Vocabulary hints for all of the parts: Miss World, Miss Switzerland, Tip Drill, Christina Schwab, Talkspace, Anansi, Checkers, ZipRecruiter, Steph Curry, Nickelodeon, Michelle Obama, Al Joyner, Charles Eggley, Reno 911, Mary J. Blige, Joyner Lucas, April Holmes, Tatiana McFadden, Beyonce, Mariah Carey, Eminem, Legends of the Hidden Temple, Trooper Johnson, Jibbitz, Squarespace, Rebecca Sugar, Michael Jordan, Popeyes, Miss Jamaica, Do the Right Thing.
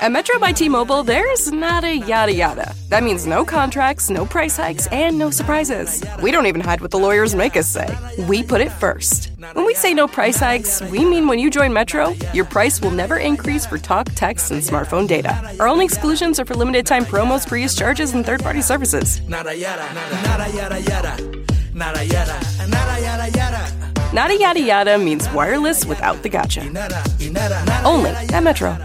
At Metro by T-Mobile, there's nada, yada, yada. That means no contracts, no price hikes, and no surprises. We don't even hide what the lawyers make us say. We put it first. When we say no price hikes, we mean when you join Metro, your price will never increase for talk, text, and smartphone data. Our only exclusions are for limited-time promos, free-use charges, and third-party services. Nada, yada, nada, yada, yada. Nada, yada, nada, yada, yada. Nada, yada, yada means wireless without the gotcha. Only at Metro.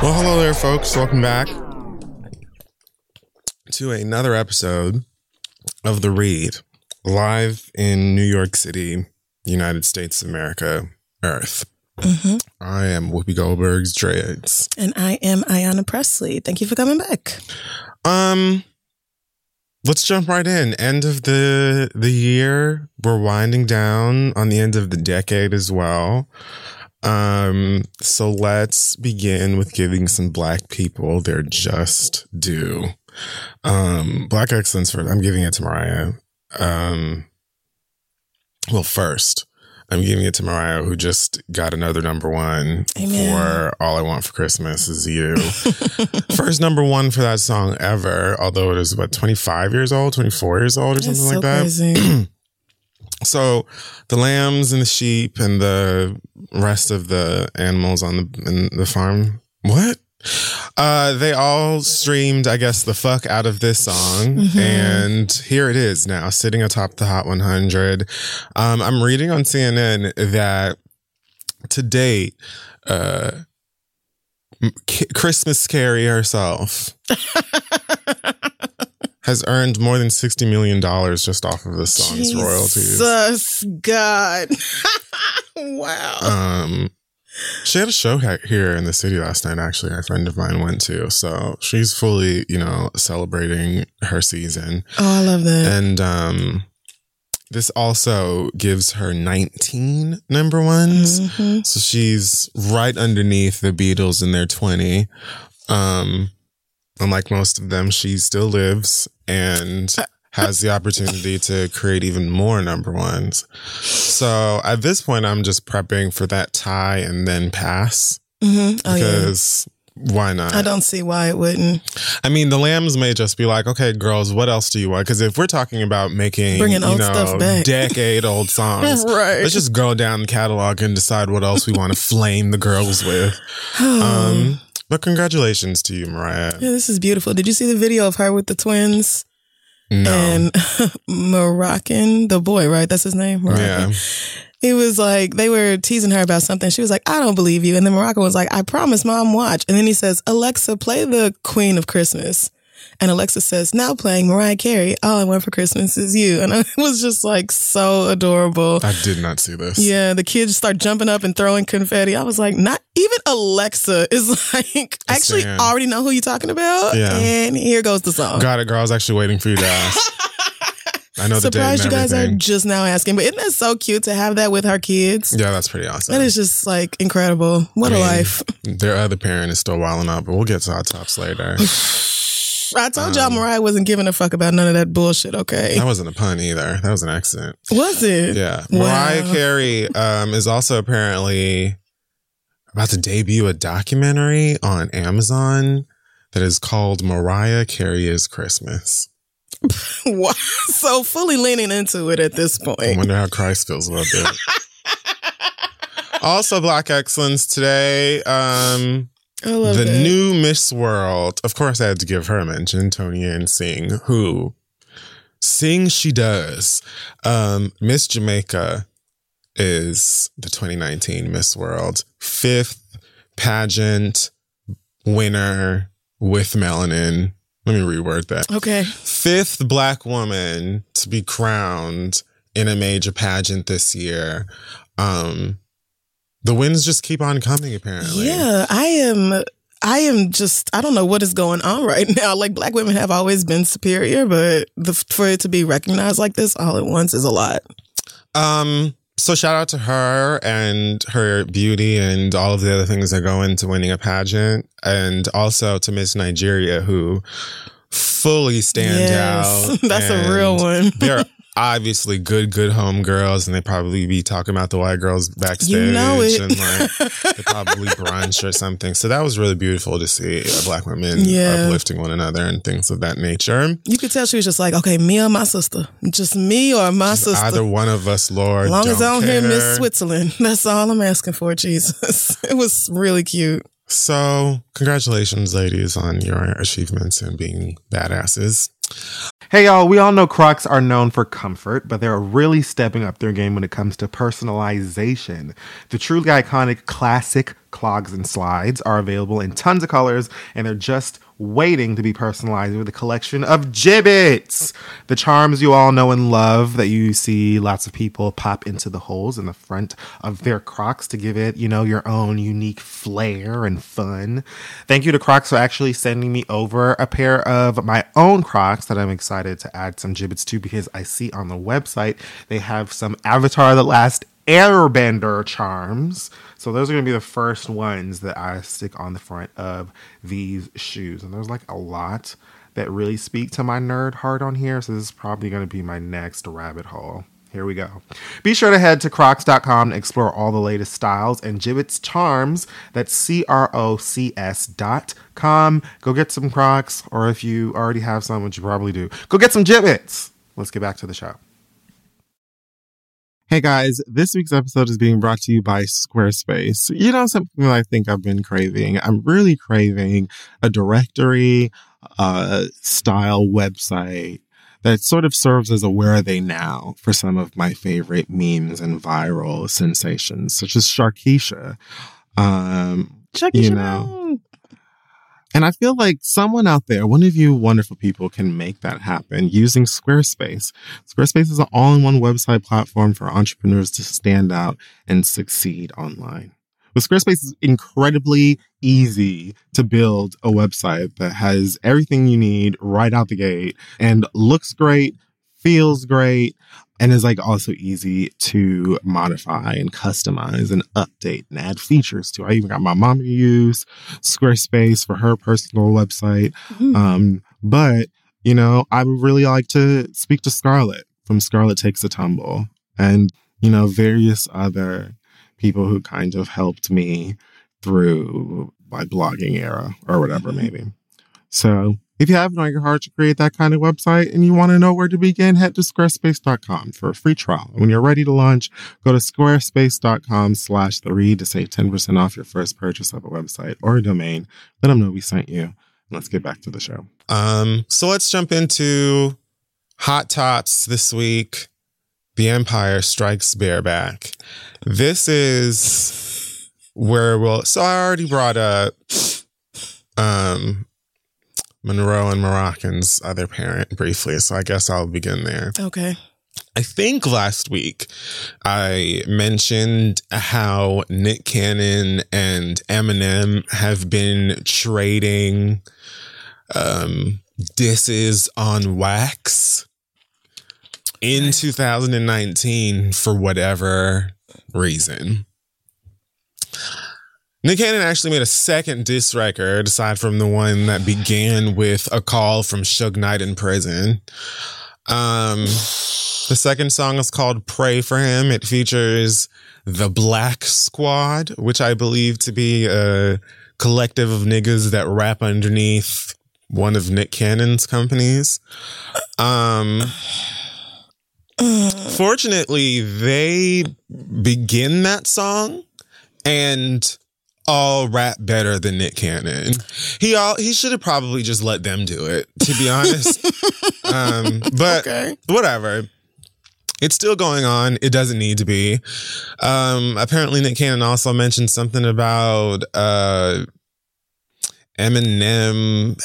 Well, hello there, folks. Welcome back to another episode of The Read, live in New York City, United States of America, Earth. Mm-hmm. I am Whoopi Goldberg's Dreads. And I am Ayanna Presley. Thank you for coming back. Let's jump right in. End of the year. We're winding down on the end of the decade as well. So let's begin with giving some Black people their just due. Black excellence first. I'm giving it to Mariah. First, I'm giving it to Mariah, who just got another number one. Amen. For All I Want for Christmas Is You. First number one for that song ever, although it is what, 24 years old or something so like that. Crazy. So the lambs and the sheep and the rest of the animals in the farm, what? They all streamed, I guess, the fuck out of this song. Mm-hmm. And here it is now, sitting atop the Hot 100. I'm reading on CNN that to date, Christmas Carey herself has earned more than $60 million just off of this song's royalties. Jesus, God. Wow. She had a show here in the city last night, actually. A friend of mine went to. So she's fully, celebrating her season. Oh, I love that. And this also gives her 19 number ones. Mm-hmm. So she's right underneath the Beatles in their 20. Unlike most of them, she still lives and has the opportunity to create even more number ones. So at this point, I'm just prepping for that tie and then pass. Mm-hmm. Oh, because yeah. Why not? I don't see why it wouldn't. I mean, the lambs may just be like, okay, girls, what else do you want? Because if we're talking about bringing old stuff back, decade-old songs, right. Let's just go down the catalog and decide what else we want to flame the girls with. But congratulations to you, Mariah. Yeah, this is beautiful. Did you see the video of her with the twins? No. And Moroccan, the boy, right? That's his name? Moroccan. Yeah. He was like, they were teasing her about something. She was like, I don't believe you. And then Moroccan was like, I promise, Mom, watch. And then he says, Alexa, play the Queen of Christmas. And Alexa says, now playing Mariah Carey, All I Want for Christmas Is You. And it was just like so adorable. I did not see this. Yeah, the kids start jumping up and throwing confetti. I was like, not even Alexa is like, I actually already know who you're talking about. Yeah. And here goes the song. Got it, girl. I was actually waiting for you to ask. I know. Surprised you guys are just now asking. But isn't that so cute to have that with her kids? Yeah, that's pretty awesome. That is just like incredible. What a life. Their other parent is still wilding out, but we'll get to our tops later. I told y'all Mariah wasn't giving a fuck about none of that bullshit, okay? That wasn't a pun either. That was an accent. Was it? Yeah. Wow. Mariah Carey is also apparently about to debut a documentary on Amazon that is called Mariah Carey is Christmas. Wow. So fully leaning into it at this point. I wonder how Christ feels about that. Also, Black Excellence today. I love the new Miss World. Of course, I had to give her a mention, Tonya and Singh, who Sing she does. Miss Jamaica is the 2019 Miss World, 5th pageant winner with melanin. Let me reword that. Okay. 5th Black woman to be crowned in a major pageant this year. The wins just keep on coming, apparently. Yeah, I am just, I don't know what is going on right now. Like, Black women have always been superior, but for it to be recognized like this all at once is a lot. So shout out to her and her beauty and all of the other things that go into winning a pageant. And also to Miss Nigeria, who fully stand out. That's a real one. They're obviously good home girls, and they probably be talking about the white girls backstage, you know it. And like they probably brunch or something. So that was really beautiful to see Black women uplifting one another and things of that nature. You could tell she was just like, okay, me or my sister, just me or my sister, either one of us, Lord. As long as I don't hear Miss Switzerland, that's all I'm asking for, Jesus. It was really cute. So congratulations, ladies, on your achievements and being badasses. Hey y'all, we all know Crocs are known for comfort, but they're really stepping up their game when it comes to personalization. The truly iconic classic clogs and slides are available in tons of colors, and they're just waiting to be personalized with a collection of Jibbitz. The charms you all know and love that you see lots of people pop into the holes in the front of their Crocs to give it, you know, your own unique flair and fun. Thank you to Crocs for actually sending me over a pair of my own Crocs that I'm excited to add some Jibbitz to, because I see on the website they have some Avatar The Last Airbender charms. So those are going to be the first ones that I stick on the front of these shoes. And there's like a lot that really speak to my nerd heart on here. So this is probably going to be my next rabbit hole. Here we go. Be sure to head to crocs.com to explore all the latest styles and Jibbitz charms. That's CROCS.com. Go get some Crocs, or if you already have some, which you probably do, go get some Jibbitz. Let's get back to the show. Hey guys, this week's episode is being brought to you by Squarespace. You know, something I think I've been craving. I'm really craving a directory style website that sort of serves as a where are they now for some of my favorite memes and viral sensations, such as Sharkeisha. Sharkeisha, you know. And I feel like someone out there, one of you wonderful people, can make that happen using Squarespace. Squarespace is an all-in-one website platform for entrepreneurs to stand out and succeed online. With Squarespace, it's incredibly easy to build a website that has everything you need right out the gate and looks great, feels great, and is like also easy to modify and customize and update and add features to. I even got my mom to use Squarespace for her personal website. Mm-hmm. But, you know, I would really like to speak to Scarlett from Scarlett Takes a Tumble and, you know, various other people who kind of helped me through my blogging era or whatever, maybe. So if you have it on your heart to create that kind of website and you want to know where to begin, head to squarespace.com for a free trial. When you're ready to launch, go to squarespace.com/theread to save 10% off your first purchase of a website or a domain. Let them know we sent you. Let's get back to the show. So let's jump into Hot Tops this week. The Empire Strikes Bareback. This is where we'll... So I already brought up... Monroe and Moroccan's other parent briefly, so I guess I'll begin there. Okay. I think last week I mentioned how Nick Cannon and Eminem have been trading disses on wax in 2019 for whatever reason. Nick Cannon actually made a second diss record, aside from the one that began with a call from Suge Knight in prison. The second song is called Pray For Him. It features the Black Squad, which I believe to be a collective of niggas that rap underneath one of Nick Cannon's companies. Fortunately, they begin that song and all rap better than Nick Cannon. He should have probably just let them do it, to be honest. But okay. Whatever. It's still going on. It doesn't need to be. Apparently, Nick Cannon also mentioned something about Eminem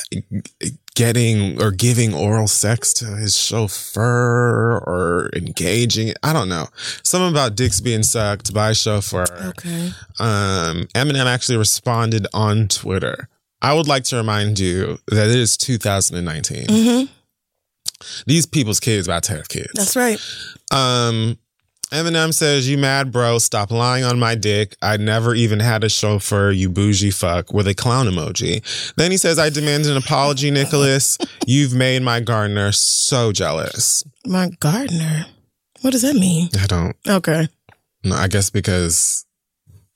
getting or giving oral sex to his chauffeur or engaging. I don't know. Something about dicks being sucked by a chauffeur. Okay. Eminem actually responded on Twitter. I would like to remind you that it is 2019. Mm-hmm. These people's kids about to have kids. That's right. Eminem says, "You mad, bro? Stop lying on my dick. I never even had a chauffeur, you bougie fuck," with a clown emoji. Then he says, "I demand an apology, Nicholas. You've made my gardener so jealous." My gardener? What does that mean? I don't. Okay. No, I guess because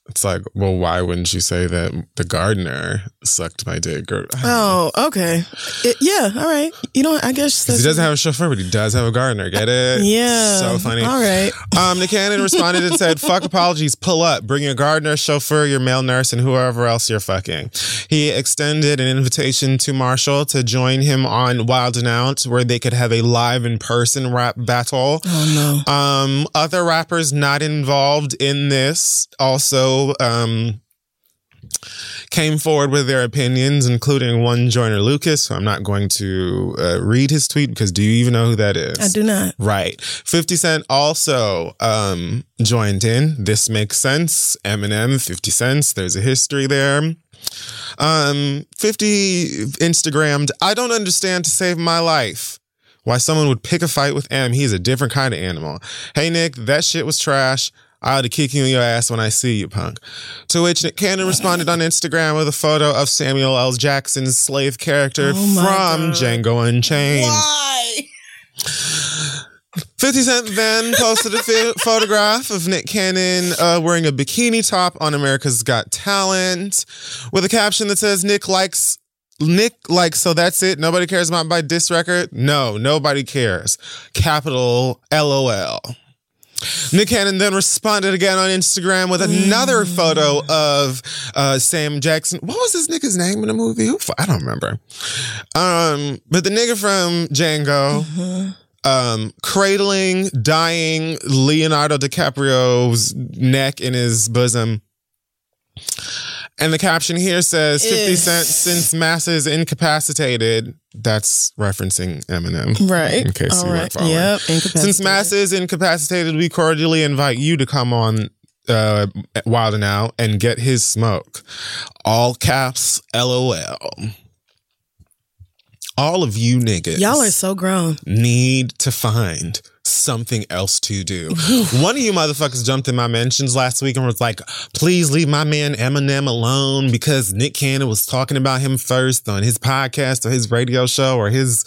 it's like, well, why wouldn't you say that the gardener sucked my dick? Or, oh, know. Okay. Yeah, all right. You know, I guess that's... He doesn't have a chauffeur, but he does have a gardener. Get it? Yeah. So funny. All right. Nick Cannon responded and said, "Fuck apologies, pull up. Bring your gardener, chauffeur, your male nurse, and whoever else you're fucking." He extended an invitation to Marshall to join him on Wild and Out, where they could have a live in-person rap battle. Oh, no. Other rappers not involved in this also came forward with their opinions, including one Joyner Lucas, who I'm not going to read his tweet because do you even know who that is? I do not. Right. 50 Cent also joined in. This makes sense. Eminem, 50 Cent. There's a history there. 50 Instagrammed, "I don't understand to save my life why someone would pick a fight with M. He's a different kind of animal. Hey, Nick, that shit was trash. I ought to kick you in your ass when I see you, punk." To which Nick Cannon responded on Instagram with a photo of Samuel L. Jackson's slave character from God. Django Unchained. Why? 50 Cent then posted a photograph of Nick Cannon wearing a bikini top on America's Got Talent with a caption that says, Nick likes, so that's it. Nobody cares about my diss record. No, nobody cares. Capital LOL. Nick Cannon then responded again on Instagram with another photo of Sam Jackson. What was this nigga's name in the movie? I don't remember. But the nigga from Django, cradling, dying Leonardo DiCaprio's neck in his bosom. And the caption here says, 50 Cent, since masses incapacitated. That's referencing Eminem. Right. In case you weren't following. Yep. "Since masses incapacitated, we cordially invite you to come on Wild and Out and get his smoke. All caps, LOL. All of you niggas. Y'all are so grown. Need to find something else to do." One of you motherfuckers jumped in my mentions last week and was like, "Please leave my man Eminem alone because Nick Cannon was talking about him first on his podcast or his radio show or his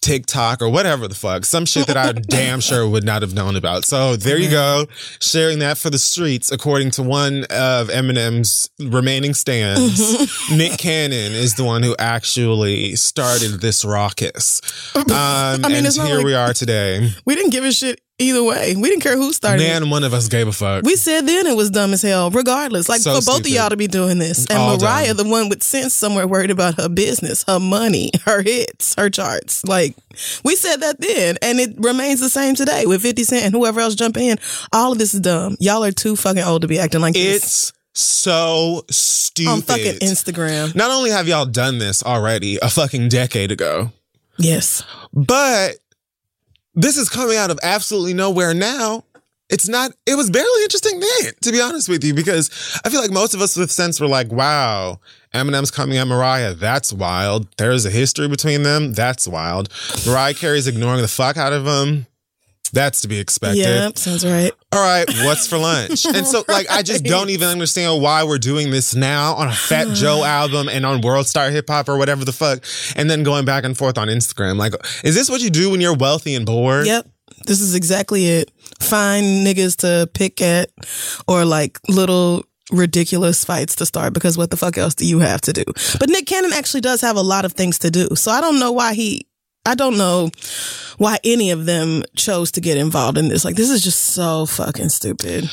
TikTok or whatever the fuck." Some shit that I damn sure would not have known about. So there you go. Sharing that for the streets, according to one of Eminem's remaining stands. Nick Cannon is the one who actually started this raucous. And here we are today. We didn't give a shit either way. We didn't care who started it. Man, one of us gave a fuck. We said then it was dumb as hell, regardless. Like, so for both of y'all to be doing this. And all Mariah, dumb. The one with sense, somewhere worried about her business, her money, her hits, her charts. Like, we said that then, and it remains the same today with 50 Cent and whoever else jump in. All of this is dumb. Y'all are too fucking old to be acting like this. It's so stupid. On fucking Instagram. Not only have y'all done this already a fucking decade ago. Yes. But... this is coming out of absolutely nowhere now. It was barely interesting then, to be honest with you, because I feel like most of us with sense were like, wow, Eminem's coming at Mariah. That's wild. There's a history between them. That's wild. Mariah Carey's ignoring the fuck out of him. That's to be expected. Yeah, sounds right. All right, what's for lunch? And so, like, I just don't even understand why we're doing this now on a Fat Joe album and on World Star Hip Hop or whatever the fuck, and then going back and forth on Instagram. Like, is this what you do when you're wealthy and bored? Yep. This is exactly it. Find niggas to pick at or, like, little... ridiculous fights to start because what the fuck else do you have to do? But Nick Cannon actually does have a lot of things to do. So I don't know why any of them chose to get involved in this. Like, this is just so fucking stupid.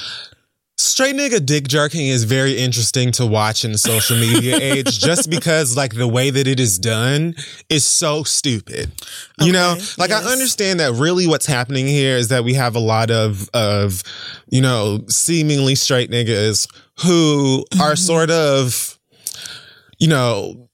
Straight nigga dick jerking is very interesting to watch in the social media age just because, like, the way that it is done is so stupid. You know? Like, yes. I understand that really what's happening here is that we have a lot of you know, seemingly straight niggas who are sort of, you know,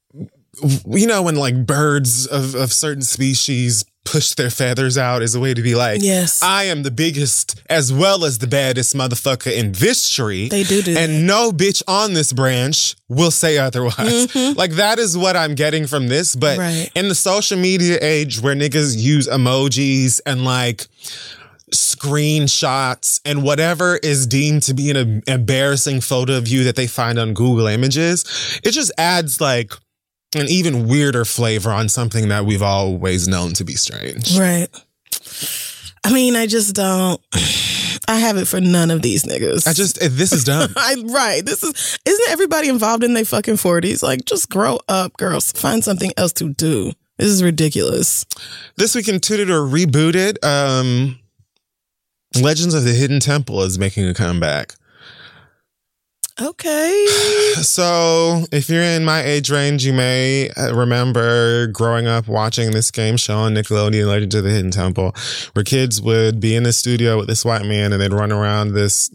when, like, birds of certain species push their feathers out as a way to be like, yes, I am the biggest as well as the baddest motherfucker in this tree. They do and that. No bitch on this branch will say otherwise. Mm-hmm. Like, that is what I'm getting from this. But right. in the social media age where niggas use emojis and, like, screenshots and whatever is deemed to be an embarrassing photo of you that they find on Google Images, it just adds, like, an even weirder flavor on something that we've always known to be strange. Right. I mean, I just don't. I have it for none of these niggas. This is dumb. Isn't everybody involved in their fucking 40s? Like, just grow up, girls. Find something else to do. This is ridiculous. This week in Tooted or Rebooted, Legends of the Hidden Temple is making a comeback. Okay. So, if you're in my age range, you may remember growing up watching this game show on Nickelodeon, Legends of the Hidden Temple, where kids would be in the studio with this white man and they'd run around this.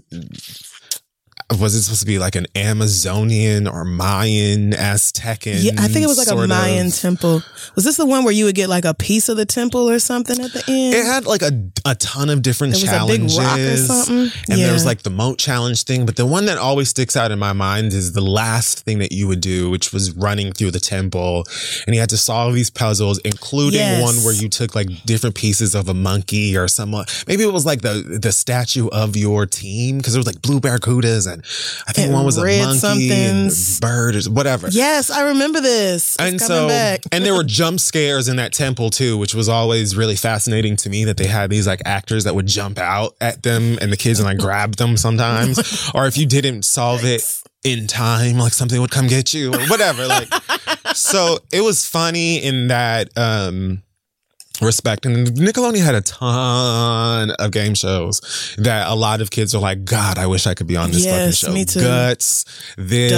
Was it supposed to be like an Amazonian or Mayan, Aztecan? Yeah, I think it was like a Mayan temple. Was this the one where you would get like a piece of the temple or something at the end? It had like a ton of different challenges. It was a big rock or something. And there was like the moat challenge thing. But the one that always sticks out in my mind is the last thing that you would do, which was running through the temple. And you had to solve these puzzles, including one where you took like different pieces of a monkey or someone. Maybe it was like the statue of your team because there was like blue barracudas and I think one was a monkey and a bird or whatever. Yes, I remember this. And there were jump scares in that temple too, which was always really fascinating to me that they had these like actors that would jump out at them and the kids and like grab them sometimes. Or if you didn't solve it in time, like something would come get you or whatever. Like, so it was funny in that respect. And Nickelodeon had a ton of game shows that a lot of kids are like, God, I wish I could be on this fucking show. Me too. Guts, this.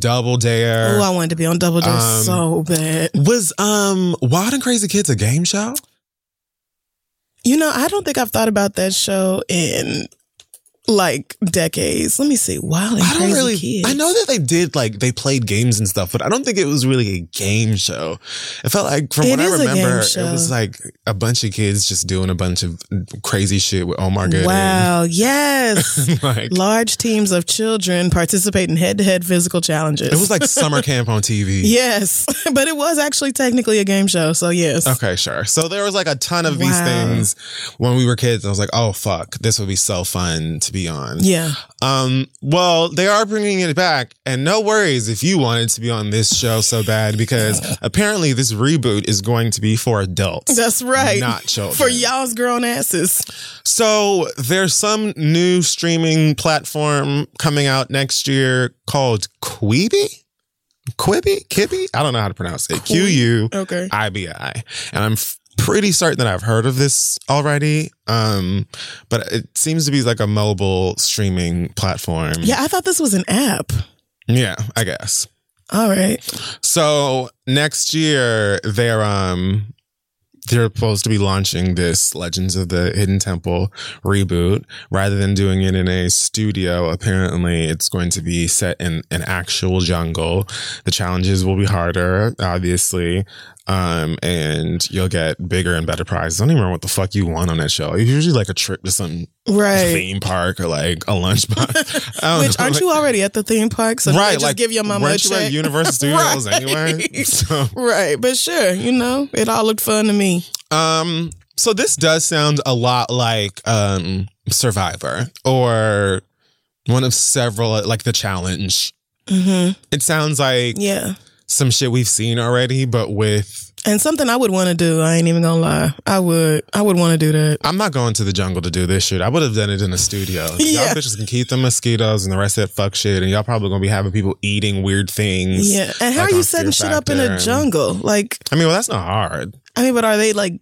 Double Dare. Oh, I wanted to be on Double Dare so bad. Was Wild and Crazy Kids a game show? You know, I don't think I've thought about that show in like decades. Let me see. Wild and Crazy Kids. I know that they did like they played games and stuff, but I don't think it was really a game show. It felt like from what I remember, it was like a bunch of kids just doing a bunch of crazy shit with Omar Gooding. Wow, yes. Like, large teams of children participate in head-to-head physical challenges. It was like summer camp on TV. Yes, but it was actually technically a game show, so yes. Okay, sure. So there was like a ton of these things when we were kids. I was like, oh fuck, this would be so fun to be on. Yeah. Well, they are bringing it back, and no worries if you wanted to be on this show so bad, because apparently this reboot is going to be for adults. That's right. Not children. For y'all's grown asses. So there's some new streaming platform coming out next year called Quibi? Quibi? I don't know how to pronounce it. Q-U-I-B-I. And I'm pretty certain that I've heard of this already, but it seems to be like a mobile streaming platform. Yeah, I thought this was an app. Yeah, I guess. All right. So next year they're supposed to be launching this Legends of the Hidden Temple reboot. Rather than doing it in a studio, apparently it's going to be set in an actual jungle. The challenges will be harder, obviously. And you'll get bigger and better prizes. I don't even remember what the fuck you won on that show. It's usually like a trip to some theme park or like a lunchbox. Which, aren't you already at the theme park? So right, just like, give your mama a check. Weren't you at Universal Studios anyway? So. Right, but sure, you know, it all looked fun to me. So this does sound a lot like Survivor or one of several, like The Challenge. Mm-hmm. It sounds like some shit we've seen already, but with... And something I would want to do. I ain't even gonna lie. I would want to do that. I'm not going to the jungle to do this shit. I would have done it in a studio. Y'all bitches can keep the mosquitoes and the rest of that fuck shit, and y'all probably gonna be having people eating weird things. Yeah, and how are you setting shit up in a jungle? Like, I mean, well, that's not hard. I mean, but are they like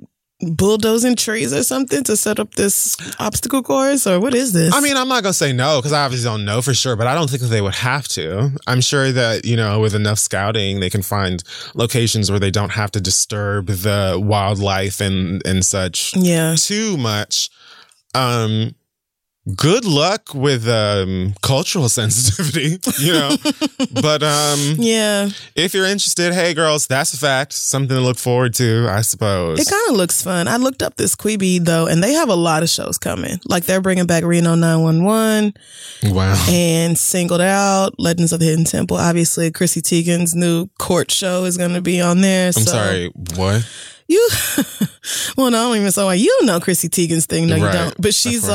bulldozing trees or something to set up this obstacle course, or what is this? I mean, I'm not going to say no because I obviously don't know for sure, but I don't think that they would have to. I'm sure that, you know, with enough scouting, they can find locations where they don't have to disturb the wildlife and such too much. Good luck with cultural sensitivity, you know. But if you're interested, hey girls, that's a fact. Something to look forward to, I suppose. It kind of looks fun. I looked up this Quibi though, and they have a lot of shows coming. Like they're bringing back Reno 911. Wow. And Singled Out, Legends of the Hidden Temple. Obviously, Chrissy Teigen's new court show is going to be on there. Sorry, what? You well, no, I don't even say why you know Chrissy Teigen's thing. No, right. You don't. But she's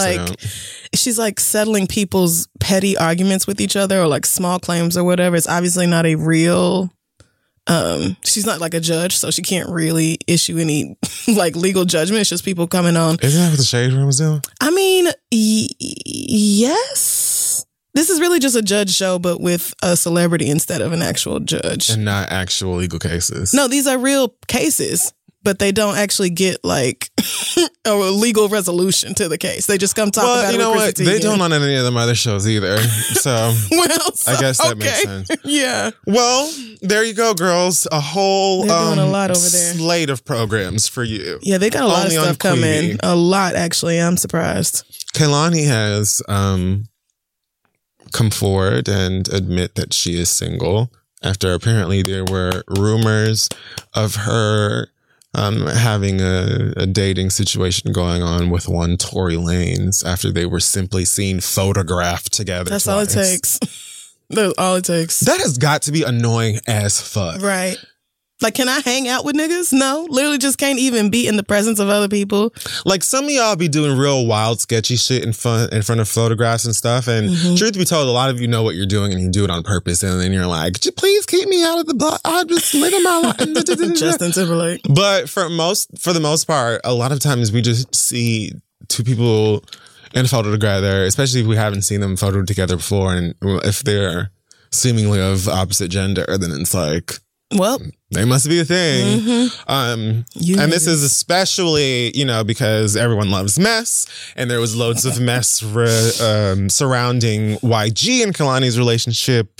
like settling people's petty arguments with each other or like small claims or whatever. It's obviously not a real. She's not like a judge, so she can't really issue any like legal judgment. It's just people coming on. Isn't that what the Shade Room was doing? I mean, yes. This is really just a judge show, but with a celebrity instead of an actual judge, and not actual legal cases. No, these are real cases. But they don't actually get like a legal resolution to the case. They just come talk about it. Well, you know what? They don't on any of them other shows either. So, I guess that makes sense. Yeah. Well, there you go, girls. A whole slate of programs for you. Yeah, they got a lot of stuff coming. A lot, actually. I'm surprised. Kehlani has come forward and admit that she is single after apparently there were rumors of her having a dating situation going on with one Tory Lanez after they were simply seen photographed together. That's twice. All it takes. That's all it takes. That has got to be annoying as fuck. Right. Like, can I hang out with niggas? No. Literally just can't even be in the presence of other people. Like, some of y'all be doing real wild, sketchy shit in front of photographs and stuff. And truth be told, a lot of you know what you're doing and you do it on purpose. And then you're like, please keep me out of the block. I'm just living my life. Justin Timberlake. But for the most part, a lot of times we just see two people in a photo together, especially if we haven't seen them photoed together before. And if they're seemingly of opposite gender, then it's like... Well, they must be a thing. Mm-hmm. And this is especially, you know, because everyone loves mess. And there was loads of mess surrounding YG and Kehlani's relationship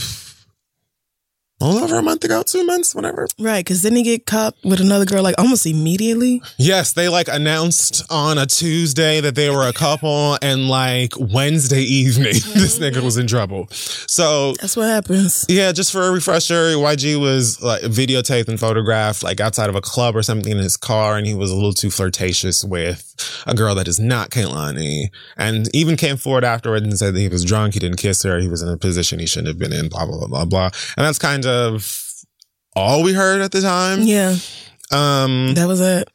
over a month ago, 2 months, whatever. Right, because then he get caught with another girl like almost immediately. Yes, they like announced on a Tuesday that they were a couple, and like Wednesday evening, this nigga was in trouble. So that's what happens. Yeah, just for a refresher, YG was like videotaped and photographed like outside of a club or something in his car, and he was a little too flirtatious with a girl that is not Kehlani, and even came forward afterwards and said that he was drunk, he didn't kiss her, he was in a position he shouldn't have been in, blah blah blah blah blah. And that's kind of all we heard at the time. Yeah. That was it.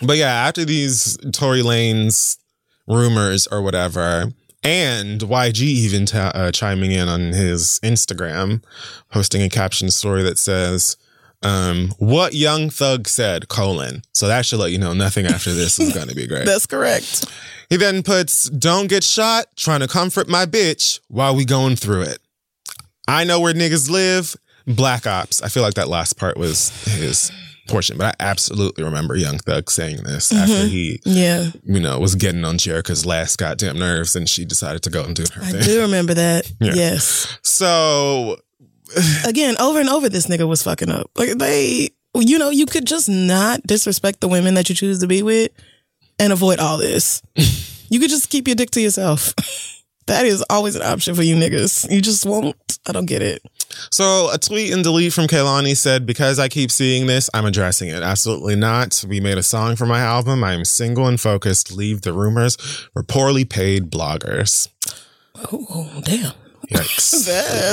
But yeah, after these Tory Lanez rumors or whatever, and YG even chiming in on his Instagram, posting a caption story that says, what Young Thug said, colon. So that should let you know nothing after this is going to be great. That's correct. He then puts, don't get shot trying to comfort my bitch while we going through it. I know where niggas live. Black Ops. I feel like that last part was his portion, but I absolutely remember Young Thug saying this after he, was getting on Jerica's last goddamn nerves, and she decided to go and do her thing. I do remember that. Yeah. Yes. So again, over and over, this nigga was fucking up. Like you could just not disrespect the women that you choose to be with, and avoid all this. You could just keep your dick to yourself. That is always an option for you niggas. You just won't. I don't get it. So a tweet and delete from Kehlani said, because I keep seeing this, I'm addressing it. Absolutely not. We made a song for my album. I am single and focused. Leave the rumors for poorly paid bloggers. Oh, damn. Yikes.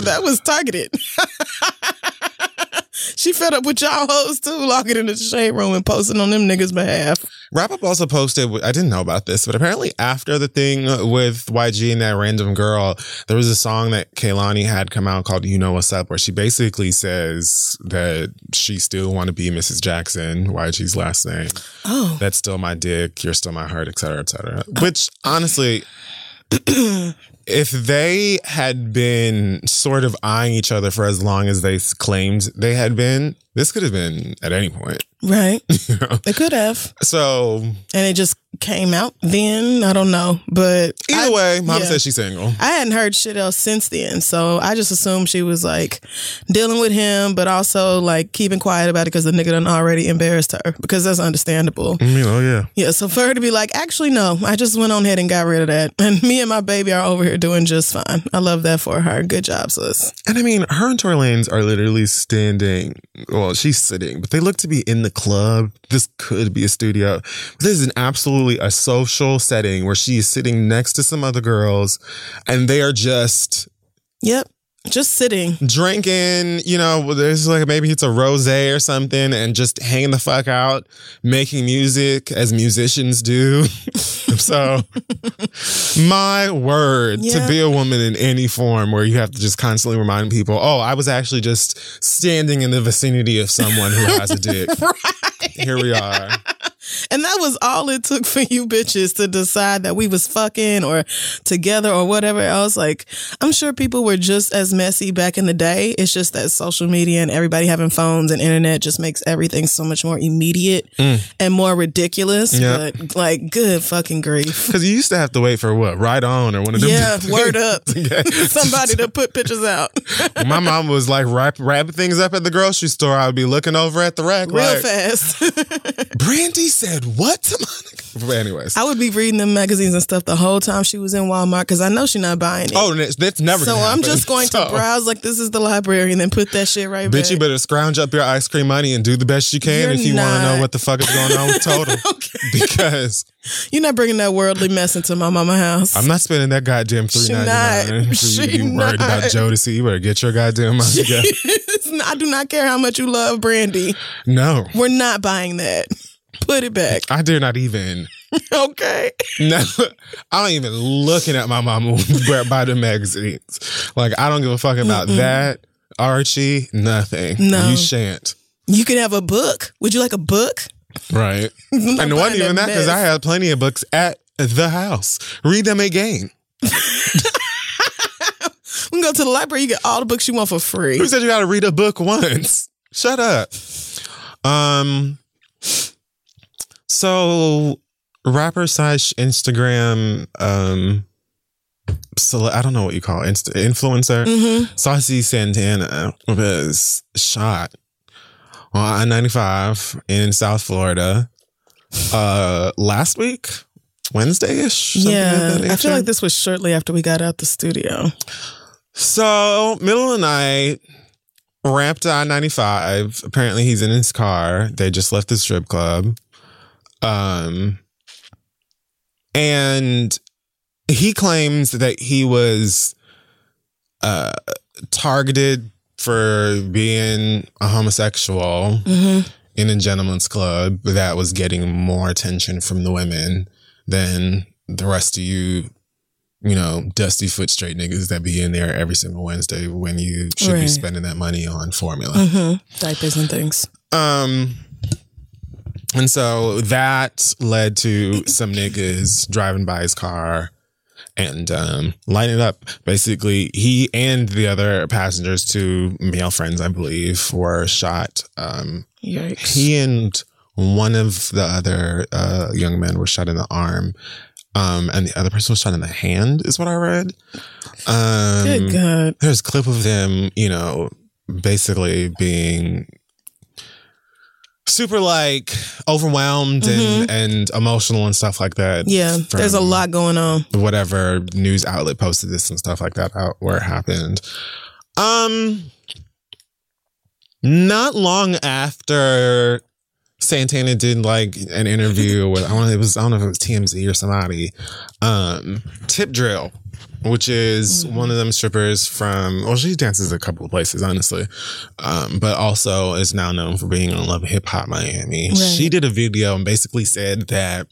that was targeted. She fed up with y'all hoes too, logging into the Shade Room and posting on them niggas' behalf. Wrap Up also posted, I didn't know about this, but apparently after the thing with YG and that random girl, there was a song that Kehlani had come out called You Know What's Up, where she basically says that she still want to be Mrs. Jackson, YG's last name. Oh. That's still my dick, you're still my heart, et cetera, et cetera. Which, honestly... If they had been sort of eyeing each other for as long as they claimed they had been, this could have been at any point. Right. You know? They could have. So. And it just came out then. I don't know. But. Either way, Mom said she's single. I hadn't heard shit else since then. So I just assumed she was like dealing with him, but also like keeping quiet about it because the nigga done already embarrassed her, because that's understandable. You know, yeah. Yeah. So for her to be like, actually, no, I just went on ahead and got rid of that. And me and my baby are over here doing just fine. I love that for her. Good job, sis. And I mean, her and Tory Lanez are literally standing. Well, she's sitting, but they look to be in the club. This could be a studio. This is an absolutely a social setting where she is sitting next to some other girls and they are just. Yep. Just sitting. Drinking, you know, there's like maybe it's a rosé or something and just hanging the fuck out, making music as musicians do. So, my word, to be a woman in any form where you have to just constantly remind people, oh, I was actually just standing in the vicinity of someone who has a dick. Right. Here we are. And that was all it took for you bitches to decide that we was fucking or together or whatever else. Like, I'm sure people were just as messy back in the day. It's just that social media and everybody having phones and internet just makes everything so much more immediate and more ridiculous. Yep. But like, good fucking grief. Because you used to have to wait for what? Ride On or one of them. Yeah, Word Up. Somebody to put pictures out. My mom was like wrapping things up at the grocery store. I would be looking over at the rack. Real like, fast. Brandy said what to Monica? Anyways, I would be reading them magazines and stuff the whole time she was in Walmart because I know she's not buying it. Oh, that's never. So I'm just going to browse like this is the library and then put that shit right back. Bitch, you better scrounge up your ice cream money and do the best you can if you want to know what the fuck is going on with Total. Okay. Because you're not bringing that worldly mess into my mama's house. I'm not spending that goddamn $3.99. You worried about Jodeci? You better get your goddamn money together. I do not care how much you love Brandy. No, we're not buying that. Put it back. I dare not even. Okay. No, I don't even looking at my mama by the magazines. Like, I don't give a fuck about that. Archie, nothing. No. You shan't. You can have a book. Would you like a book? Right. And it wasn't even that because I had plenty of books at the house. Read them again. We can go to the library. You get all the books you want for free. Who said you got to read a book once? Shut up. So, rapper/Instagram, I don't know what you call it, influencer, Saucy Santana was shot on I-95 in South Florida last week, Wednesday-ish. Yeah, I feel like this was shortly after we got out the studio. So, middle of the night, ramped I-95. Apparently, he's in his car. They just left the strip club. And he claims that he was targeted for being a homosexual in a gentleman's club that was getting more attention from the women than the rest of you, you know, dusty foot straight niggas that be in there every single Wednesday when you should be spending that money on formula. Diapers and things. And so that led to some niggas driving by his car and lining up. Basically, he and the other passengers, two male friends, I believe, were shot. Yikes. He and one of the other young men were shot in the arm. And the other person was shot in the hand, is what I read. Good God. There's a clip of them, you know, basically being super like overwhelmed and emotional and stuff like that. Yeah, there's a lot going on. Whatever news outlet posted this and stuff like that out where it happened. Not long after Santana did like an interview with I don't know if it was TMZ or somebody. Tip Drill, which is one of them strippers from, well, she dances a couple of places, honestly, but also is now known for being on Love and Hip Hop Miami. Right. She did a video and basically said that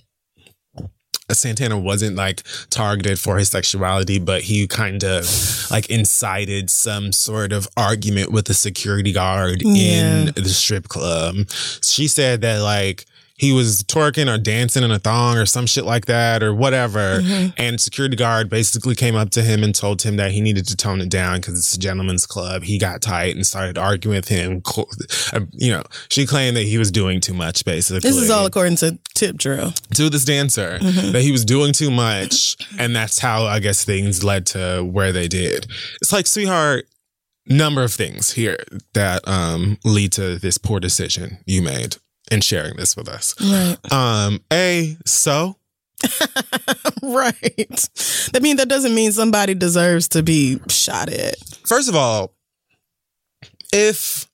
Santana wasn't like targeted for his sexuality, but he kind of like incited some sort of argument with the security guard in the strip club. She said that like he was twerking or dancing in a thong or some shit like that or whatever. Mm-hmm. And security guard basically came up to him and told him that he needed to tone it down because it's a gentleman's club. He got tight and started arguing with him. You know, she claimed that he was doing too much, basically. This is all according to Tip Drill. To this dancer, mm-hmm. that he was doing too much. And that's how, I guess, things led to where they did. It's like, sweetheart, number of things here that lead to this poor decision you made in sharing this with us. Right. So? Right. I mean, that doesn't mean somebody deserves to be shot at. First of all, if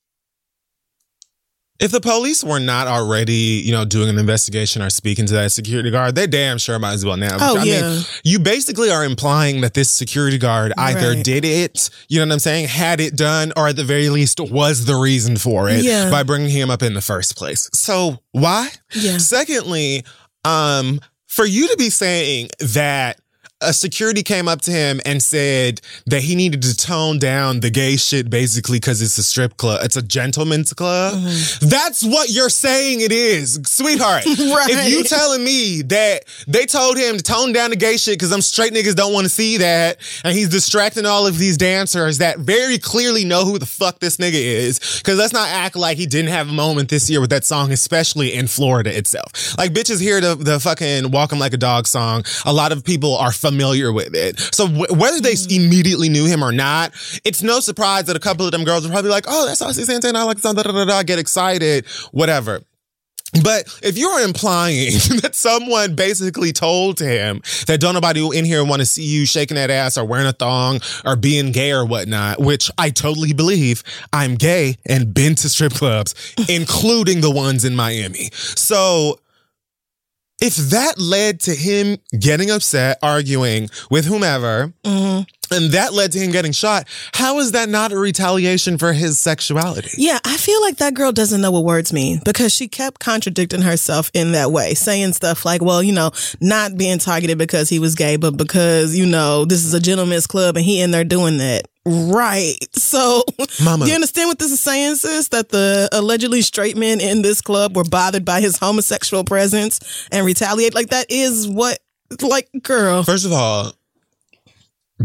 the police were not already, you know, doing an investigation or speaking to that security guard, they damn sure might as well now. Oh, I mean, you basically are implying that this security guard either did it, you know what I'm saying, had it done, or at the very least was the reason for it by bringing him up in the first place. So why? Yeah. Secondly, for you to be saying that a security came up to him and said that he needed to tone down the gay shit basically because it's a strip club. It's a gentleman's club. Mm-hmm. That's what you're saying it is, sweetheart. Right. If you telling me that they told him to tone down the gay shit because them straight niggas don't want to see that and he's distracting all of these dancers that very clearly know who the fuck this nigga is, because let's not act like he didn't have a moment this year with that song, especially in Florida itself. Like, bitches hear the fucking Walk 'Em Like a Dog song. A lot of people are familiar with it. So whether they immediately knew him or not, it's no surprise that a couple of them girls are probably like, oh, that's Saucy Santana, I like the song, da da da da, get excited, whatever. But if you're implying that someone basically told him that don't nobody in here want to see you shaking that ass or wearing a thong or being gay or whatnot, which I totally believe, I'm gay and been to strip clubs, including the ones in Miami. So if that led to him getting upset, arguing with whomever, mm-hmm. and that led to him getting shot, how is that not a retaliation for his sexuality? Yeah, I feel like that girl doesn't know what words mean, because she kept contradicting herself in that way, saying stuff like, well, you know, not being targeted because he was gay, but because, you know, this is a gentleman's club and he in there doing that. Right. So, Mama, do you understand what this is saying, sis? That the allegedly straight men in this club were bothered by his homosexual presence and retaliate? Like, that is what, like, girl. First of all,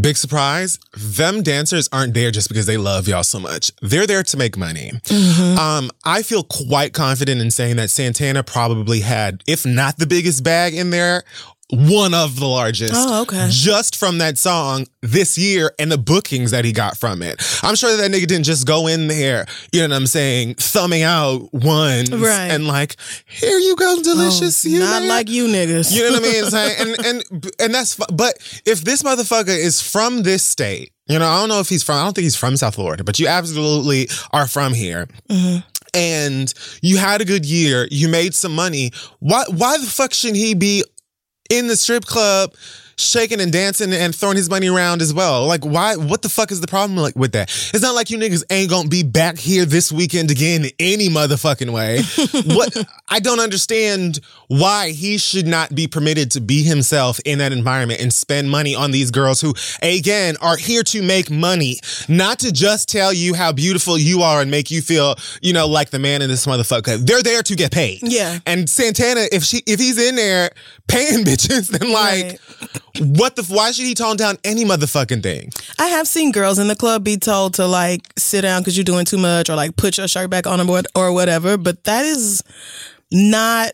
big surprise, them dancers aren't there just because they love y'all so much. They're there to make money. Mm-hmm. I feel quite confident in saying that Santana probably had, if not the biggest bag in there, one of the largest. Oh, okay. Just from that song this year and the bookings that he got from it. I'm sure that nigga didn't just go in there, you know what I'm saying, thumbing out ones and like, here you go, delicious. Oh, you not nigga. Like you niggas. You know what I mean? It's like, and that's, but if this motherfucker is from this state, you know, I don't know if he's from, I don't think he's from South Florida, but you absolutely are from here. Mm-hmm. And you had a good year, you made some money. Why the fuck shouldn't he be in the strip club, shaking and dancing and throwing his money around as well? Like, why? What the fuck is the problem like with that? It's not like you niggas ain't gonna be back here this weekend again any motherfucking way. What? I don't understand why he should not be permitted to be himself in that environment and spend money on these girls who, again, are here to make money, not to just tell you how beautiful you are and make you feel, you know, like the man in this motherfucker. They're there to get paid. Yeah. And Santana, if he's in there paying bitches, then like, what the? Why should he tone down any motherfucking thing? I have seen girls in the club be told to like sit down because you're doing too much, or like put your shirt back on or whatever. But that is not.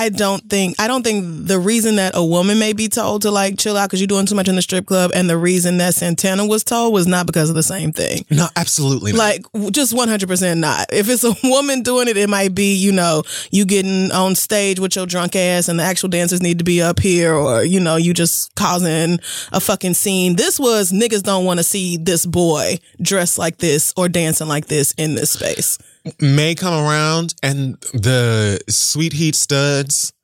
I don't think the reason that a woman may be told to like chill out because you're doing too much in the strip club, and the reason that Santana was told was not because of the same thing. No, absolutely not. Like, just 100% not. If it's a woman doing it, it might be, you know, you getting on stage with your drunk ass and the actual dancers need to be up here, or, you know, you just causing a fucking scene. This was niggas don't want to see this boy dressed like this or dancing like this in this space. May come around and the Sweet Heat studs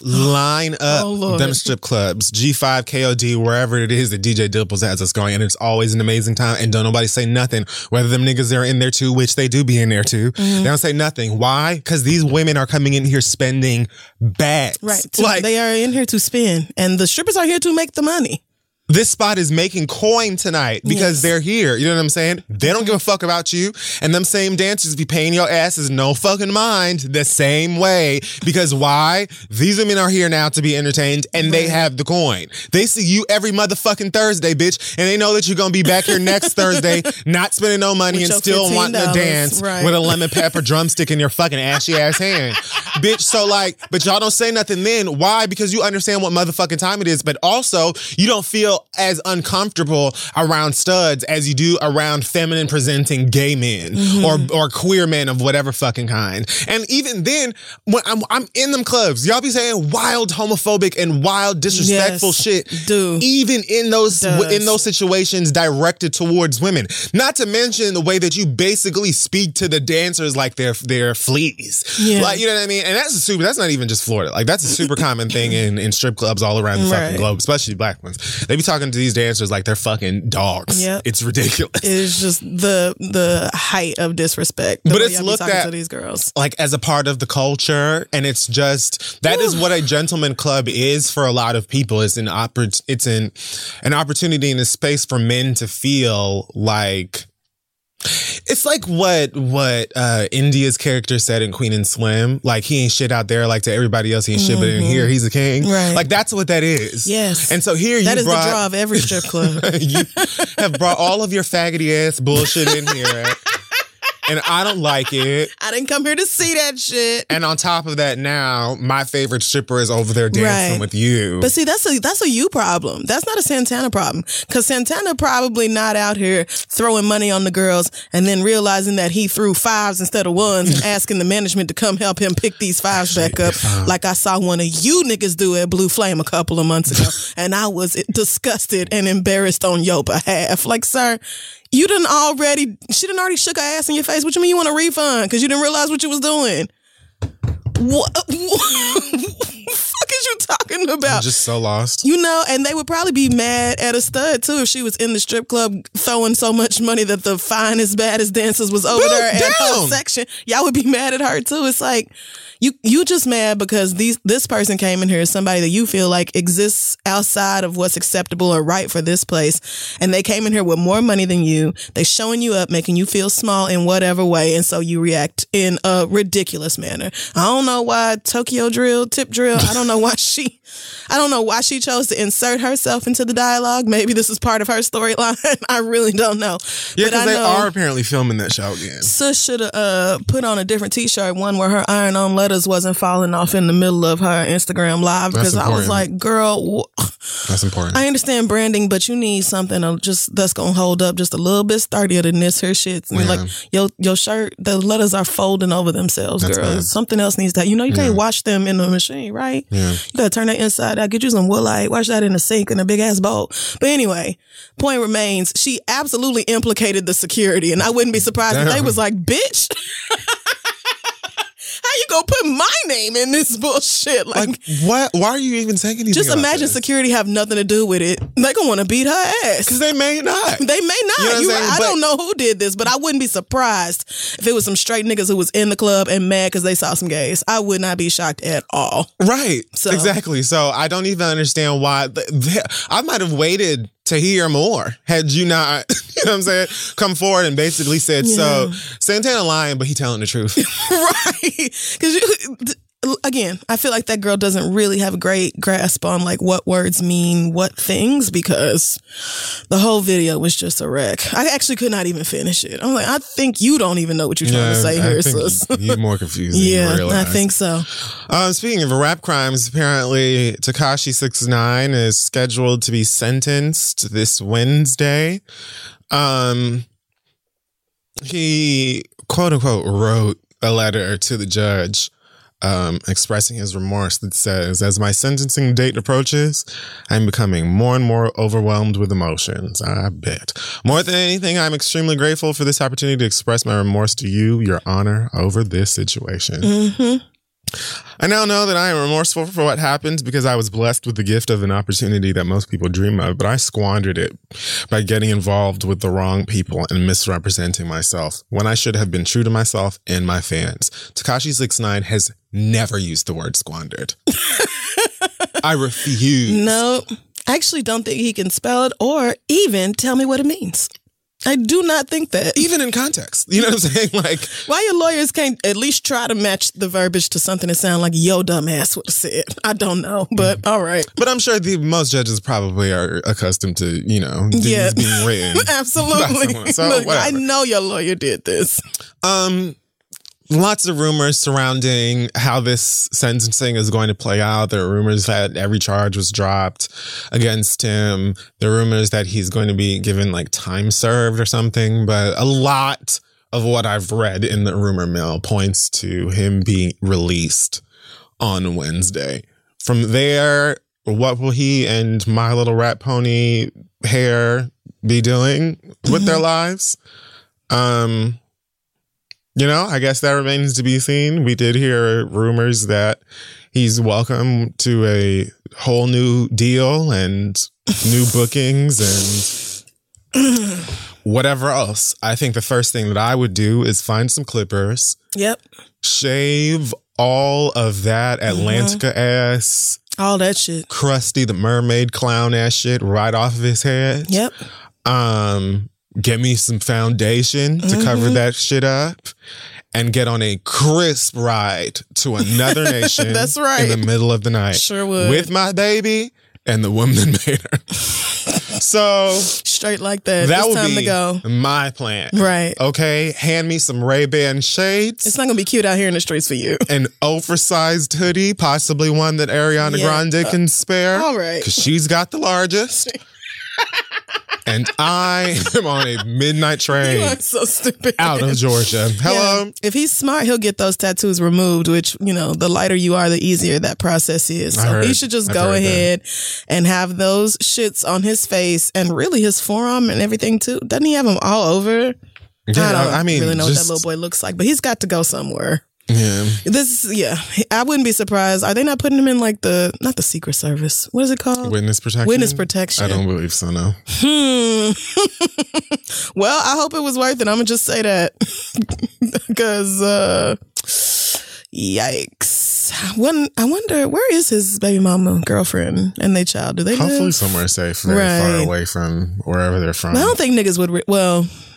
line up them strip clubs, G5, KOD, wherever it is that DJ Dipples has us going, and it's always an amazing time, and don't nobody say nothing, whether them niggas are in there too, which they do be in there too. Mm-hmm. They don't say nothing. Why? Because these women are coming in here spending bags. Right. Like, they are in here to spend, and the strippers are here to make the money. this spot is making coin tonight because they're here. You know what I'm saying? They don't give a fuck about you. And them same dancers be paying your asses no fucking mind the same way. Because why? These women are here now to be entertained and they have the coin. They see you every motherfucking Thursday, bitch. And they know that you're going to be back here next Thursday, not spending no money with and still wanting to dance with a lemon pepper drumstick in your fucking ashy ass hand. Bitch, so like, but y'all don't say nothing then. Why? Because you understand what motherfucking time it is. But also, you don't feel as uncomfortable around studs as you do around feminine presenting gay men or queer men of whatever fucking kind. And even then, when I'm in them clubs, y'all be saying wild homophobic and wild disrespectful shit. Dude. Even in those situations directed towards women. Not to mention the way that you basically speak to the dancers like they're fleas. Yeah. Like, you know what I mean? And that's not even just Florida. Like, that's a super common thing in strip clubs all around the fucking globe, especially black ones. They be talking to these dancers like they're fucking dogs. Yep. It's ridiculous. It's just the height of disrespect. But it's looked at to these girls like as a part of the culture, and it's just that is what a gentleman club is for a lot of people. It's an opportunity in a space for men to feel like. It's like what India's character said in Queen and Slim. Like, he ain't shit out there. Like, to everybody else, he ain't shit, but in here, he's a king. Right. Like, that's what that is. Yes. And so here that you brought... That is the draw of every strip club. You have brought all of your faggoty-ass bullshit in here. And I don't like it. I didn't come here to see that shit. And on top of that, now my favorite stripper is over there dancing with you. But see, that's a you problem. That's not a Santana problem. Because Santana probably not out here throwing money on the girls and then realizing that he threw fives instead of ones and asking the management to come help him pick these fives back up. Like I saw one of you niggas do at Blue Flame a couple of months ago. And I was disgusted and embarrassed on your behalf. Like, sir... She done already shook her ass in your face. What you mean you want a refund? Because you didn't realize what you was doing. What the fuck is you talking about? I'm just so lost. You know, and they would probably be mad at a stud, too, if she was in the strip club throwing so much money that the finest, baddest dancers was over there at her section. Y'all would be mad at her, too. It's like... You just mad because this person came in here as somebody that you feel like exists outside of what's acceptable or right for this place. And they came in here with more money than you. They showing you up, making you feel small in whatever way. And so you react in a ridiculous manner. I don't know why Tip Drill, I don't know why she chose to insert herself into the dialogue. Maybe this is part of her storyline. I really don't know. Yeah, because they are apparently filming that show again. Sis should have put on a different t-shirt, one where her iron on letters wasn't falling off in the middle of her Instagram live, because I was like, girl, that's important. I understand branding, but you need something that's gonna hold up just a little bit sturdier than this her shit. Yeah. Like your shirt, the letters are folding over themselves, that's girl. Bad. Something else needs that. You know, you can't wash them in the machine, right? Yeah. You gotta turn that inside out, get you some Woolite, wash that in the sink in a big ass bowl. But anyway, point remains, she absolutely implicated the security, and I wouldn't be surprised if they was like, bitch. How you gonna put my name in this bullshit? Like what? Why are you even taking these? Just imagine this? Security have nothing to do with it. They gonna want to beat her ass because they may not. You know I don't know who did this, but I wouldn't be surprised if it was some straight niggas who was in the club and mad because they saw some gays. I would not be shocked at all. Right? So. Exactly. So I don't even understand why. I might have waited to hear more had you not, you know what I'm saying, come forward and basically said, so Santana lying, but he telling the truth. Right. Because again, I feel like that girl doesn't really have a great grasp on like what words mean what things, because the whole video was just a wreck. I actually could not even finish it. I'm like, I think you don't even know what you're trying to say here, sis. You're more confused than you realize. I think so. Speaking of rap crimes, apparently Tekashi 6ix9ine is scheduled to be sentenced this Wednesday. He quote unquote wrote a letter to the judge expressing his remorse that says, as my sentencing date approaches, I'm becoming more and more overwhelmed with emotions. I bet. More than anything, I'm extremely grateful for this opportunity to express my remorse to you, Your Honor, over this situation. Mm-hmm. I now know that I am remorseful for what happened because I was blessed with the gift of an opportunity that most people dream of, but I squandered it by getting involved with the wrong people and misrepresenting myself when I should have been true to myself and my fans. Tekashi 6ix9ine has never used the word squandered. I refuse. Nope. I actually don't think he can spell it or even tell me what it means. I do not think that. Even in context. You know what I'm saying? Like, why your lawyers can't at least try to match the verbiage to something that sounds like yo dumbass would have said. I don't know, but all right. But I'm sure the most judges probably are accustomed to, you know, things being written. Absolutely. By someone, so look, I know your lawyer did this. Lots of rumors surrounding how this sentencing is going to play out. There are rumors that every charge was dropped against him. There are rumors that he's going to be given like time served or something. But a lot of what I've read in the rumor mill points to him being released on Wednesday. From there, what will he and My Little Rat Pony Hair be doing with their lives? You know, I guess that remains to be seen. We did hear rumors that he's welcome to a whole new deal and new bookings and whatever else. I think the first thing that I would do is find some clippers. Yep. Shave all of that Atlantica ass. All that shit. Krusty the Mermaid clown ass shit right off of his head. Yep. Get me some foundation to cover that shit up and get on a crisp ride to another nation. That's right. In the middle of the night. Sure would. With my baby and the woman that made her. So. Straight like that. That would be to go. My plan. Right. Okay. Hand me some Ray-Ban shades. It's not going to be cute out here in the streets for you. An oversized hoodie, possibly one that Ariana Grande can spare. All right. Because she's got the largest. And I am on a midnight train. You are so stupid. Out of Georgia. Hello. Yeah. If he's smart, he'll get those tattoos removed, which, you know, the lighter you are, the easier that process is. So he should just go ahead and have those shits on his face and really his forearm and everything, too. Doesn't he have them all over? Yeah, I mean, really know what that little boy looks like, but he's got to go somewhere. Yeah. I wouldn't be surprised. Are they not putting him in like not the Secret Service? What is it called? Witness protection. Witness protection. I don't believe so, no. Well, I hope it was worth it. I'm gonna just say that because yikes. I wonder where is his baby mama, girlfriend, and their child? Do they hopefully live somewhere safe, far away from wherever they're from? I don't think niggas would.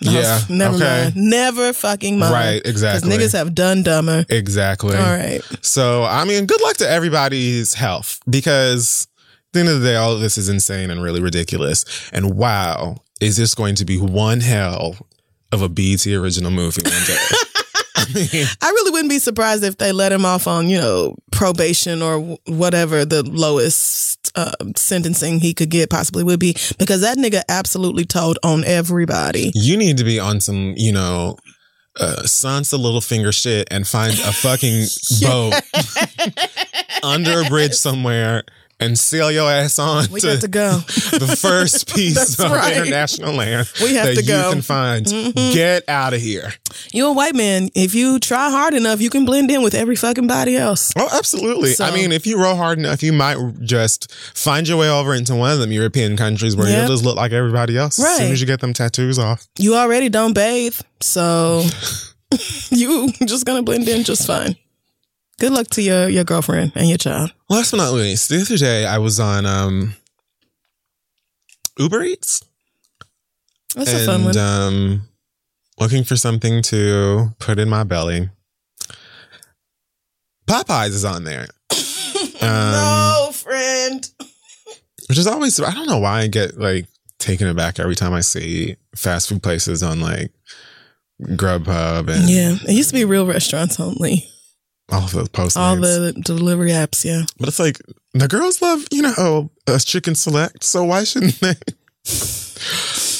Yeah. Never mind. Never fucking mind. Right. Exactly. Because niggas have done dumber. Exactly. All right. So I mean, good luck to everybody's health because at the end of the day, all of this is insane and really ridiculous. And wow, is this going to be one hell of a BET original movie one day? I really wouldn't be surprised if they let him off on, you know, probation or whatever the lowest sentencing he could get possibly would be, because that nigga absolutely told on everybody. You need to be on some, you know, Sansa Littlefinger shit and find a fucking boat under a bridge somewhere and sail your ass on. We got to go. The first piece of international land we have that to go. You can find. Mm-hmm. Get out of here. You're a white man. If you try hard enough, you can blend in with every fucking body else. Oh, absolutely. So, I mean, if you row hard enough, you might just find your way over into one of them European countries where you'll just look like everybody else as soon as you get them tattoos off. You already don't bathe, so you just gonna blend in just fine. Good luck to your girlfriend and your child. Last but not least, the other day I was on Uber Eats. That's a fun one. Looking for something to put in my belly. Popeyes is on there. No, friend. Which is always, I don't know why I get like taken aback every time I see fast food places on like Grubhub. And yeah, it used to be real restaurants only. All of those Postmates. All the delivery apps, yeah. But it's like, the girls love, you know, Chicken Select, so why shouldn't they?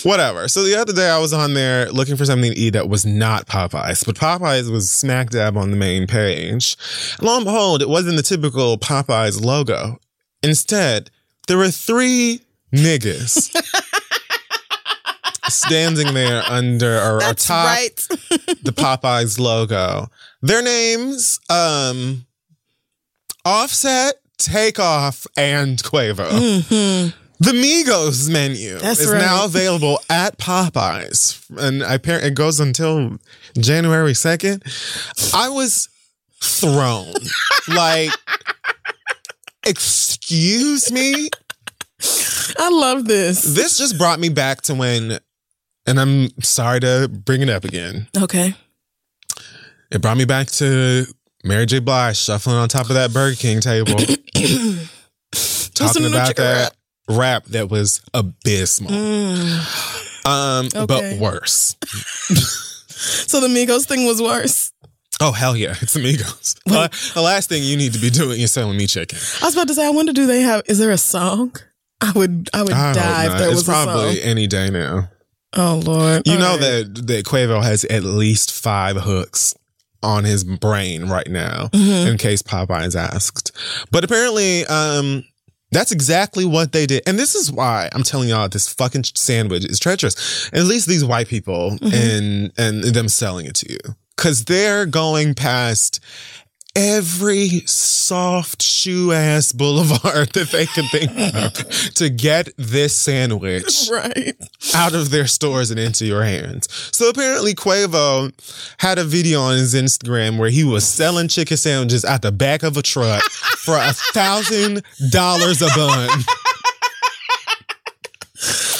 Whatever. So the other day I was on there looking for something to eat that was not Popeyes, but Popeyes was smack dab on the main page. And lo and behold, it wasn't the typical Popeyes logo. Instead, there were three niggas standing there under or atop the Popeyes logo. Their names, Offset, Takeoff, and Quavo. Mm-hmm. The Migos menu is now available at Popeyes. And it goes until January 2nd. I was thrown. Like, excuse me? I love this. This just brought me back to when, and I'm sorry to bring it up again. Okay. It brought me back to Mary J. Blige shuffling on top of that Burger King table. Talking about that rap that was abysmal. Okay. But worse. So the Migos thing was worse. Oh, hell yeah. It's Amigos. The last thing you need to be doing is selling me chicken. I was about to say, I wonder, do they have, is there a song? I would die if there was a song. It's probably any day now. Oh, Lord. You know that Quavo has at least 5 hooks on his brain right now, in case Popeyes asked. But apparently, that's exactly what they did. And this is why I'm telling y'all this fucking sandwich is treacherous. At least these white people and them selling it to you. Because they're going past every soft shoe ass boulevard that they can think of to get this sandwich out of their stores and into your hands. So apparently Quavo had a video on his Instagram where he was selling chicken sandwiches out the back of a truck for $1,000 a bun.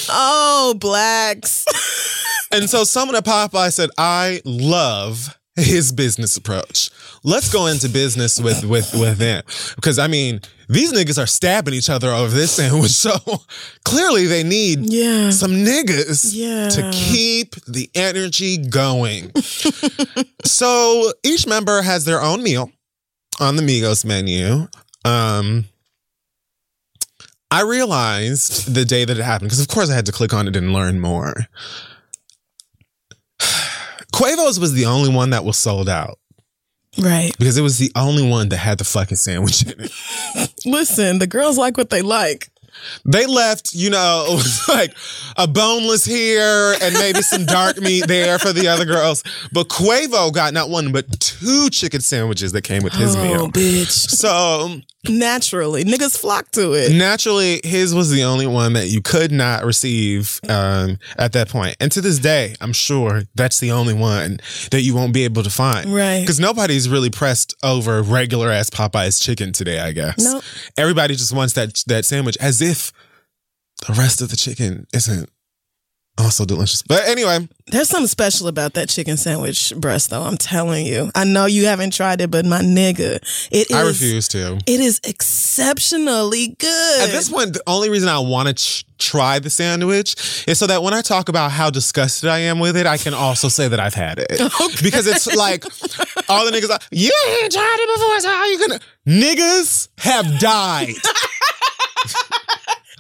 Oh, blacks. And so someone at Popeye said, I love his business approach. Let's go into business with them. Because, I mean, these niggas are stabbing each other over this sandwich. So clearly they need some niggas to keep the energy going. So each member has their own meal on the Migos menu. I realized the day that it happened, because of course I had to click on it and learn more. Quavo's was the only one that was sold out. Right. Because it was the only one that had the fucking sandwich in it. Listen, the girls like what they like. They left, it was like a boneless here and maybe some dark meat there for the other girls. But Quavo got not one, but 2 chicken sandwiches that came with his meal. Oh, bitch. So naturally, niggas flock to it. Naturally, his was the only one that you could not receive at that point. And to this day, I'm sure that's the only one that you won't be able to find. Right. Because nobody's really pressed over regular ass Popeye's chicken today, I guess. No. Nope. Everybody just wants that sandwich as if the rest of the chicken isn't also delicious. But anyway. There's something special about that chicken sandwich breast, though. I'm telling you. I know you haven't tried it, but my nigga, I refuse to. It is exceptionally good. At this point, the only reason I want to try the sandwich is so that when I talk about how disgusted I am with it, I can also say that I've had it. Okay. Because it's like, all the niggas are, you ain't tried it before, so how you gonna? Niggas have died.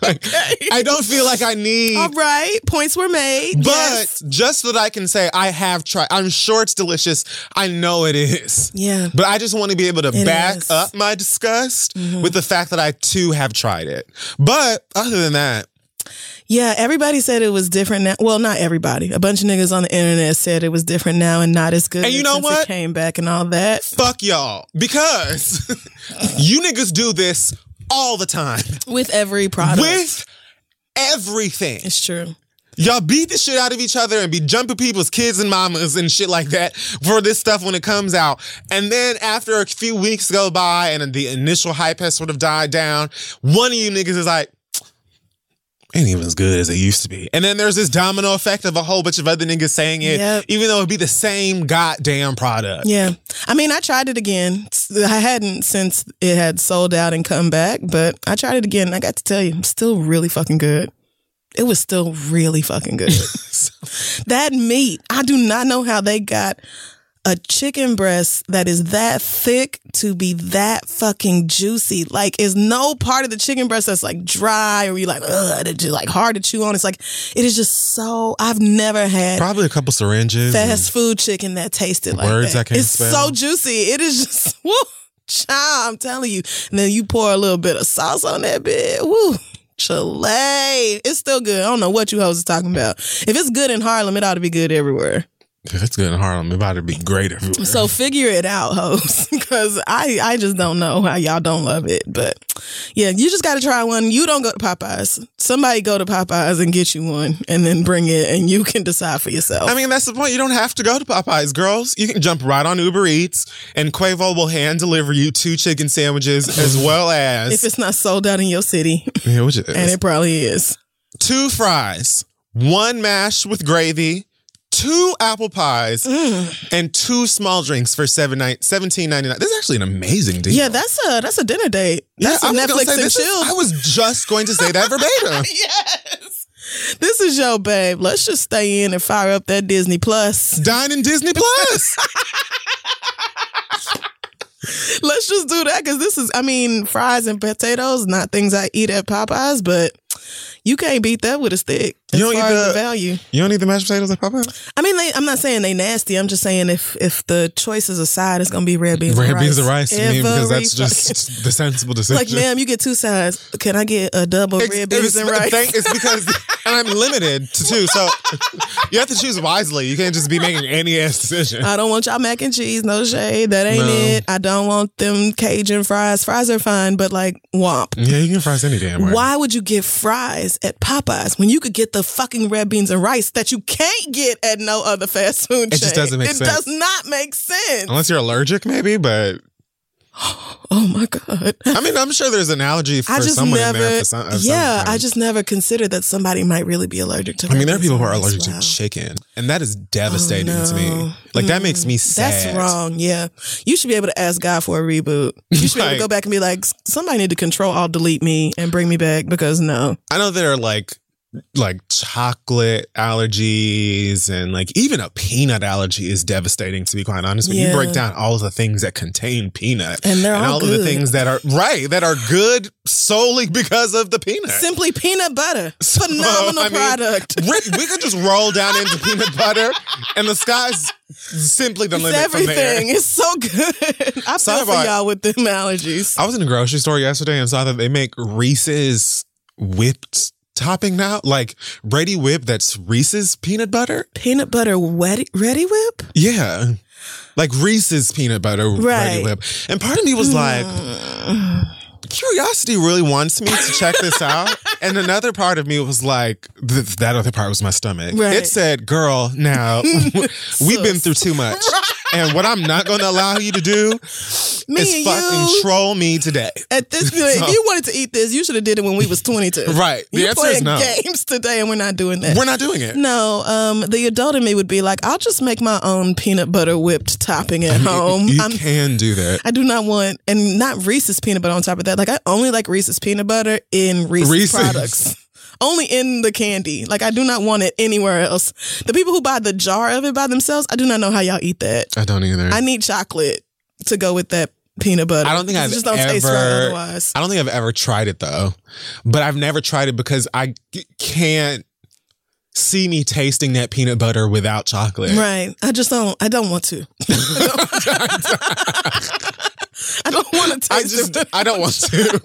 Like, okay. I don't feel like I need. All right. Points were made. But just so that I can say I have tried. I'm sure it's delicious. I know it is. Yeah. But I just want to be able to back up my disgust with the fact that I too have tried it. But other than that. Yeah, everybody said it was different now. Well, not everybody. A bunch of niggas on the internet said it was different now and not as good. And you know what? It came back and all that. Fuck y'all. Because you niggas do this all the time. With every product. With everything. It's true. Y'all beat the shit out of each other and be jumping people's kids and mamas and shit like that for this stuff when it comes out. And then after a few weeks go by and the initial hype has sort of died down, one of you niggas is like, ain't even as good as it used to be. And then there's this domino effect of a whole bunch of other niggas saying it, even though it'd be the same goddamn product. Yeah. I mean, I tried it again. I hadn't since it had sold out and come back, but I tried it again. And I got to tell you, still really fucking good. It was still really fucking good. That meat, I do not know how they got a chicken breast that is that thick to be that fucking juicy. Like, is no part of the chicken breast that's like dry or you like, ugh, it's like hard to chew on. It's like, it is just so, I've never had. Probably a couple syringes. Fast food chicken that tasted like that. Words I can't spell. It's so juicy. It is just, woo, child, I'm telling you. And then you pour a little bit of sauce on that bit. Woo. Chile. It's still good. I don't know what you hoes are talking about. If it's good in Harlem, it ought to be good everywhere. Cause it's good in Harlem. It about to be great everywhere. So figure it out, hoes. Cause I just don't know how y'all don't love it. But yeah, you just gotta try one. You don't go to Popeyes. Somebody go to Popeyes and get you one and then bring it and you can decide for yourself. I mean, that's the point. You don't have to go to Popeyes, girls. You can jump right on Uber Eats and Quavo will hand deliver you 2 chicken sandwiches as well as, if it's not sold out in your city. Yeah, which it is. And it probably is. 2 fries, 1 mash with gravy, 2 apple pies and 2 small drinks for $17.99. This is actually an amazing deal. Yeah, that's a dinner date. That's yeah, a Netflix say, and chill. I was just going to say that verbatim. Yes. This is your babe. Let's just stay in and fire up that Disney Plus. Dine in Disney Plus. Let's just do that because this is, I mean, fries and potatoes, not things I eat at Popeyes, but you can't beat that with a stick. As far as the value. You don't need the mashed potatoes at Popeyes? I mean, I'm not saying they nasty. I'm just saying if the choice is a side, it's going to be red beans and rice. Red beans and rice to me because that's just the sensible decision. Like, ma'am, you get 2 sides. Can I get a double red beans and rice? It's because I'm limited to 2. So you have to choose wisely. You can't just be making any ass decision. I don't want y'all mac and cheese. No shade. That ain't it. I don't want them Cajun fries. Fries are fine, but like womp. Yeah, you can fries any damn way. Why would you get fries at Popeyes when you could get the fucking red beans and rice that you can't get at no other fast food chain? It just doesn't make sense. It does not make sense. Unless you're allergic, maybe, but... Oh my God. I mean, I'm sure there's an allergy for someone in there. Yeah, I just never considered that somebody might really be allergic to. I mean, there are people who are allergic to chicken, and that is devastating to me. Like, that makes me sad. That's wrong, yeah. You should be able to ask God for a reboot. You should be able to go back and be like, somebody need to Control-Alt delete me and bring me back because no. I know there are like chocolate allergies and like even a peanut allergy is devastating, to be quite honest. When you break down all of the things that contain peanut and all good. Of the things that are that are good solely because of the peanut. Simply peanut butter. Phenomenal product. We could just roll down into peanut butter and the sky's simply the limit everything. From there. It's so good. I feel for y'all with them allergies. I was in a grocery store yesterday and saw that they make Reese's whipped topping now, like Ready Whip that's Reese's peanut butter. Peanut butter Ready Whip? Yeah. Like Reese's peanut butter Ready Whip. And part of me was like, curiosity really wants me to check this out. And another part of me was like, that other part was my stomach. Right. It said, girl, now, we've been through too much. Right. And what I'm not going to allow you to do is fucking troll me today. At this point, if you wanted to eat this, you should have did it when we was 22. Right. The answer is no. You're playing games today and we're not doing that. We're not doing it. No. The adult in me would be like, I'll just make my own peanut butter whipped topping at home. You can do that. I do not want, and not Reese's peanut butter on top of that. Like, I only like Reese's peanut butter in Reese's products. Only in the candy. Like, I do not want it anywhere else. The people who buy the jar of it by themselves, I do not know how y'all eat that. I don't either. I need chocolate to go with that peanut butter. I don't think I've just don't ever taste right otherwise. I don't think I've ever tried it though. But I've never tried it because I can't see me tasting that peanut butter without chocolate. Right. I just don't. I don't want to. I don't want to taste it. I don't want to.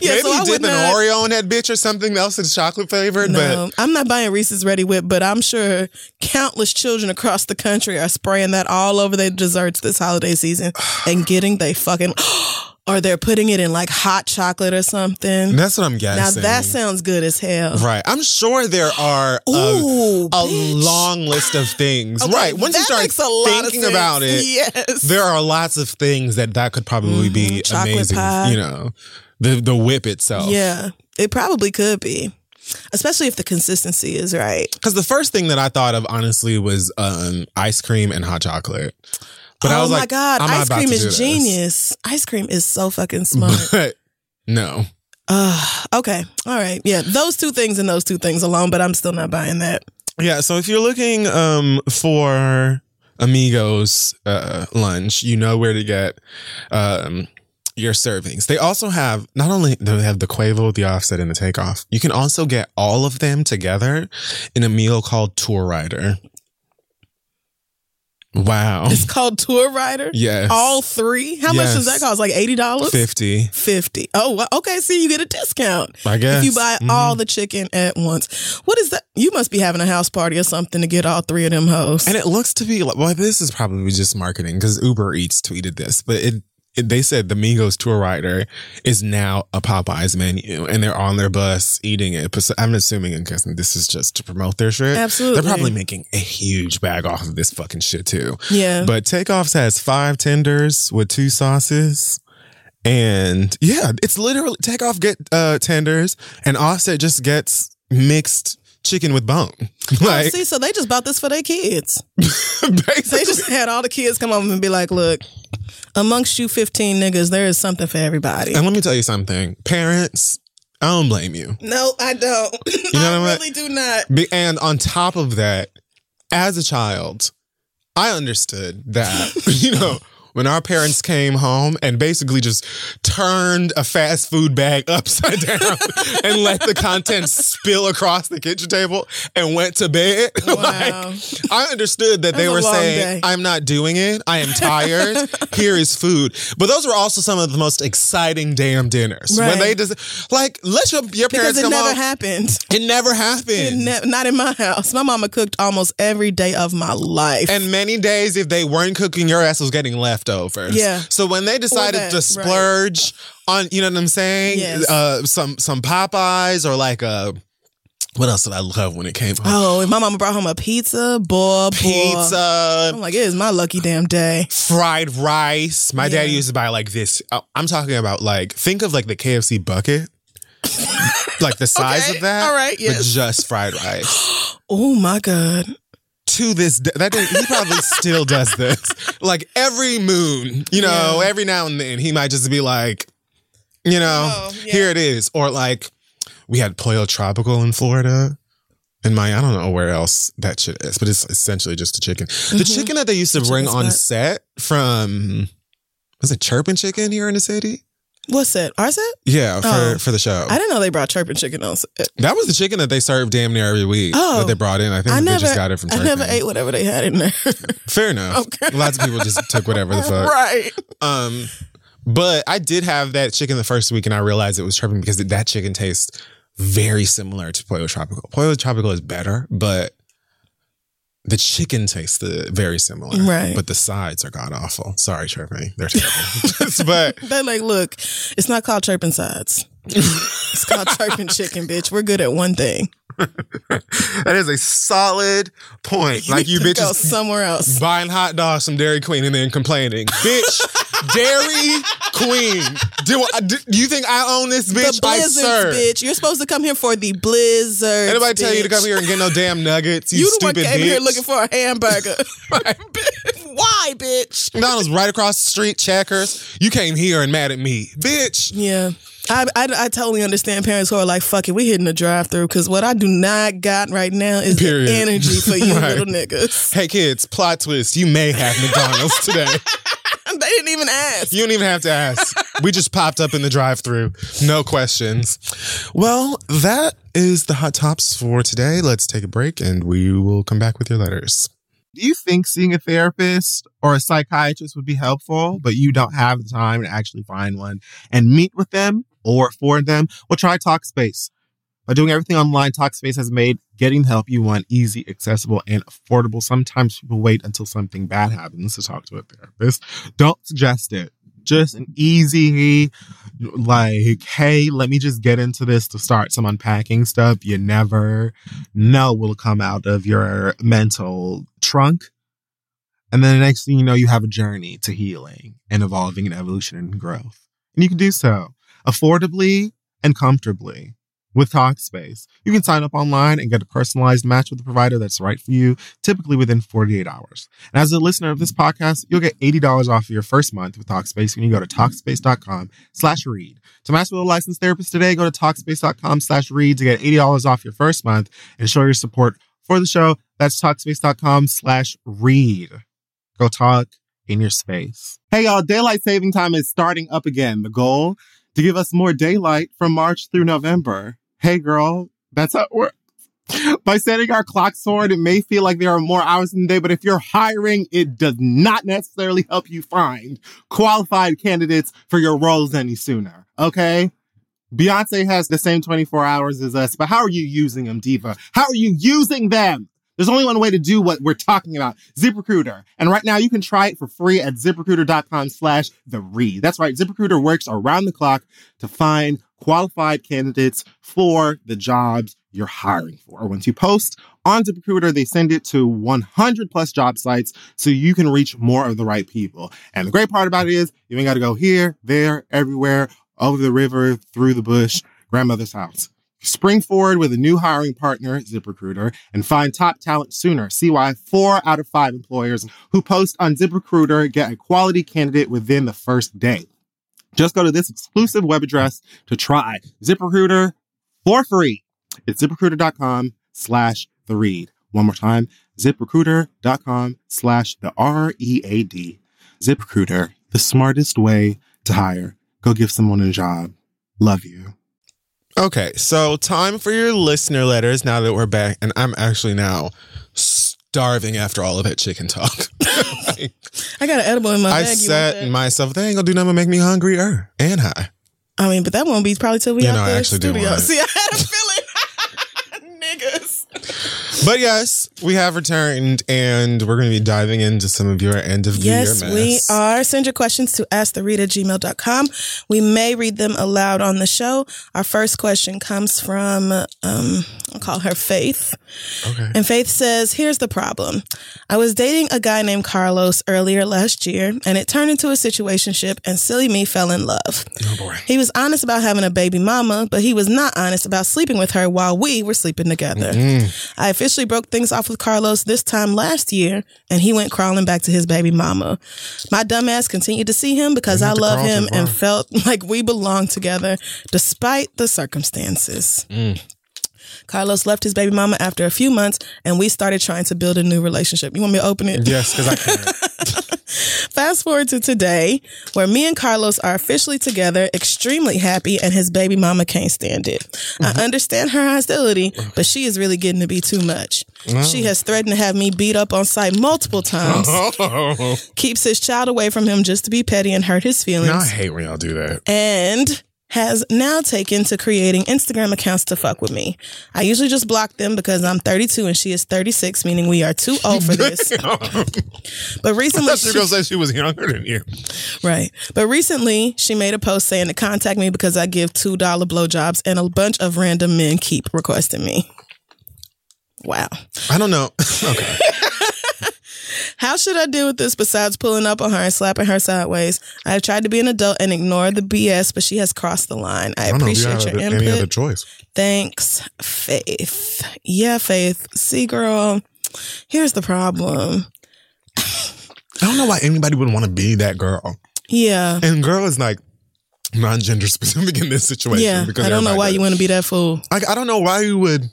Yeah, maybe so you dip an Oreo on that bitch or something else that's chocolate flavored. No, but I'm not buying Reese's Ready Whip, but I'm sure countless children across the country are spraying that all over their desserts this holiday season and getting they fucking... Or they're putting it in like hot chocolate or something. That's what I'm guessing. Now that sounds good as hell. Right. I'm sure there are a long list of things. Okay, right. Once you start thinking about it, yes. There are lots of things that could probably be chocolate amazing. Pie. You know, the whip itself. Yeah, it probably could be. Especially if the consistency is right. Because the first thing that I thought of, honestly, was ice cream and hot chocolate. But oh my God, ice cream is genius. Ice cream is so fucking smart. But no. Okay. All right. Yeah. Those 2 things and those 2 things alone, but I'm still not buying that. Yeah. So if you're looking for Amigos lunch, you know where to get your servings. They also have, not only do they have the Quavo, the Offset, and the Takeoff, you can also get all of them together in a meal called Tour Rider. Wow. It's called Tour Rider? Yes. All three? How much does that cost? Like $80? $50. Oh, well, okay. See, you get a discount. I guess. If you buy all the chicken at once. What is that? You must be having a house party or something to get all three of them hoes. And it looks to be like, well, this is probably just marketing because Uber Eats tweeted this, but they said the Migos Tour Rider is now a Popeyes menu and they're on their bus eating it. But I'm assuming and guessing this is just to promote their shit. Absolutely. They're probably making a huge bag off of this fucking shit too. Yeah. But Takeoffs has 5 tenders with 2 sauces. And yeah, it's literally Takeoff get tenders and Offset just gets mixed chicken with bone. Like, oh, see, so they just bought this for their kids. Basically. They just had all the kids come over and be like, look, amongst you 15 niggas, there is something for everybody. And let me tell you something. Parents, I don't blame you. No, I don't. You know what I really do not. And on top of that, as a child, I understood that, you know, when our parents came home and basically just turned a fast food bag upside down and let the contents spill across the kitchen table and went to bed. Wow. Like, I understood that they were saying, I'm not doing it. I am tired. Here is food. But those were also some of the most exciting damn dinners. Right. When they just, like, let your parents come home. It never happened. Not in my house. My mama cooked almost every day of my life. And many days, if they weren't cooking, your ass was getting left. Yeah. So when they decided to splurge on, you know what I'm saying? Yes. Some Popeyes or like a, what else did I love when it came home? Oh, my mama brought home a pizza, boy. I'm like, it is my lucky damn day. Fried rice. My dad used to buy like this. I'm talking about like, think of like the KFC bucket. Like the size of that. All right. Yes. But just fried rice. Oh my God. To this day, he probably still does this. Like every moon, you know, every now and then, he might just be like, you know, here it is. Or like, we had Pollo Tropical in Florida. And I don't know where else that shit is, but it's essentially just the chicken. Mm-hmm. The chicken that they used to bring on set from, was it Chirping Chicken here in the city? What's that? Our set? Yeah, for the show. I didn't know they brought Chirping Chicken on set. That was the chicken that they served damn near every week that they brought in. I think they just got it from Chirping. I never ate whatever they had in there. Fair enough. Okay. Lots of people just took whatever the fuck. Right. But I did have that chicken the first week and I realized it was Chirping because that chicken tastes very similar to Pollo Tropical. Pollo Tropical is better, but the chicken tastes very similar. Right. But the sides are god-awful. Sorry, Chirping. They're terrible. But they're like, look, it's not called Chirping sides. It's called Chirping Chicken, bitch. We're good at one thing. That is a solid point. Like you bitches go somewhere else. Buying hot dogs from Dairy Queen and then complaining. Bitch, Dairy Queen. Do you think I own this bitch? The blizzards, I serve. Bitch. You're supposed to come here for the blizzards. Anybody tell you to come here and get no damn nuggets? You stupid bitch. You the one came here looking for a hamburger. Why, bitch? McDonald's right across the street, Checkers. You came here and mad at me. Bitch. Yeah. I totally understand parents who are like, fuck it, we hitting the drive-thru because what I do not got right now is the energy for you little niggas. Hey kids, plot twist, you may have McDonald's today. They didn't even ask. You don't even have to ask. We just popped up in the drive-thru. No questions. Well, that is the Hot Tops for today. Let's take a break and we will come back with your letters. Do you think seeing a therapist or a psychiatrist would be helpful, but you don't have the time to actually find one and meet with them? Or for them, well, try Talkspace. By doing everything online, Talkspace has made getting the help you want easy, accessible, and affordable. Sometimes people wait until something bad happens to talk to a therapist. Don't suggest it. Just an easy, like, hey, let me just get into this to start some unpacking stuff you never know will come out of your mental trunk. And then the next thing you know, you have a journey to healing and evolving and evolution and growth. And you can do so affordably and comfortably with Talkspace. You can sign up online and get a personalized match with a provider that's right for you, typically within 48 hours. And as a listener of this podcast, you'll get $80 off your first month with Talkspace when you go to Talkspace.com/read. To match with a licensed therapist today, go to Talkspace.com/read to get $80 off your first month and show your support for the show. That's Talkspace.com/read. Go talk in your space. Hey, y'all, daylight saving time is starting up again. The goal? To give us more daylight from March through November. Hey, girl, that's how it works. By setting our clocks forward, it may feel like there are more hours in the day, but if you're hiring, it does not necessarily help you find qualified candidates for your roles any sooner, okay? Beyonce has the same 24 hours as us, but how are you using them, Diva? How are you using them? There's only one way to do what we're talking about, ZipRecruiter. And right now you can try it for free at ZipRecruiter.com/TheRe. That's right, ZipRecruiter works around the clock to find qualified candidates for the jobs you're hiring for. Once you post on ZipRecruiter, they send it to 100 plus job sites so you can reach more of the right people. And the great part about it is you ain't got to go here, there, everywhere, over the river, through the bush, grandmother's house. Spring forward with a new hiring partner, ZipRecruiter, and find top talent sooner. See why 4 out of 5 employers who post on ZipRecruiter get a quality candidate within the first day. Just go to this exclusive web address to try ZipRecruiter for free. It's ZipRecruiter.com/TheRead. One more time, ZipRecruiter.com/TheRead. ZipRecruiter, the smartest way to hire. Go give someone a job. Love you. Okay, so time for your listener letters now that we're back. And I'm actually now starving after all of that chicken talk. Like, I got an edible in my bag. I said myself, they ain't gonna do nothing but make me hungrier and high. I mean, but that won't be probably till we have the studio. See, I had a feeling. Niggas. But yes, we have returned and we're going to be diving into some of your end of the year mess. Yes, we are. Send your questions to asktheread@gmail.com. We may read them aloud on the show. Our first question comes from, I'll call her Faith. Okay. And Faith says, here's the problem. I was dating a guy named Carlos earlier last year and it turned into a situationship and silly me fell in love. Oh boy. He was honest about having a baby mama, but he was not honest about sleeping with her while we were sleeping together. Mm-hmm. I officially broke things off with Carlos this time last year and he went crawling back to his baby mama. My dumbass continued to see him because I love him and felt like we belonged together despite the circumstances. Mm. Carlos left his baby mama after a few months and we started trying to build a new relationship. You want me to open it? Yes, because I can't. Fast forward to today, where me and Carlos are officially together, extremely happy, and his baby mama can't stand it. Mm-hmm. I understand her hostility, but she is really getting to be too much. Oh. She has threatened to have me beat up on site multiple times, keeps his child away from him just to be petty and hurt his feelings. No, I hate when y'all do that. And has now taken to creating Instagram accounts to fuck with me. I usually just block them because I'm 32 and she is 36, meaning we are too old for this. But recently, I thought you were going to say she was younger than you. Right. But recently, she made a post saying to contact me because I give $2 blowjobs and a bunch of random men keep requesting me. Wow. I don't know. Okay. How should I deal with this besides pulling up on her and slapping her sideways? I have tried to be an adult and ignore the BS, but she has crossed the line. I appreciate your input. Any other choice? Thanks, Faith. Yeah, Faith. See, girl, here's the problem. I don't know why anybody would want to be that girl. Yeah. And girl is like non-gender specific in this situation. Yeah, because I don't know why you want to be that fool. I don't know why you would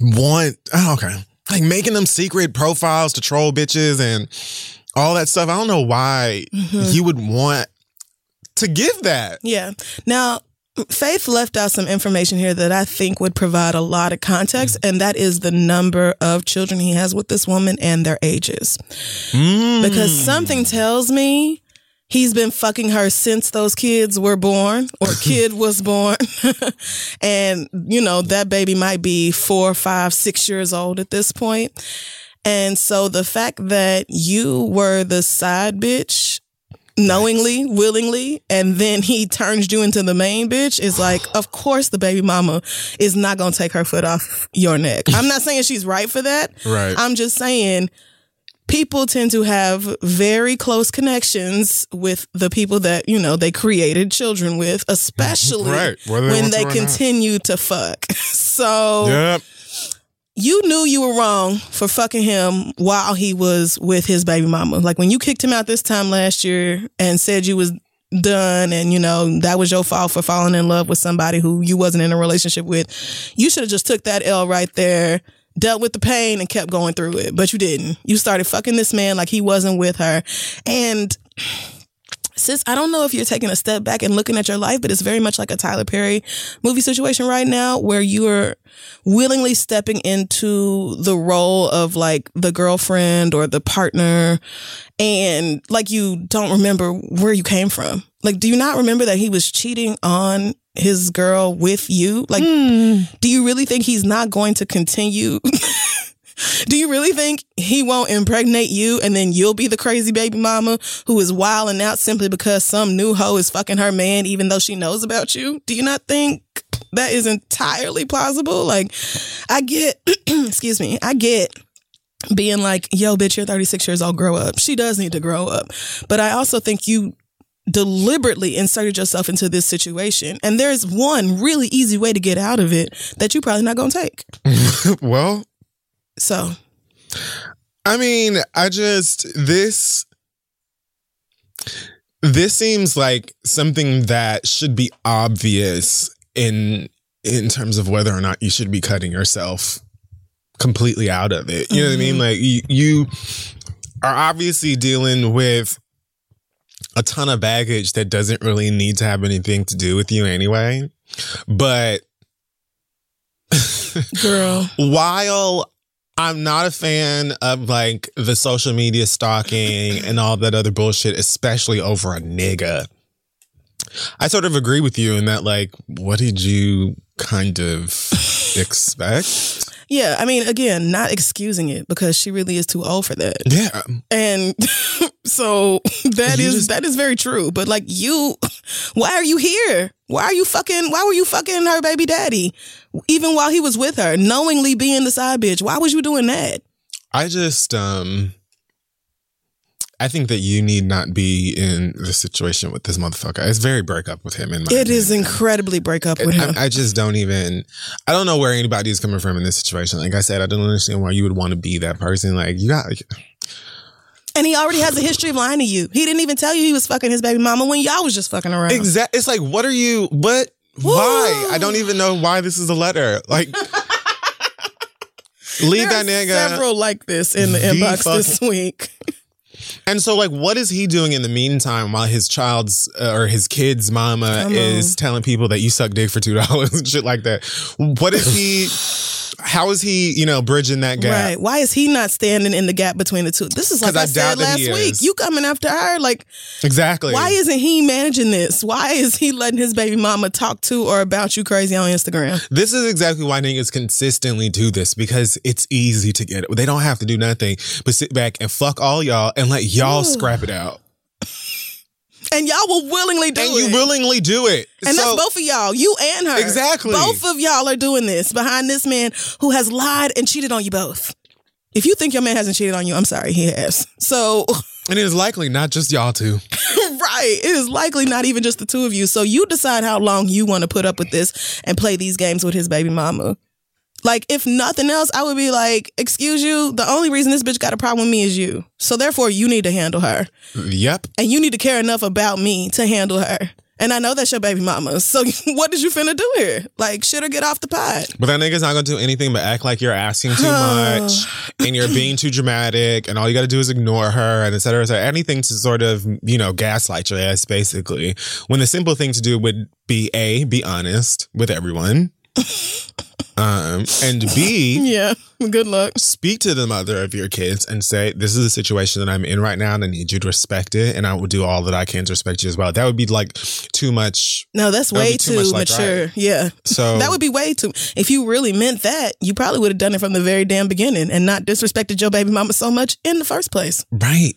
want... Oh, okay. Like making them secret profiles to troll bitches and all that stuff. I don't know why you would want to give that. Yeah. Now, Faith left out some information here that I think would provide a lot of context. And that is the number of children he has with this woman and their ages. Mm. Because something tells me he's been fucking her since those kids were born or kid was born. And, you know, that baby might be 4, 5, 6 years old at this point. And so the fact that you were the side bitch knowingly, willingly, and then he turns you into the main bitch is like, of course the baby mama is not going to take her foot off your neck. I'm not saying she's right for that. Right. I'm just saying... people tend to have very close connections with the people that, you know, they created children with, especially when they continue to fuck. So you knew you were wrong for fucking him while he was with his baby mama. Like when you kicked him out this time last year and said you was done and, you know, that was your fault for falling in love with somebody who you wasn't in a relationship with. You should have just took that L right there. Dealt with the pain and kept going through it, but you didn't. You started fucking this man like he wasn't with her. And sis, I don't know if you're taking a step back and looking at your life, but it's very much like a Tyler Perry movie situation right now where you are willingly stepping into the role of like the girlfriend or the partner, and like you don't remember where you came from. Like, do you not remember that he was cheating on his girl with you? Like, do you really think he's not going to continue? Do you really think he won't impregnate you and then you'll be the crazy baby mama who is wilding out simply because some new hoe is fucking her man even though she knows about you? Do you not think that is entirely plausible? Like, I get, excuse me, I get being like, yo, bitch, you're 36 years old, grow up. She does need to grow up. But I also think you deliberately inserted yourself into this situation, and there's one really easy way to get out of it that you're probably not going to take. Well... So, I mean, I just, this seems like something that should be obvious in terms of whether or not you should be cutting yourself completely out of it. You know what I mean? Like you are obviously dealing with a ton of baggage that doesn't really need to have anything to do with you anyway. But girl, while I'm not a fan of like the social media stalking and all that other bullshit, especially over a nigga, I sort of agree with you in that, like, what did you kind of expect? Yeah, I mean, again, not excusing it because she really is too old for that. Yeah. And so that is very true. But like, why are you here? Why were you fucking her baby daddy? Even while he was with her, knowingly being the side bitch. Why was you doing that? I just, I think that you need not be in the situation with this motherfucker. It's very break up with him. It is incredibly break up with him. I just don't even, I don't know where anybody is coming from in this situation. Like I said, I don't understand why you would want to be that person. Like you got. And he already has a history of lying to you. He didn't even tell you he was fucking his baby mama when y'all was just fucking around. Exactly. It's like, what are you, what, woo. Why? I don't even know why this is a letter. Like. Leave that nigga. There are several like this in the inbox this week. And so, like, what is he doing in the meantime while his child's or his kid's mama is telling people that you suck dick for $2 and shit like that? What is he? How is he, you know, bridging that gap? Right. Why is he not standing in the gap between the two? This is like I said last week. You coming after her? Like, exactly. Why isn't he managing this? Why is he letting his baby mama talk to or about you crazy on Instagram? This is exactly why niggas consistently do this, because it's easy to get it. They don't have to do nothing but sit back and fuck all y'all and let y'all scrap it out. And y'all will willingly do it. And you willingly do it. And so, that's both of y'all. You and her. Exactly. Both of y'all are doing this behind this man who has lied and cheated on you both. If you think your man hasn't cheated on you, I'm sorry, he has. So. And it is likely not just y'all two. Right. It is likely not even just the two of you. So you decide how long you want to put up with this and play these games with his baby mama. Like, if nothing else, I would be like, excuse you, the only reason this bitch got a problem with me is you. So therefore, you need to handle her. Yep. And you need to care enough about me to handle her. And I know that's your baby mama. So what did you finna do here? Like, shit or get off the pot. But that nigga's not gonna do anything but act like you're asking too much and you're being too dramatic and all you gotta do is ignore her and et cetera, anything to sort of, you know, gaslight your ass, basically. When the simple thing to do would be A, be honest with everyone. And B, yeah, good luck. Speak to the mother of your kids and say, this is a situation that I'm in right now and I need you to respect it, and I will do all that I can to respect you as well. That would be like too much. No, that's way too mature. Like, yeah. So that would be way too. If you really meant that, you probably would have done it from the very damn beginning and not disrespected your baby mama so much in the first place. Right.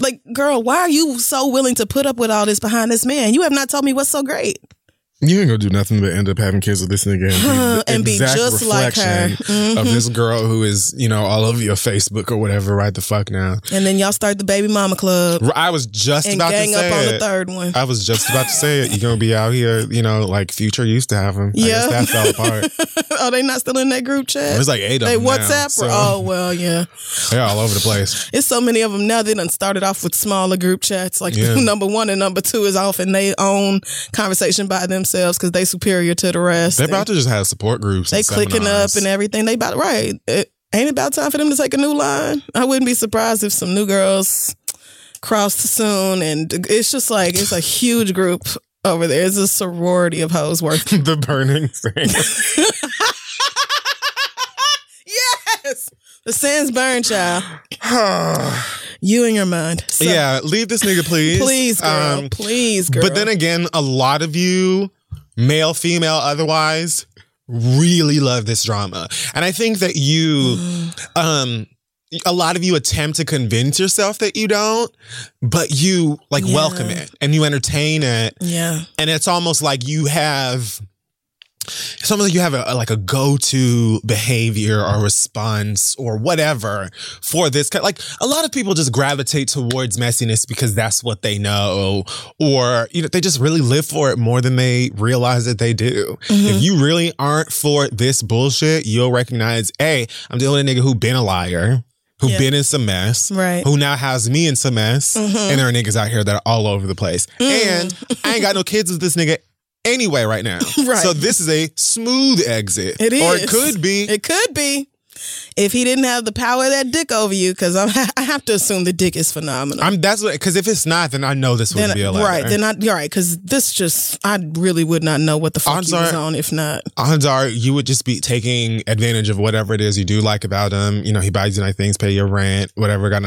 Like, girl, why are you so willing to put up with all this behind this man? You have not told me what's so great. You ain't gonna do nothing but end up having kids with this nigga and be just like her. Mm-hmm. Of this girl who is, you know, all over your Facebook or whatever right the fuck now. And then y'all start the baby mama club. I was just about to say it. And gang up on the third one. I was just about to say it. You're gonna be out here, you know, like Future used to have them. Yeah. I guess that fell apart. Are they not still in that group chat? There's like 8 of them. They WhatsApp? So. Oh, well, yeah. They're all over the place. It's so many of them now. They done started off with smaller group chats. Like number 1 and number 2 is off in their own conversation by themselves. Because they superior to the rest. They're about to just have support groups. They clicking up and everything. They about right. It ain't about time for them to take a new line. I wouldn't be surprised if some new girls crossed soon. And it's just like, it's a huge group over there. It's a sorority of hoes working. The burning sand. Yes! The sands burn, child. You and your mind. So, yeah, leave this nigga, please. Please, girl. Please, girl. But then again, a lot of you, male, female, otherwise, really love this drama. And I think that you, a lot of you attempt to convince yourself that you don't, but you like welcome it and you entertain it. Yeah. And it's almost like you have... It's almost like you have a go-to behavior or response or whatever for this. Like, a lot of people just gravitate towards messiness because that's what they know, or they just really live for it more than they realize that they do. Mm-hmm. If you really aren't for this bullshit, you'll recognize, hey, I'm dealing with a nigga who been a liar, who been in some mess, right? Who now has me in some mess, and there are niggas out here that are all over the place. And I ain't got no kids with this nigga anyway right now. Right. So this is a smooth exit. It is. Or it could be. It could be. If he didn't have the power of that dick over you, because I have to assume the dick is phenomenal. Because if it's not, then I know this would be a letter. Right. Then because this just, I really would not know what the fuck he was on if not. Odds are you would just be taking advantage of whatever it is you do like about him. He buys you nice things, pay your rent, whatever, and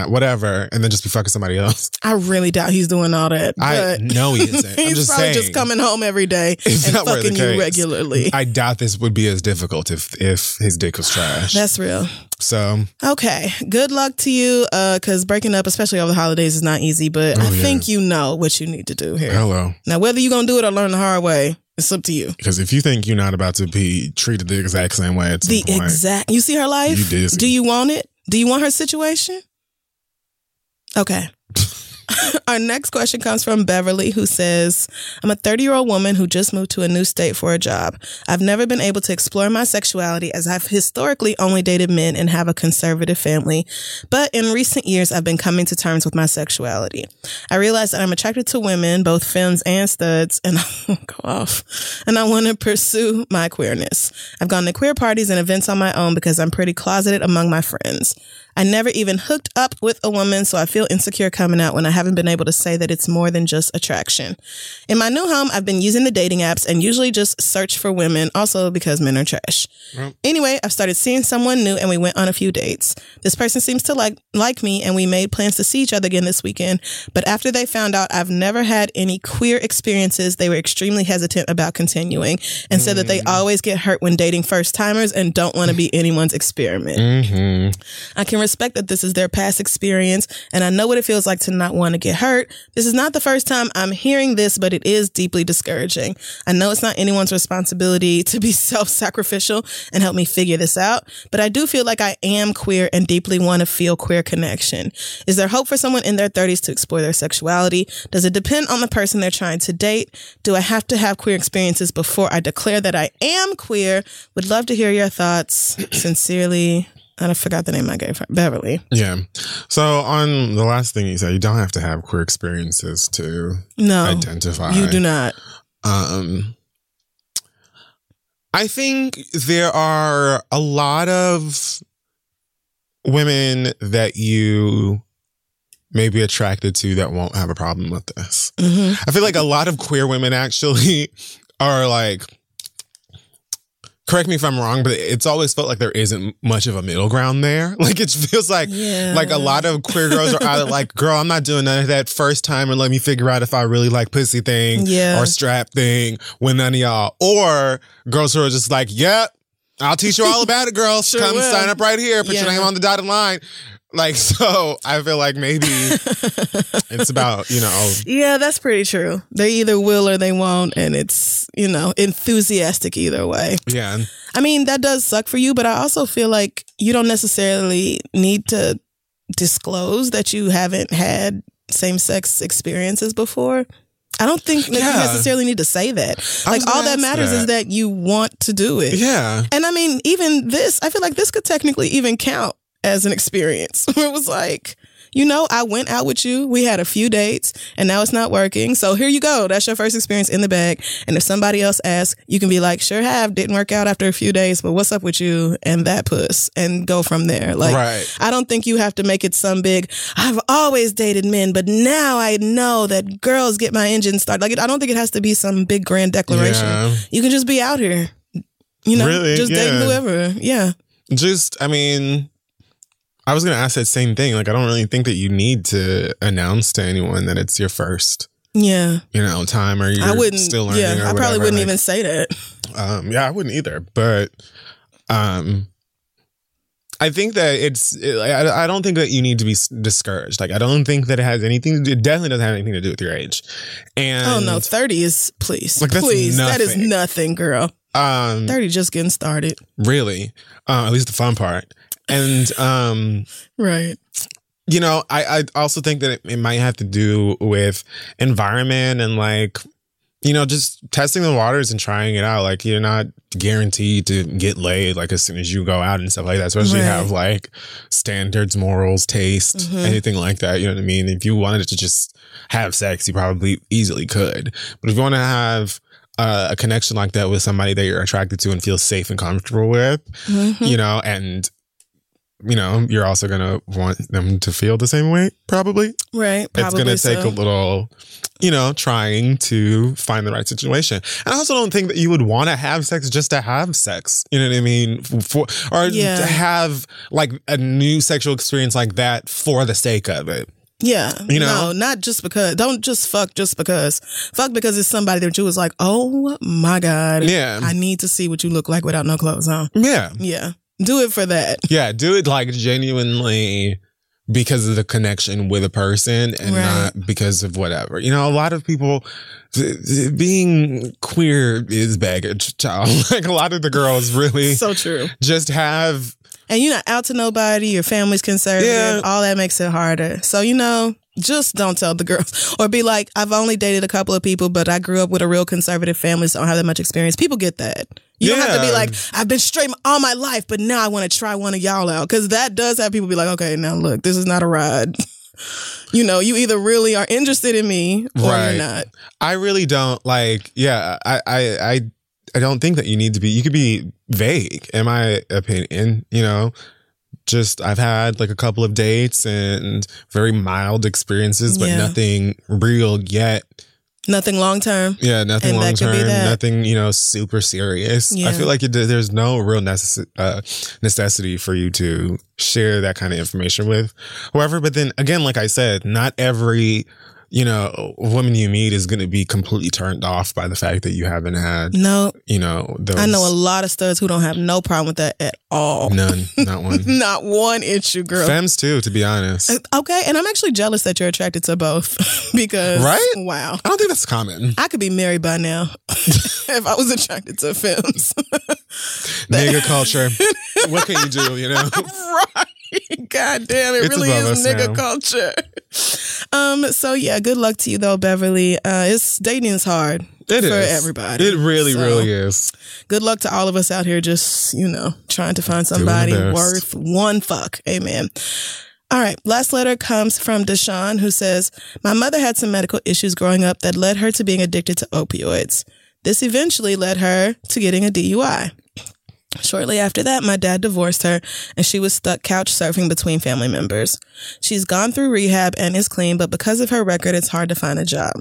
then just be fucking somebody else. I really doubt he's doing all that. I know he isn't. He's just coming home every day and fucking you regularly. I doubt this would be as difficult if his dick was trash. That's real. So okay, good luck to you, because breaking up, especially over the holidays, is not easy. But I think you know what you need to do here. Hello. Now, whether you're gonna do it or learn the hard way, it's up to you. Because if you think you're not about to be treated the exact same way, at the point, exact. You see her life. You did. Do you want it? Do you want her situation? Okay. Our next question comes from Beverly, who says, I'm a 30-year-old woman who just moved to a new state for a job. I've never been able to explore my sexuality as I've historically only dated men and have a conservative family. But in recent years, I've been coming to terms with my sexuality. I realized that I'm attracted to women, both femmes and studs, and I go off. And I want to pursue my queerness. I've gone to queer parties and events on my own because I'm pretty closeted among my friends. I never even hooked up with a woman, so I feel insecure coming out when I haven't been able to say that it's more than just attraction. In my new home, I've been using the dating apps and usually just search for women, also because men are trash. Yep. Anyway, I've started seeing someone new and we went on a few dates. This person seems to like me and we made plans to see each other again this weekend, but after they found out I've never had any queer experiences, they were extremely hesitant about continuing and said that they always get hurt when dating first-timers and don't want to be anyone's experiment. I can respect that this is their past experience, and I know what it feels like to not want to get hurt. This is not the first time I'm hearing this, but it is deeply discouraging. I know it's not anyone's responsibility to be self-sacrificial and help me figure this out, but I do feel like I am queer and deeply want to feel queer connection. Is there hope for someone in their 30s to explore their sexuality? Does it depend on the person they're trying to date? Do I have to have queer experiences before I declare that I am queer? Would love to hear your thoughts. Sincerely... And I forgot the name I gave her. Beverly. Yeah. So on the last thing you said, you don't have to have queer experiences to identify. You do not. I think there are a lot of women that you may be attracted to that won't have a problem with this. Mm-hmm. I feel like a lot of queer women actually are like... Correct me if I'm wrong, but it's always felt like there isn't much of a middle ground there. Like, it feels like like a lot of queer girls are either like, girl, I'm not doing none of that first time and let me figure out if I really like pussy thing or strap thing with none of y'all. Or girls who are just like, yep, I'll teach you all about it, girl. Sure come will. Sign up right here. Put your name on the dotted line. Like, so I feel like maybe it's about, Yeah, that's pretty true. They either will or they won't. And it's, enthusiastic either way. Yeah. I mean, that does suck for you. But I also feel like you don't necessarily need to disclose that you haven't had same-sex experiences before. I don't think that you necessarily need to say that. Like, all that matters is that you want to do it. Yeah. And I mean, even this, I feel like this could technically even count as an experience. It was like, you know, I went out with you. We had a few dates and now it's not working. So here you go. That's your first experience in the bag. And if somebody else asks, you can be like, sure have, didn't work out after a few days, but what's up with you and that puss, and go from there. Like, right. I don't think you have to make it some big, I've always dated men, but now I know that girls get my engine started. Like, I don't think it has to be some big grand declaration. Yeah. You can just be out here, you know, really? Just date whoever. Yeah. Just, I mean, I was going to ask that same thing. Like, I don't really think that you need to announce to anyone that it's your first, you know, time, or you're still learning. Yeah, I probably wouldn't even say that. Yeah, I wouldn't either. But I think that I don't think that you need to be discouraged. Like, I don't think that it has anything to do. It definitely doesn't have anything to do with your age. And oh, no, 30 is, please. Like, please. That is nothing, girl. 30 just getting started. Really? At least the fun part. And right. You know, I also think that it might have to do with environment and, like, you know, just testing the waters and trying it out. Like, you're not guaranteed to get laid, like, as soon as you go out and stuff like that. Especially have, like, standards, morals, taste, anything like that. You know what I mean? If you wanted to just have sex, you probably easily could. But if you want to have a connection like that with somebody that you're attracted to and feel safe and comfortable with, you know, and, you know, you're also going to want them to feel the same way, probably. Right. Probably. It's going to take a little, you know, trying to find the right situation. And I also don't think that you would want to have sex just to have sex. You know what I mean? To have, like, a new sexual experience like that for the sake of it. Yeah. You know? No, not just because. Don't just fuck just because. Fuck because it's somebody that you was like, oh my God. Yeah. I need to see what you look like without no clothes on. Yeah. Yeah. Do it for that. Yeah, do it, like, genuinely because of the connection with a person and not because of whatever. You know, a lot of people, being queer is baggage, child. Like, a lot of the girls really so true. Just have... And you're not out to nobody, your family's conservative, all that makes it harder. So, you know... Just don't tell the girls, or be like, I've only dated a couple of people, but I grew up with a real conservative family, so I don't have that much experience. People get that. You don't have to be like, I've been straight all my life, but now I want to try one of y'all out. Because that does have people be like, okay, now look, this is not a ride. You know, you either really are interested in me or you're not. I really don't, like, I don't think that you need to be, you could be vague, in my opinion, you know. Just, I've had, like, a couple of dates and very mild experiences, but nothing real yet. Nothing long term. Yeah, nothing long term. Nothing, you know, super serious. Yeah. I feel like there's no real necessity for you to share that kind of information with whoever. But then again, like I said, not every, you know, woman you meet is going to be completely turned off by the fact that you haven't had, you know, those. I know a lot of studs who don't have no problem with that at all. None. Not one. Not one issue, girl. Femmes too, to be honest. Okay. And I'm actually jealous that you're attracted to both because, right? Wow. I don't think that's common. I could be married by now if I was attracted to femmes. Nigga culture. What can you do, you know? Right. God damn, it really is nigga culture. So yeah, good luck to you though, Beverly. It's dating is hard. It is for everybody. It really, really is. Good luck to all of us out here just, you know, trying to find somebody worth one fuck. Amen. All right. Last letter comes from Deshaun, who says, my mother had some medical issues growing up that led her to being addicted to opioids. This eventually led her to getting a DUI. Shortly after that, my dad divorced her and she was stuck couch surfing between family members. She's gone through rehab and is clean, but because of her record, it's hard to find a job.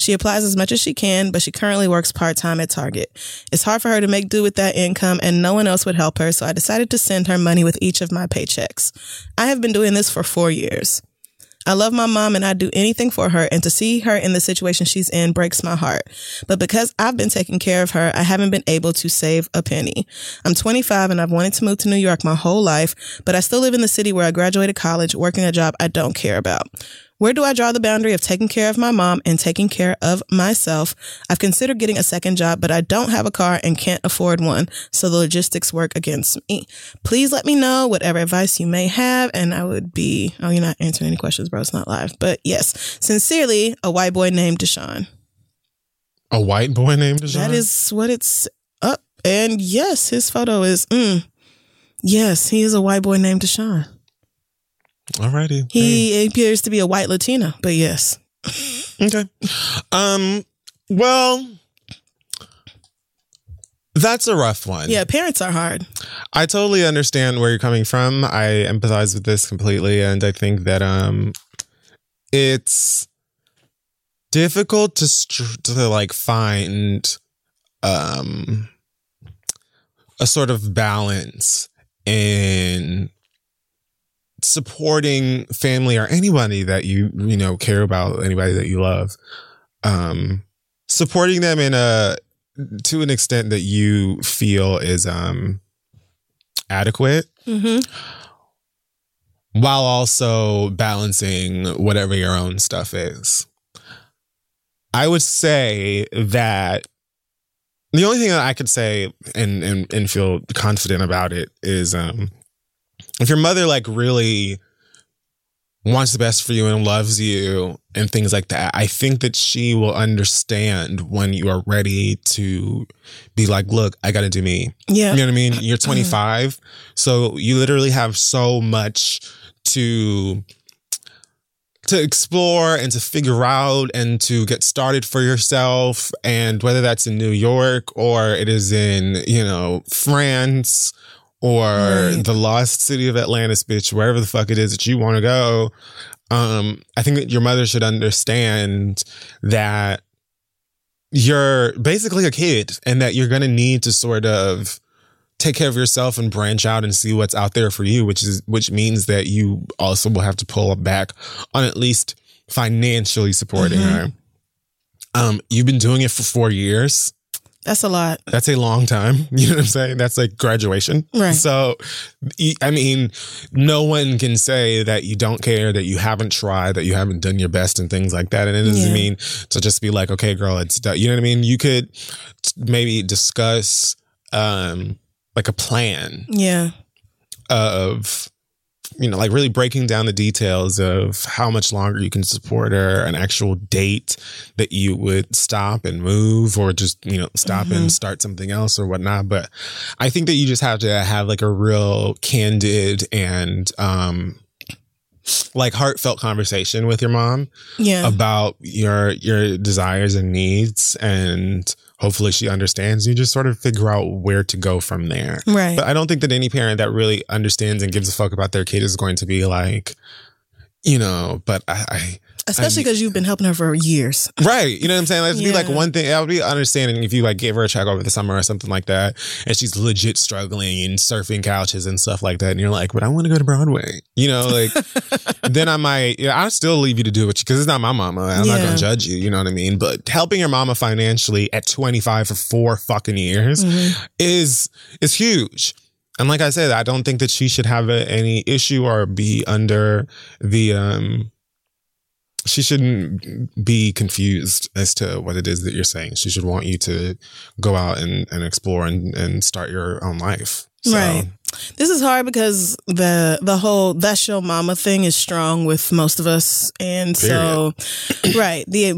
She applies as much as she can, but she currently works part-time at Target. It's hard for her to make do with that income and no one else would help her, so I decided to send her money with each of my paychecks. I have been doing this for 4 years. I love my mom and I'd do anything for her, and to see her in the situation she's in breaks my heart. But because I've been taking care of her, I haven't been able to save a penny. I'm 25 and I've wanted to move to New York my whole life, but I still live in the city where I graduated college, working a job I don't care about. Where do I draw the boundary of taking care of my mom and taking care of myself? I've considered getting a second job, but I don't have a car and can't afford one, so the logistics work against me. Please let me know whatever advice you may have, and I would be... Oh, you're not answering any questions, bro. It's not live. But yes, sincerely, a white boy named Deshaun. A white boy named Deshaun? That is what it's up. And yes, his photo is... Yes, he is a white boy named Deshaun. Alrighty. He appears to be a white Latino, but yes. Okay. Well, that's a rough one. Yeah, parents are hard. I totally understand where you're coming from. I empathize with this completely, and I think that it's difficult to find a sort of balance in supporting family or anybody that you care about, anybody that you love, supporting them to an extent that you feel is adequate, mm-hmm. while also balancing whatever your own stuff is. I would say that the only thing that I could say and feel confident about it is if your mother really wants the best for you and loves you and things like that, I think that she will understand when you are ready to be like, look, I got to do me. Yeah. You know what I mean? You're 25. So you literally have so much to explore and to figure out and to get started for yourself. And whether that's in New York or it is in, France or the lost city of Atlantis, bitch, wherever the fuck it is that you want to go. I think that your mother should understand that you're basically a kid and that you're going to need to sort of take care of yourself and branch out and see what's out there for you, which means that you also will have to pull back on at least financially supporting her. You've been doing it for 4 years. That's a lot. That's a long time. You know what I'm saying? That's like graduation. Right. So, I mean, no one can say that you don't care, that you haven't tried, that you haven't done your best and things like that. And it doesn't mean to just be like, okay, girl, it's done. You know what I mean? You could maybe discuss a plan. Yeah. Of, really breaking down the details of how much longer you can support her, an actual date that you would stop and move or just, stop and start something else or whatnot. But I think that you just have to have a real candid and heartfelt conversation with your mom about your desires and needs, and hopefully she understands. You just sort of figure out where to go from there. Right. But I don't think that any parent that really understands and gives a fuck about their kid is going to be but I especially because you've been helping her for years. Right. You know what I'm saying? That'd be one thing. I would be understanding if you gave her a check over the summer or something like that, and she's legit struggling and surfing couches and stuff like that, and you're like, but I want to go to Broadway. Then I might, I'll still leave you to do it because it's not my mama. I'm not going to judge you. You know what I mean? But helping your mama financially at 25 for 4 fucking years is huge. And like I said, I don't think that she should have any issue or be under the, she shouldn't be confused as to what it is that you're saying. She should want you to go out and explore and start your own life. So. Right. This is hard because the whole "that's your mama" thing is strong with most of us. And so, right. The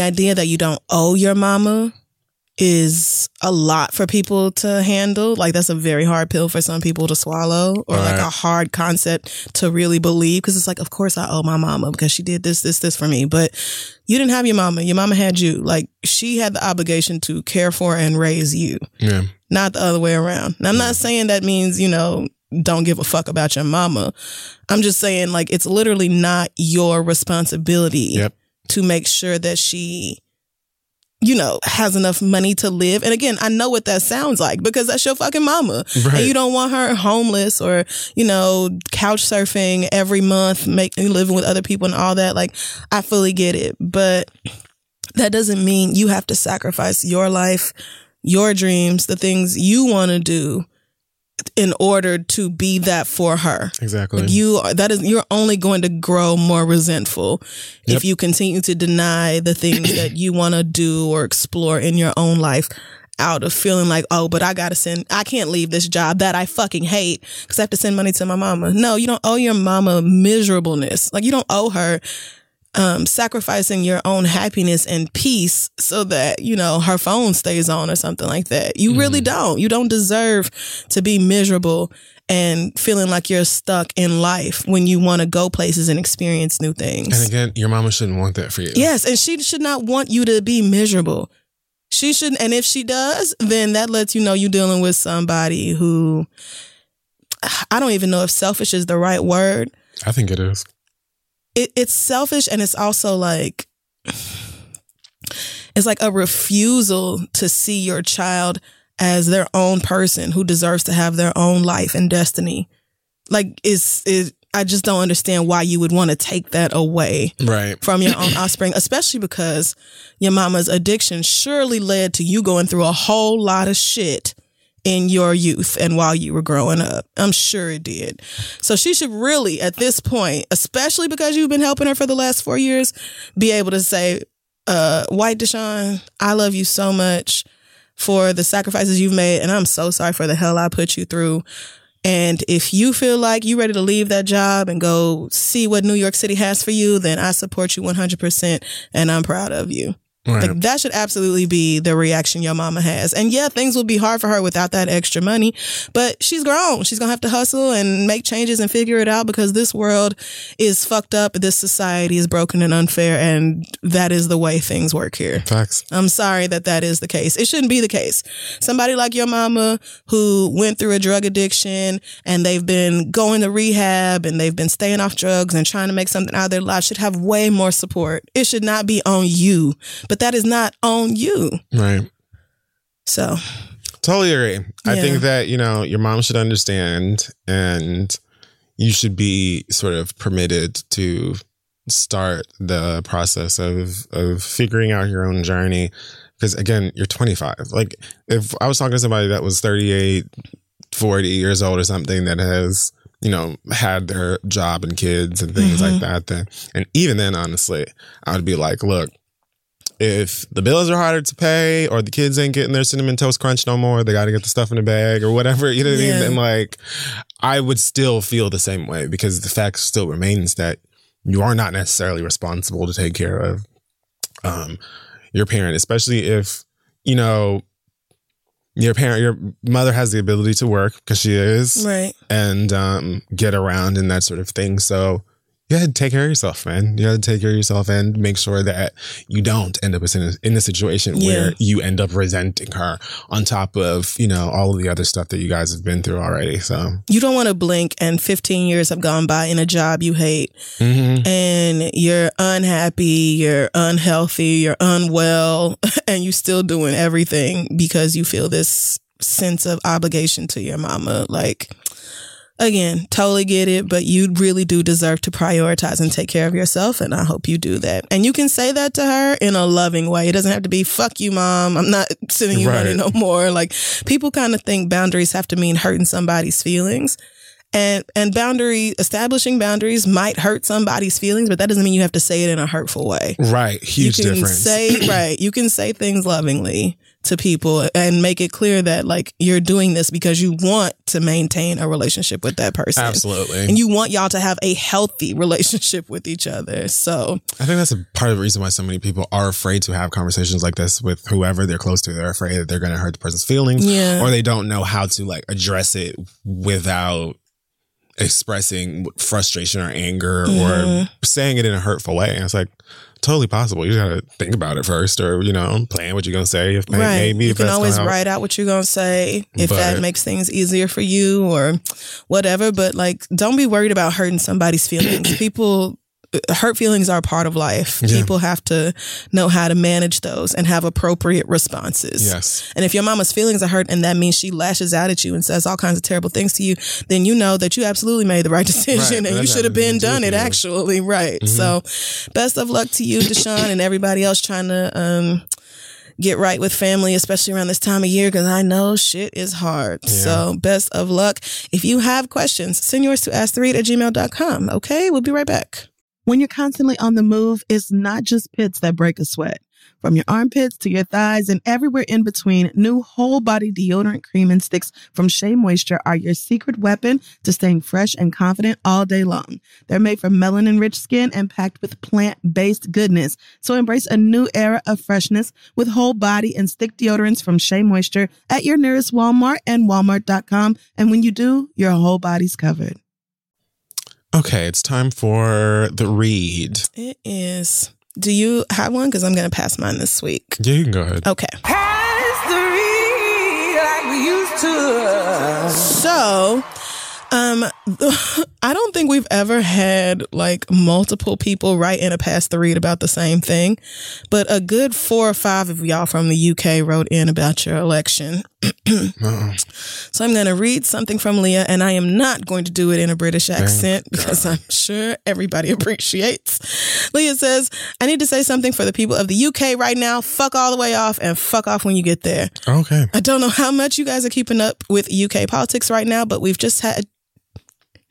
idea that you don't owe your mama is a lot for people to handle. That's a very hard pill for some people to swallow, or right. A hard concept to really believe, because it's of course I owe my mama because she did this for me. But you didn't have your mama. Your mama had you. She had the obligation to care for and raise you. Yeah. Not the other way around. And I'm not saying that means, don't give a fuck about your mama. I'm just saying it's literally not your responsibility to make sure that she has enough money to live. And again, I know what that sounds like because that's your fucking mama. Right. And you don't want her homeless or, couch surfing every month, living with other people and all that. I fully get it. But that doesn't mean you have to sacrifice your life, your dreams, the things you want to do in order to be that for her. Exactly. You're only going to grow more resentful if you continue to deny the things that you want to do or explore in your own life out of feeling but I can't leave this job that I fucking hate because I have to send money to my mama. No, you don't owe your mama miserableness. You don't owe her sacrificing your own happiness and peace so that, her phone stays on or something like that. You really don't. You don't deserve to be miserable and feeling like you're stuck in life when you want to go places and experience new things. And again, your mama shouldn't want that for you. Yes, and she should not want you to be miserable. She shouldn't. And if she does, then that lets you know you're dealing with somebody who, I don't even know if selfish is the right word. I think it is. It's selfish, and it's also like, it's like a refusal to see your child as their own person who deserves to have their own life and destiny. Like, I just don't understand why you would want to take that away from your own offspring, especially because your mama's addiction surely led to you going through a whole lot of shit in your youth and while you were growing up. I'm sure it did. So she should really, at this point, especially because you've been helping her for the last 4 years, be able to say, White Deshaun, I love you so much for the sacrifices you've made, and I'm so sorry for the hell I put you through. And if you feel like you're ready to leave that job and go see what New York City has for you, then I support you 100%, and I'm proud of you. Right. Like, that should absolutely be the reaction your mama has. And yeah, things will be hard for her without that extra money, but she's grown. She's going to have to hustle and make changes and figure it out, because this world is fucked up. This society is broken and unfair, and that is the way things work here. Facts. I'm sorry that is the case. It shouldn't be the case. Somebody like your mama who went through a drug addiction and they've been going to rehab and they've been staying off drugs and trying to make something out of their life should have way more support. It should not be on you. But that is not on you. Right. So. Totally agree. Yeah. I think that, your mom should understand, and you should be sort of permitted to start the process of figuring out your own journey. Because again, you're 25. Like, if I was talking to somebody that was 38, 40 years old or something that has, had their job and kids and things like that, then, and even then, honestly, I would be like, look, if the bills are harder to pay, or the kids ain't getting their Cinnamon Toast Crunch no more, they got to get the stuff in the bag or whatever, what I mean? And like, I would still feel the same way, because the fact still remains that you are not necessarily responsible to take care of your parent, especially if, your mother has the ability to work, because she is, and get around and that sort of thing. So, you had to take care of yourself, man. You had to take care of yourself and make sure that you don't end up in a situation where you end up resenting her on top of, all of the other stuff that you guys have been through already. So you don't want to blink and 15 years have gone by in a job you hate, and you're unhappy, you're unhealthy, you're unwell, and you still doing everything because you feel this sense of obligation to your mama. Like, again, totally get it, but you really do deserve to prioritize and take care of yourself, and I hope you do that. And you can say that to her in a loving way. It doesn't have to be, fuck you, mom, I'm not sending you money no more. Like, people kind of think boundaries have to mean hurting somebody's feelings. And establishing boundaries might hurt somebody's feelings, but that doesn't mean you have to say it in a hurtful way. Right. Huge difference. You can say things lovingly to people and make it clear that, like, you're doing this because you want to maintain a relationship with that person. Absolutely. And you want y'all to have a healthy relationship with each other. So I think that's a part of the reason why so many people are afraid to have conversations like this with whoever they're close to. They're afraid that they're going to hurt the person's feelings, or they don't know how to, like, address it without expressing frustration or anger or saying it in a hurtful way. And it's like, totally possible. You just gotta think about it first, or plan what you're gonna say. If maybe you can always write out what you're gonna say if that makes things easier for you or whatever. But like, don't be worried about hurting somebody's feelings. Hurt feelings are part of life. Yeah. People have to know how to manage those and have appropriate responses. Yes. And if your mama's feelings are hurt and that means she lashes out at you and says all kinds of terrible things to you, then you know that you absolutely made the right decision and you should have been done it actually. Right. Mm-hmm. So best of luck to you, Deshaun, and everybody else trying to get right with family, especially around this time of year, because I know shit is hard. Yeah. So best of luck. If you have questions, send yours to asktheread@gmail.com. Okay, we'll be right back. When you're constantly on the move, it's not just pits that break a sweat. From your armpits to your thighs and everywhere in between, new whole body deodorant cream and sticks from Shea Moisture are your secret weapon to staying fresh and confident all day long. They're made from melanin-rich skin and packed with plant-based goodness. So embrace a new era of freshness with whole body and stick deodorants from Shea Moisture at your nearest Walmart and Walmart.com. And when you do, your whole body's covered. Okay, it's time for the read. It is. Do you have one? Because I'm going to pass mine this week. Yeah, you can go ahead. Okay. Pass the read like we used to. So, I don't think we've ever had like multiple people write in a pass the read about the same thing, but a good 4 or 5 of y'all from the UK wrote in about your election. So I'm going to read something from Leah, and I am not going to do it in a British accent because I'm sure everybody appreciates. Leah says, I need to say something for the people of the UK right now. Fuck all the way off and fuck off when you get there. Okay. I don't know how much you guys are keeping up with UK politics right now, but we've just had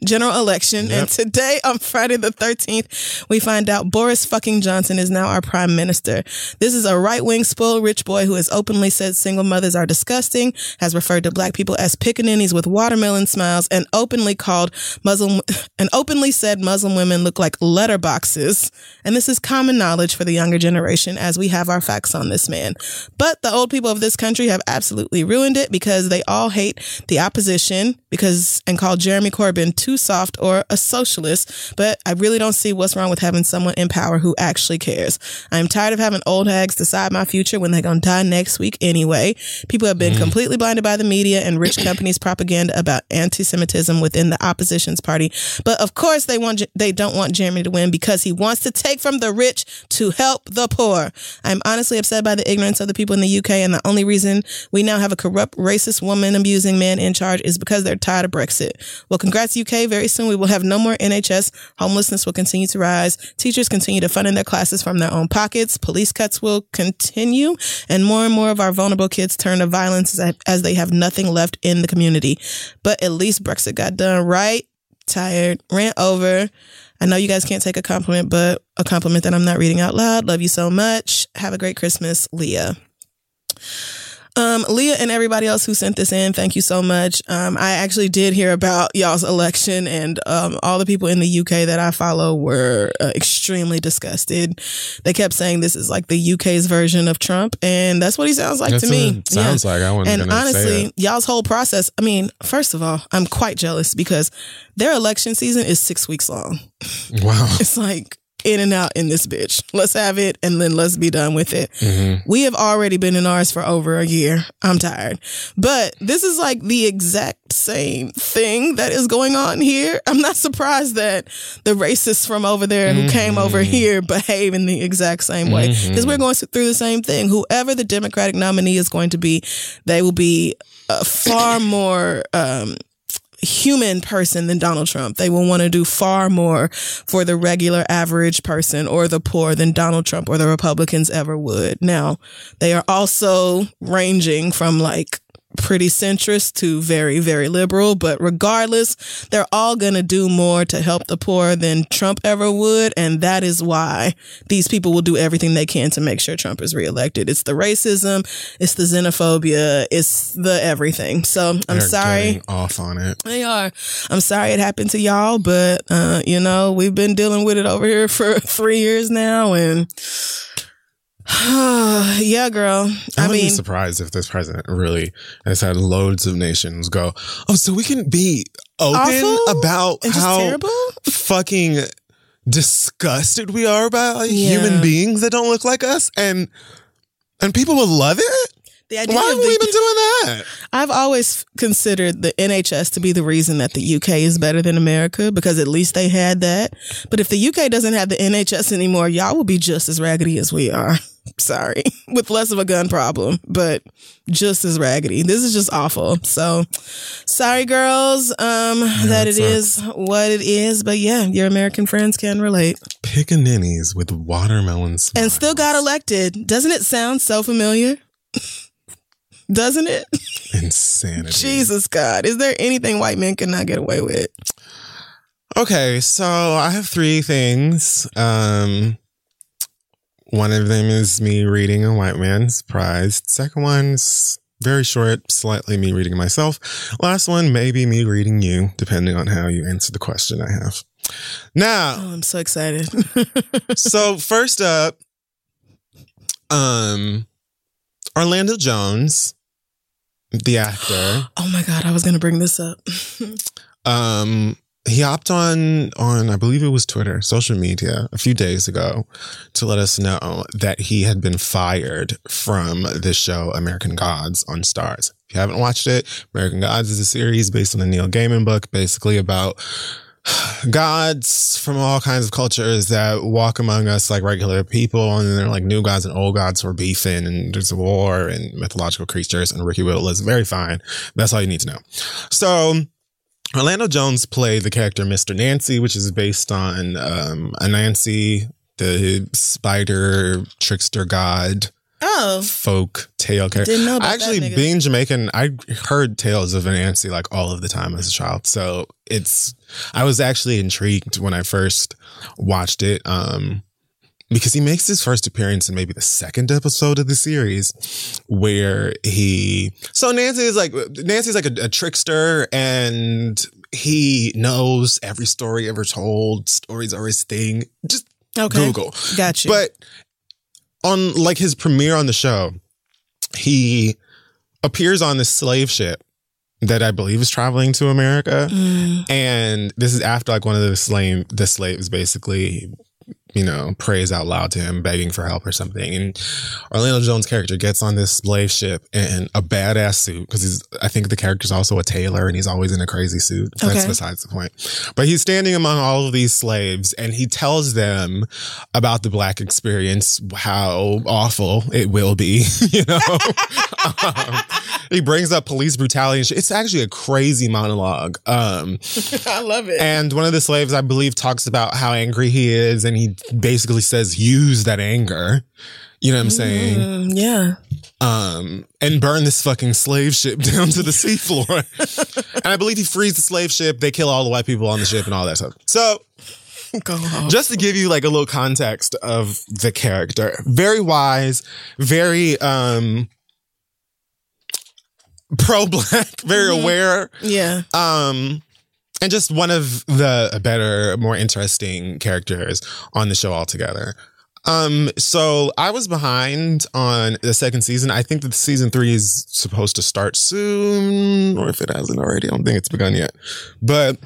general election. Yep. And today on Friday the 13th, we find out Boris fucking Johnson is now our prime minister. This is a right-wing spoiled rich boy who has openly said single mothers are disgusting, has referred to black people as pickaninnies with watermelon smiles, and openly said Muslim women look like letterboxes. And this is common knowledge for the younger generation, as we have our facts on this man. But the old people of this country have absolutely ruined it because they all hate the opposition and call Jeremy Corbyn too soft or a socialist, but I really don't see what's wrong with having someone in power who actually cares. I'm tired of having old hags decide my future when they're gonna die next week anyway. People have been completely blinded by the media and rich companies' propaganda about anti-Semitism within the opposition's party. But of course they don't want Jeremy to win because he wants to take from the rich to help the poor. I'm honestly upset by the ignorance of the people in the UK, and the only reason we now have a corrupt, racist, woman-abusing man in charge is because they're tired of Brexit. Well, congrats UK. Very soon we will have no more NHS. Homelessness will continue to rise. Teachers continue to fund in their classes from their own pockets. Police cuts will continue. And more of our vulnerable kids turn to violence as they have nothing left in the community. But at least Brexit got done right. Tired. Rant over. I know you guys can't take a compliment, but a compliment that I'm not reading out loud. Love you so much. Have a great Christmas, Leah. Leah and everybody else who sent this in, thank you so much. I actually did hear about y'all's election, and all the people in the UK that I follow were extremely disgusted. They kept saying this is like the UK's version of Trump, and that's what he sounds like to me. Sounds like I wasn't gonna say it. And honestly, y'all's whole process, I mean, first of all, I'm quite jealous because their election season is 6 weeks long. Wow. It's like in and out in this bitch. Let's have it and then let's be done with it. Mm-hmm. We have already been in ours for over a year. I'm tired. But this is like the exact same thing that is going on here. I'm not surprised that the racists from over there who came over here behave in the exact same way. Because we're going through the same thing. Whoever the Democratic nominee is going to be, they will be a far more human person than Donald Trump. They will want to do far more for the regular average person or the poor than Donald Trump or the Republicans ever would. Now, they are also ranging from like pretty centrist to very, very liberal, but regardless, they're all going to do more to help the poor than Trump ever would, and that is why these people will do everything they can to make sure Trump is reelected. It's the racism, it's the xenophobia, it's the everything. So I'm sorry. Off on it. They are. I'm sorry it happened to y'all, but you know, we've been dealing with it over here for 3 years now, and yeah, girl. I wouldn't be surprised if this president really has had loads of nations go, oh, so we can be open about how fucking disgusted we are by human beings that don't look like us, and people will love it. Why have we been doing that? I've always considered the NHS to be the reason that the UK is better than America, because at least they had that. But if the UK doesn't have the NHS anymore, y'all will be just as raggedy as we are. Sorry. With less of a gun problem, but just as raggedy. This is just awful. So sorry, girls, that it is what it is. But yeah, your American friends can relate. Pickaninnies with watermelon smiles. And still got elected. Doesn't it sound so familiar? Doesn't it? Insanity. Jesus God. Is there anything white men cannot get away with? Okay, so I have 3 things. One of them is me reading a white man's prize. Second one's very short, slightly me reading myself. Last one, maybe me reading you, depending on how you answer the question I have. Now, oh, I'm so excited. So first up, Orlando Jones, the actor. Oh my God, I was going to bring this up. He hopped on, I believe it was Twitter, social media a few days ago to let us know that he had been fired from the show American Gods on Starz. If you haven't watched it, American Gods is a series based on the Neil Gaiman book, basically about gods from all kinds of cultures that walk among us like regular people, and they're like new gods and old gods who are beefing, and there's a war and mythological creatures, and Ricky Whittle is very fine. That's all you need to know. So Orlando Jones played the character Mr. Nancy, which is based on Anansi, the spider trickster god. Oh. Folk tale character. Didn't know about actually, that, being Jamaican, I heard tales of Anansi like all of the time as a child. So I was actually intrigued when I first watched it because he makes his first appearance in maybe the second episode of the series where Nancy's like a trickster, and he knows every story ever told. Stories are his thing. Just okay. Google. Gotcha. But on like his premiere on the show, he appears on this slave ship that I believe is traveling to America. Mm. And this is after like one of the slaves basically, you know, prays out loud to him, begging for help or something. And Orlando Jones' character gets on this slave ship in a badass suit, because I think the character's also a tailor and he's always in a crazy suit. Okay. That's besides the point. But he's standing among all of these slaves and he tells them about the Black experience, how awful it will be, you know? He brings up police brutality and shit. It's actually a crazy monologue. I love it. And one of the slaves, I believe, talks about how angry he is, and he basically says, use that anger. You know what I'm saying? Yeah. And burn this fucking slave ship down to the seafloor. And I believe he frees the slave ship. They kill all the white people on the ship and all that stuff. So just to give you like a little context of the character, very wise, very pro-Black, very aware. Yeah. And just one of the better, more interesting characters on the show altogether. So I was behind on the second season. I think that season 3 is supposed to start soon, or if it hasn't already, I don't think it's begun yet. But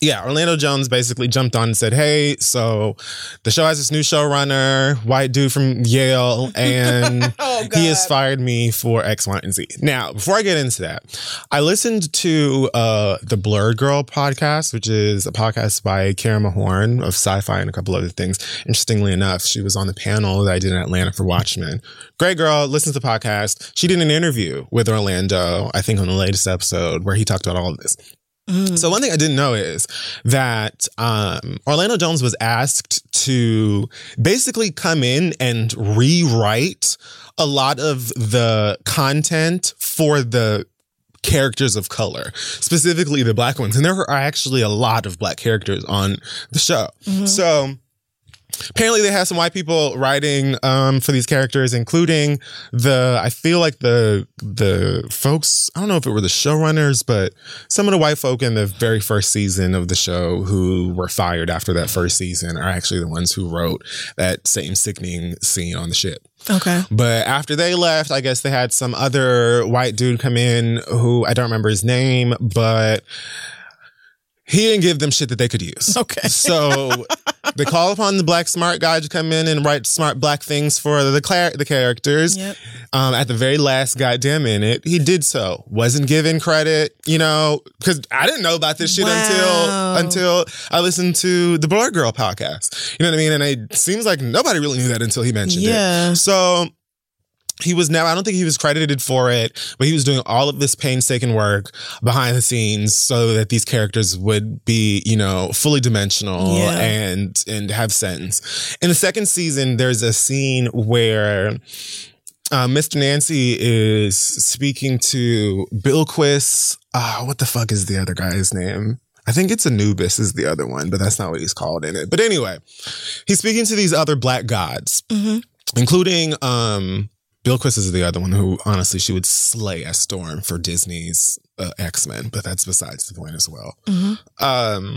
yeah, Orlando Jones basically jumped on and said, hey, so the show has this new showrunner, white dude from Yale, and he has fired me for X, Y, and Z. Now, before I get into that, I listened to the Blurred Girl podcast, which is a podcast by Kara Mahorn of Sci-Fi and a couple other things. Interestingly enough, she was on the panel that I did in Atlanta for Watchmen. Great girl, listens to the podcast. She did an interview with Orlando, I think on the latest episode, where he talked about all of this. So one thing I didn't know is that Orlando Jones was asked to basically come in and rewrite a lot of the content for the characters of color, specifically the Black ones. And there are actually a lot of Black characters on the show. Mm-hmm. So apparently they had some white people writing for these characters, including I feel like the folks, I don't know if it were the showrunners, but some of the white folk in the very first season of the show who were fired after that first season are actually the ones who wrote that same sickening scene on the ship. Okay. But after they left, I guess they had some other white dude come in who I don't remember his name, but he didn't give them shit that they could use. Okay. So they call upon the Black smart guy to come in and write smart Black things for the characters. Yep. At the very last goddamn minute, he did so. Wasn't given credit, you know, because I didn't know about this shit until I listened to the Blur Girl podcast. You know what I mean? And it seems like nobody really knew that until he mentioned it. So he was now, I don't think he was credited for it, but he was doing all of this painstaking work behind the scenes so that these characters would be, you know, fully dimensional and have sense. In the second season, there's a scene where Mr. Nancy is speaking to Bilquis. What the fuck is the other guy's name? I think it's Anubis is the other one, but that's not what he's called in it. But anyway, he's speaking to these other black gods, mm-hmm. including Bilquis is the other one who, honestly, she would slay as Storm for Disney's X-Men, but that's besides the point as well. Mm-hmm.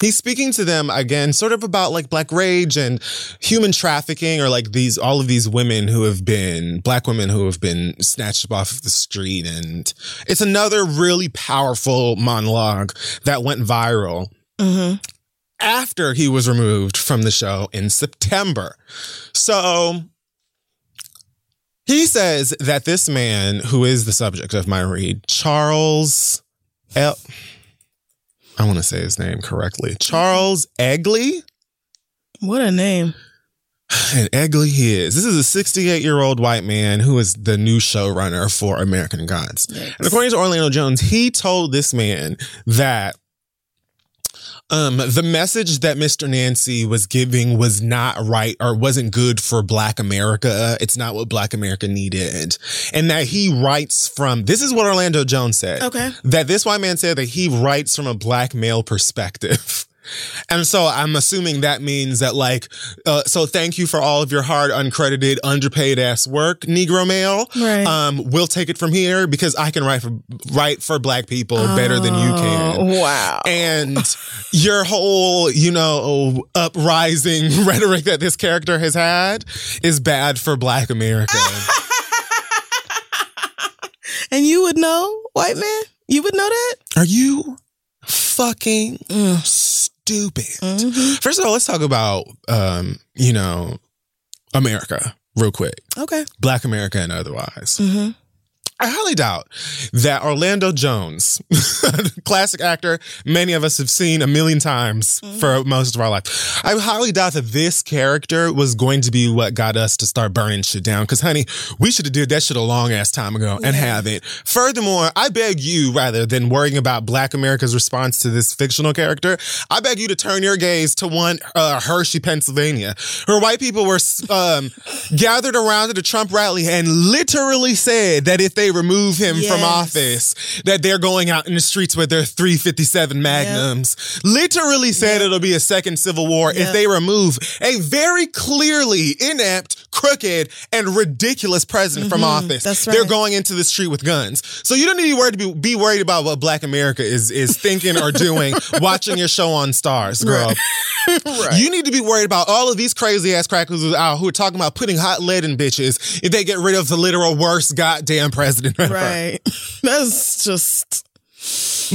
He's speaking to them again, sort of about like black rage and human trafficking, or like these, all of these women who have been, black women who have been snatched up off the street. And it's another really powerful monologue that went viral mm-hmm. after he was removed from the show in September. So he says that this man who is the subject of my read, Charles L. I want to say his name correctly. Charles Eggley. What a name. And Eggley he is. This is a 68-year-old white man who is the new showrunner for American Gods. Yes. And according to Orlando Jones, he told this man that the message that Mr. Nancy was giving was not right or wasn't good for Black America. It's not what Black America needed. And that he writes from, this is what Orlando Jones said. Okay. That this white man said that he writes from a black male perspective. And so I'm assuming that means that like, so thank you for all of your hard, uncredited, underpaid ass work, Negro male. Right. We'll take it from here because I can write for black people better than you can. Wow. And your whole, you know, uprising rhetoric that this character has had is bad for black America. And you would know, white man? You would know that? Are you fucking stupid. Mm-hmm. First of all, let's talk about, you know, America real quick. Okay. Black America and otherwise. Mm-hmm. I highly doubt that Orlando Jones, classic actor, many of us have seen a million times mm-hmm. for most of our life. I highly doubt that this character was going to be what got us to start burning shit down. Because, honey, we should have did that shit a long ass time ago and have it. Furthermore, I beg you, rather than worrying about Black America's response to this fictional character, I beg you to turn your gaze to one Hershey, Pennsylvania, where white people were gathered around at a Trump rally and literally said that if they remove him from office, that they're going out in the streets with their .357 Magnums. Yep. Literally said it'll be a second civil war if they remove a very clearly inept, crooked, and ridiculous president from office. That's right. They're going into the street with guns. So you don't need to be worried about what Black America is thinking or doing, watching your show on Stars, girl. Right. Right. You need to be worried about all of these crazy ass crackers out who are talking about putting hot lead in bitches if they get rid of the literal worst goddamn president ever. Right. That's just.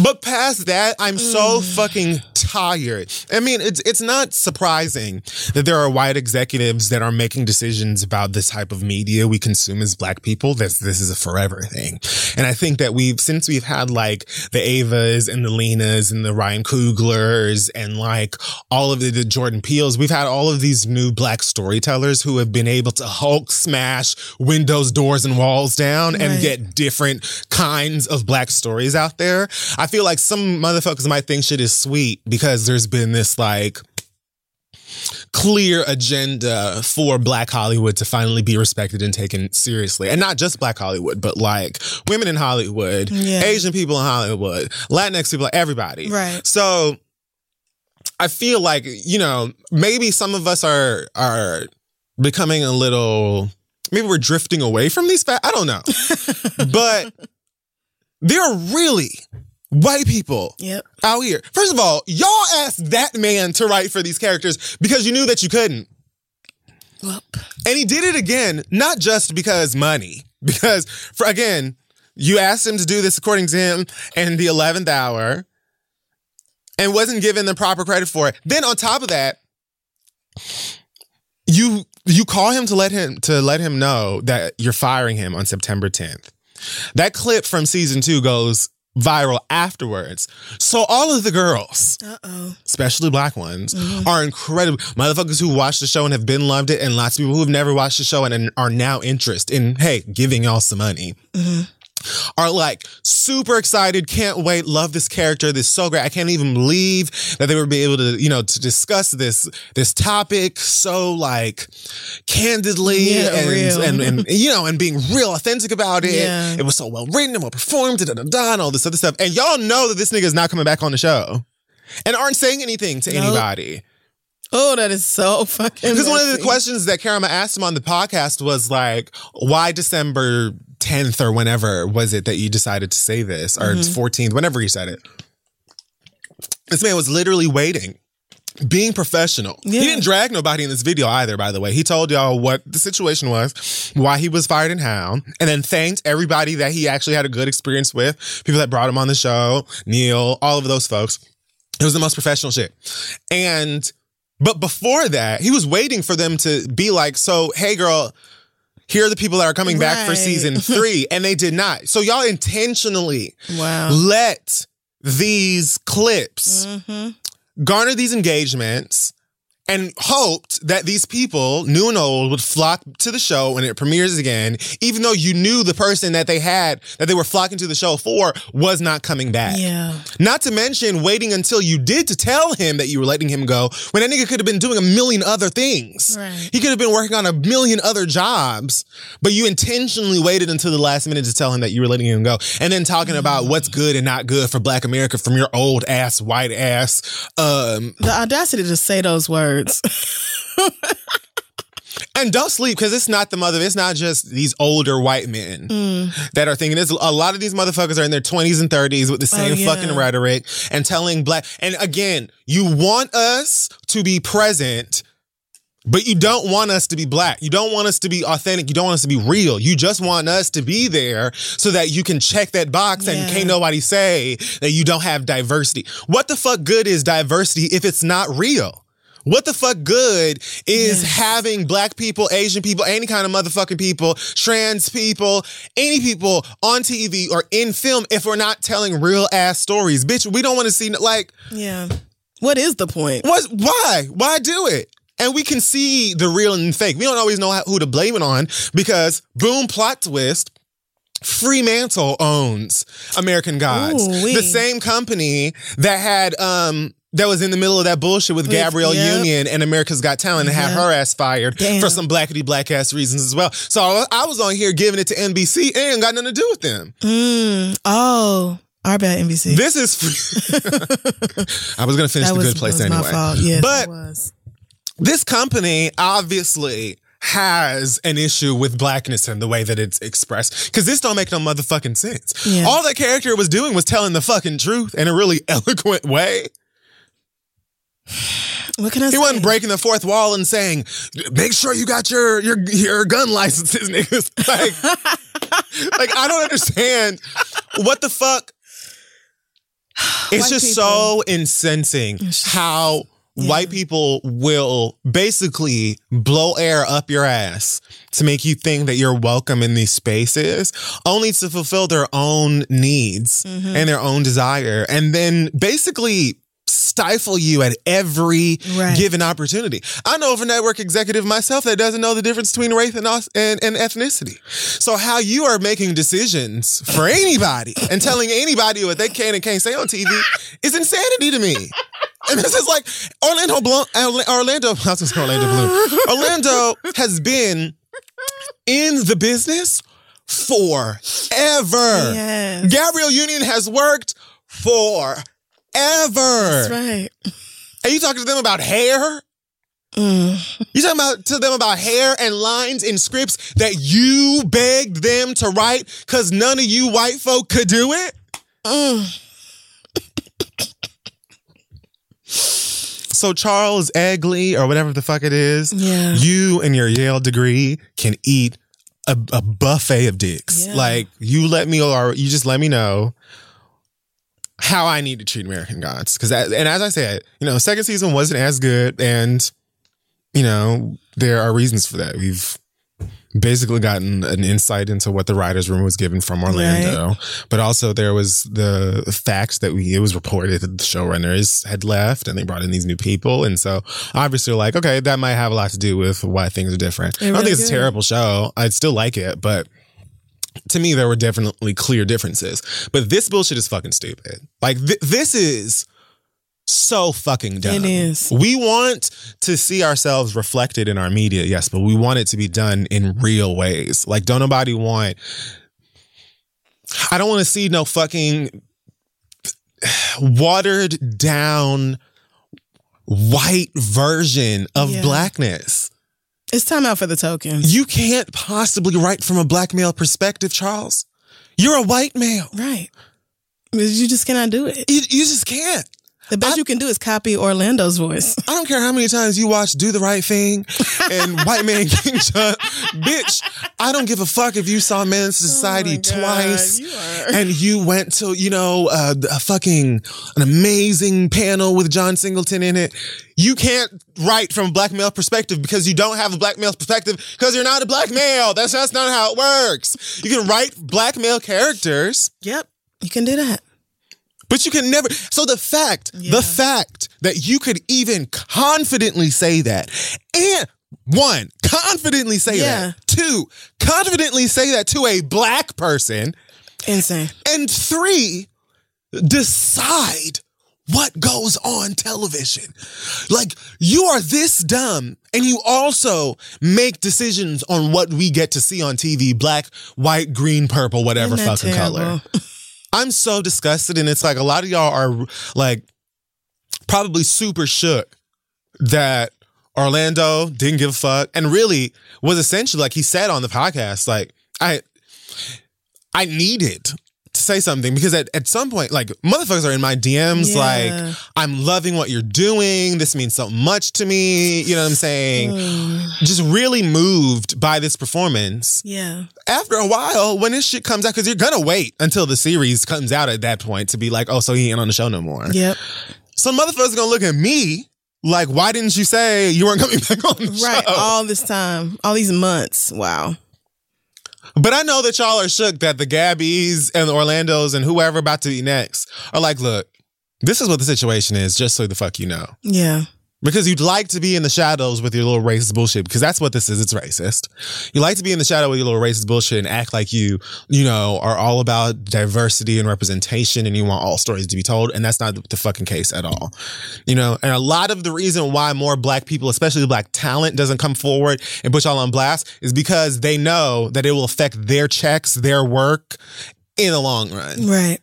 But past that, I'm so fucking tired. I mean, it's not surprising that there are white executives that are making decisions about the type of media we consume as black people. This is a forever thing. And I think that since we've had like the Avas and the Lenas and the Ryan Cooglers and like all of the Jordan Peeles, we've had all of these new black storytellers who have been able to Hulk smash windows, doors, and walls down and get different kinds of black stories out there. I feel like some motherfuckers might think shit is sweet because there's been this like clear agenda for Black Hollywood to finally be respected and taken seriously. And not just Black Hollywood, but like women in Hollywood, Asian people in Hollywood, Latinx people, everybody. Right. So I feel like, you know, maybe some of us are becoming a little, maybe we're drifting away from these I don't know. But there are really white people out here. First of all, y'all asked that man to write for these characters because you knew that you couldn't. Well. And he did it again, not just because money. Because, you asked him to do this according to him in the 11th hour and wasn't given the proper credit for it. Then on top of that, you call him to let him know that you're firing him on September 10th. That clip from season 2 goes viral afterwards. So all of the girls, especially black ones, are incredible. Motherfuckers who watched the show and have been loved it, and lots of people who have never watched the show and are now interested in, hey, giving y'all some money, are like Super excited. Can't wait. Love this character. This is so great. I can't even believe that they would be able to, you know, to discuss this topic so like candidly and you know, and being real authentic about it. Yeah. It was so well written and well performed and all this other stuff. And y'all know that this nigga is not coming back on the show and aren't saying anything to anybody. Oh, that is so fucking messy. Because one of the questions that Karima asked him on the podcast was like, why December 10th or whenever was it that you decided to say this? Or 14th, whenever you said it. This man was literally waiting, being professional. Yeah. He didn't drag nobody in this video either, by the way. He told y'all what the situation was, why he was fired and how, and then thanked everybody that he actually had a good experience with, people that brought him on the show, Neil, all of those folks. It was the most professional shit. But before that, he was waiting for them to be like, so, hey, girl, here are the people that are coming back for season 3. And they did not. So y'all intentionally let these clips garner these engagements and hoped that these people, new and old, would flock to the show when it premieres again, even though you knew the person that they had, that they were flocking to the show for, was not coming back. Yeah. Not to mention waiting until you did to tell him that you were letting him go, when that nigga could have been doing a million other things. Right. He could have been working on a million other jobs, but you intentionally waited until the last minute to tell him that you were letting him go. And then talking about what's good and not good for Black America from your old ass, white ass. The audacity to say those words. And don't sleep, because it's not the mother. It's not just these older white men that are thinking this. A lot of these motherfuckers are in their 20s and 30s with the same fucking rhetoric and telling Black. And again, you want us to be present, but you don't want us to be Black. You don't want us to be authentic. You don't want us to be real. You just want us to be there so that you can check that box and can't nobody say that you don't have diversity. What the fuck good is diversity if it's not real? What the fuck good is having Black people, Asian people, any kind of motherfucking people, trans people, any people on TV or in film if we're not telling real ass stories? Bitch, we don't want to see, like... Yeah. What is the point? Why? Why do it? And we can see the real and fake. We don't always know who to blame it on because, boom, plot twist, Fremantle owns American Gods. Ooh, the same company that had... that was in the middle of that bullshit with Gabrielle Union and America's Got Talent and had her ass fired for some blackity-black ass reasons as well. So I was on here giving it to NBC and ain't got nothing to do with them. Oh, our bad, NBC. This is... I was going to finish The Good Place anyway. That was my fault. Yes, it was. This company obviously has an issue with Blackness and the way that it's expressed. Because this don't make no motherfucking sense. Yeah. All that character was doing was telling the fucking truth in a really eloquent way. What can I say? He wasn't breaking the fourth wall and saying, "Make sure you got your gun licenses, niggas." Like, like I don't understand what the fuck. It's just so incensing how white people will basically blow air up your ass to make you think that you're welcome in these spaces, only to fulfill their own needs and their own desire, and then basically stifle you at every given opportunity. I know of a network executive myself that doesn't know the difference between race and ethnicity. So how you are making decisions for anybody and telling anybody what they can and can't say on TV is insanity to me. And this is like Orlando has been in the business forever. Yes. Gabrielle Union has worked forever. That's right. And you talking to them about hair? You talking to them about hair and lines in scripts that you begged them to write because none of you white folk could do it? So Charles Egley or whatever the fuck it is, you and your Yale degree can eat a buffet of dicks. Yeah. Like, you just let me know how I need to treat American Gods. And as I said, you know, second season wasn't as good. And, you know, there are reasons for that. We've basically gotten an insight into what the writer's room was given from Orlando. Right. But also there was the fact that it was reported that the showrunners had left and they brought in these new people. And so obviously like, okay, that might have a lot to do with why things are different. I don't think it's a terrible show. I'd still like it, but to me, there were definitely clear differences. But this bullshit is fucking stupid. Like, this is so fucking dumb. It is. We want to see ourselves reflected in our media, yes, but we want it to be done in real ways. Like, don't nobody want... I don't want to see no fucking watered down white version of blackness. It's time out for the tokens. You can't possibly write from a black male perspective, Charles. You're a white male. Right. You just cannot do it. You just can't. The best you can do is copy Orlando's voice. I don't care how many times you watch Do the Right Thing and White Man King John. Bitch, I don't give a fuck if you saw Men's Society twice and you went to, you know, an amazing panel with John Singleton in it. You can't write from a black male perspective because you don't have a black male perspective because you're not a black male. That's not how it works. You can write black male characters. Yep, you can do that. But you can never... So the fact that you could even confidently say that, and one, confidently say that, two, confidently say that to a black person. Insane. And three, decide what goes on television. Like, you are this dumb, and you also make decisions on what we get to see on TV, black, white, green, purple, whatever fucking color. I'm so disgusted, and it's like a lot of y'all are like probably super shook that Orlando didn't give a fuck and really was essentially, like he said on the podcast, like I needed to say something because at some point, like, motherfuckers are in my DMs like, I'm loving what you're doing. This means so much to me. You know what I'm saying? Just really moved by this performance. Yeah. After a while, when this shit comes out, because you're going to wait until the series comes out at that point to be like, oh, so he ain't on the show no more. Yep. Some motherfuckers are going to look at me like, why didn't you say you weren't coming back on the show? Right. All this time. All these months. Wow. But I know that y'all are shook that the Gabbies and the Orlandos and whoever about to be next are like, look, this is what the situation is, just so the fuck you know. Yeah. Because you'd like to be in the shadows with your little racist bullshit, because that's what this is. It's racist. You like to be in the shadow with your little racist bullshit and act like you know, are all about diversity and representation and you want all stories to be told. And that's not the fucking case at all. You know, and a lot of the reason why more black people, especially black talent, doesn't come forward and put y'all on blast is because they know that it will affect their checks, their work in the long run. Right.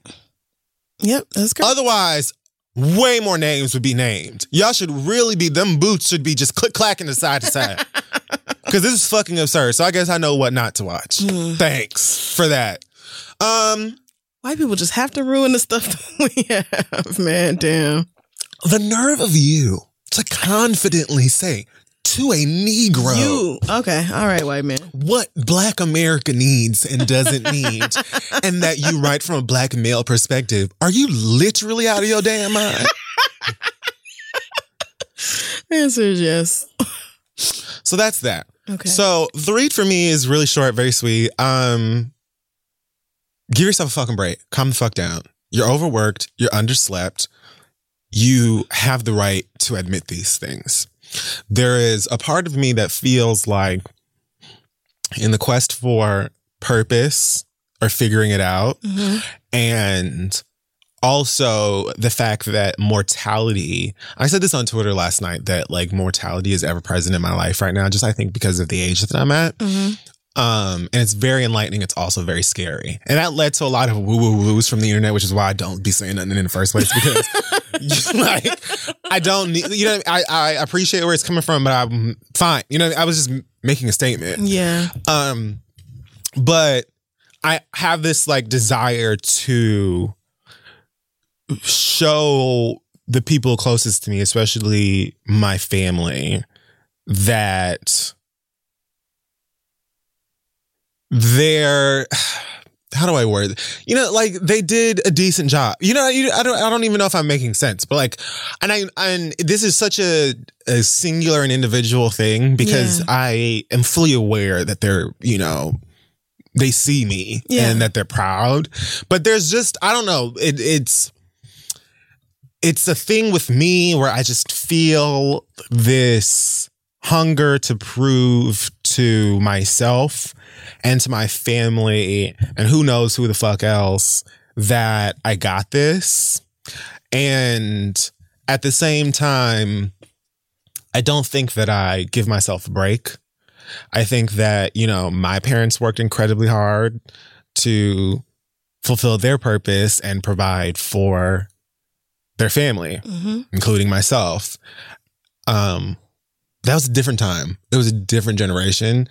Yep. That's correct. Otherwise, way more names would be named. Y'all should really be, them boots should be just click-clacking to side to side. Because this is fucking absurd. So I guess I know what not to watch. Thanks for that. White people just have to ruin the stuff that we have, man. Damn. The nerve of you to confidently say to a Negro. You. Okay. All right, white man. What black America needs and doesn't need. And that you write from a black male perspective. Are you literally out of your damn mind? The answer is yes. So that's that. Okay. So the read for me is really short, very sweet. Give yourself a fucking break. Calm the fuck down. You're overworked. You're underslept. You have the right to admit these things. There is a part of me that feels like in the quest for purpose or figuring it out, and also the fact that mortality, I said this on Twitter last night, that like mortality is ever present in my life right now, just I think because of the age that I'm at. And it's very enlightening. It's also very scary. And that led to a lot of woo-woo-woos from the internet, which is why I don't be saying nothing in the first place, because like, I don't need, you know, I appreciate where it's coming from, but I'm fine. You know, I was just making a statement. Yeah. But I have this like desire to show the people closest to me, especially my family, that they're, how do I word it? You know, like they did a decent job. You know, I don't even know if I'm making sense, but like, and this is such a singular and individual thing, because I am fully aware that they're, you know, they see me and that they're proud, but there's just, I don't know. It's a thing with me where I just feel this hunger to prove to myself and to my family and who knows who the fuck else that I got this. And at the same time, I don't think that I give myself a break. I think that, you know, my parents worked incredibly hard to fulfill their purpose and provide for their family, mm-hmm. including myself. That was a different time. It was a different generation,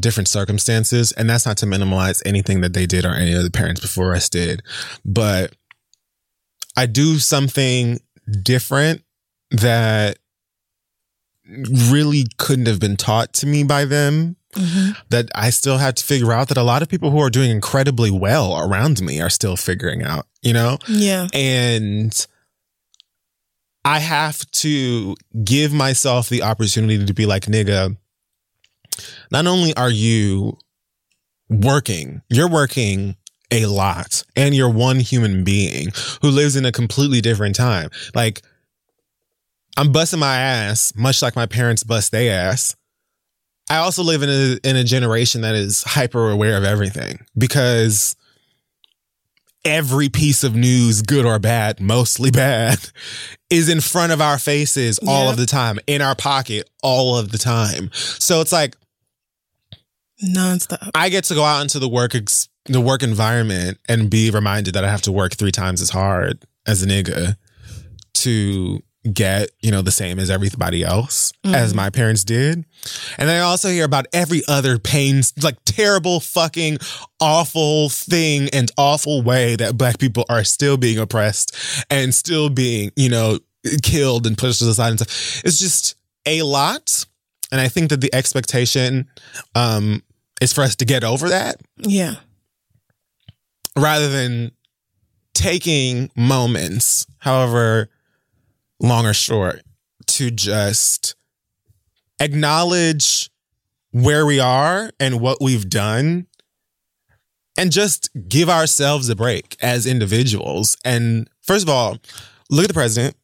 different circumstances. And that's not to minimize anything that they did or any of the parents before us did. But I do something different that really couldn't have been taught to me by them, mm-hmm. that I still had to figure out, that a lot of people who are doing incredibly well around me are still figuring out, you know? Yeah. And I have to give myself the opportunity to be like, nigga, not only are you working, you're working a lot, and you're one human being who lives in a completely different time. Like, I'm busting my ass, much like my parents bust their ass. I also live in a generation that is hyper aware of everything, because every piece of news, good or bad, mostly bad, is in front of our faces all of the time, in our pocket all of the time. So it's like nonstop. I get to go out into the work environment and be reminded that I have to work 3 times as hard as a nigga to get, you know, the same as everybody else, mm-hmm. as my parents did. And I also hear about every other pain, like terrible fucking awful thing and awful way that Black people are still being oppressed and still being, you know, killed and pushed to the side and stuff. It's just a lot. And I think that the expectation is for us to get over that. Yeah. Rather than taking moments, however long or short, to just acknowledge where we are and what we've done, and just give ourselves a break as individuals. And first of all, look at the president.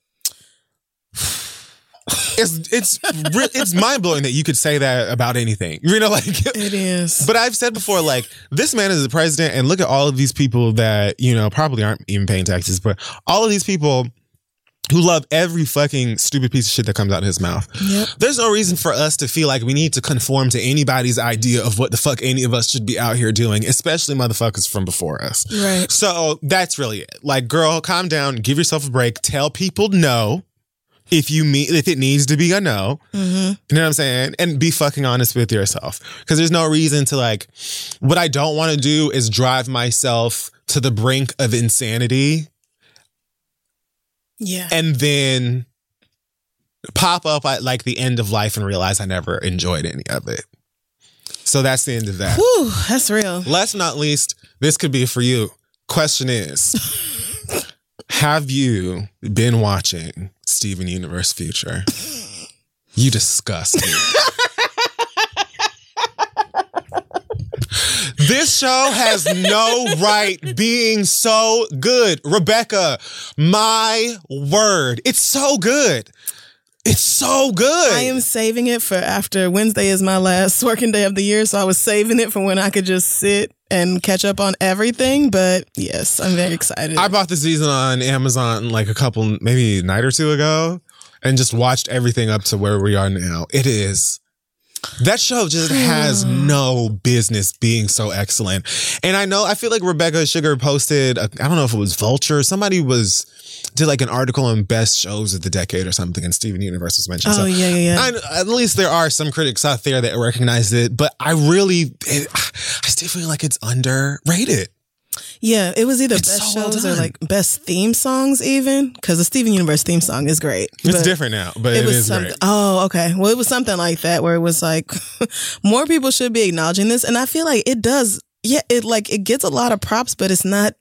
It's mind blowing that you could say that about anything. You know, like it is. But I've said before, like, this man is the president, and look at all of these people that, you know, probably aren't even paying taxes, but all of these people who love every fucking stupid piece of shit that comes out of his mouth. Yep. There's no reason for us to feel like we need to conform to anybody's idea of what the fuck any of us should be out here doing, especially motherfuckers from before us. Right. So that's really it. Like, girl, calm down, give yourself a break, tell people no if it needs to be a no. Mm-hmm. You know what I'm saying? And be fucking honest with yourself. Because there's no reason to, like, what I don't want to do is drive myself to the brink of insanity. Yeah. And then pop up at like the end of life and realize I never enjoyed any of it. So that's the end of that. Whew, that's real. Last but not least, this could be for you. Question is, have you been watching Steven Universe Future? You disgust me. This show has no right being so good. Rebecca, my word. It's so good. It's so good. I am saving it for after. Wednesday is my last working day of the year, so I was saving it for when I could just sit and catch up on everything. But yes, I'm very excited. I bought the season on Amazon like maybe a night or two ago, and just watched everything up to where we are now. It is. That show just has no business being so excellent. And I feel like Rebecca Sugar posted, I don't know if it was Vulture, somebody did like an article on best shows of the decade or something, and Steven Universe was mentioned. Oh, so yeah. At least there are some critics out there that recognize it, but I still feel like it's underrated. Yeah, it was either best shows or like best theme songs even, because the Steven Universe theme song is great. It's different now, but it is great. Oh, okay. Well, it was something like that where it was like more people should be acknowledging this. And I feel like it does. Yeah, it gets a lot of props, but it's not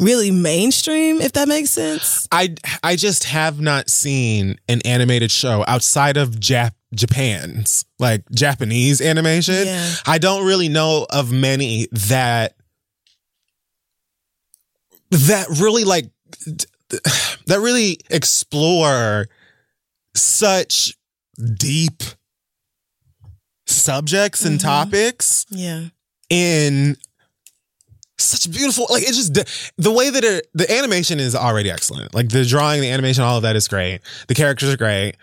really mainstream, if that makes sense. I just have not seen an animated show outside of Japan's, like Japanese animation. Yeah. I don't really know of many that really explore such deep subjects and topics in such beautiful, like, it's just the way that it, the animation is already excellent. Like the drawing, the animation, all of that is great. The characters are great.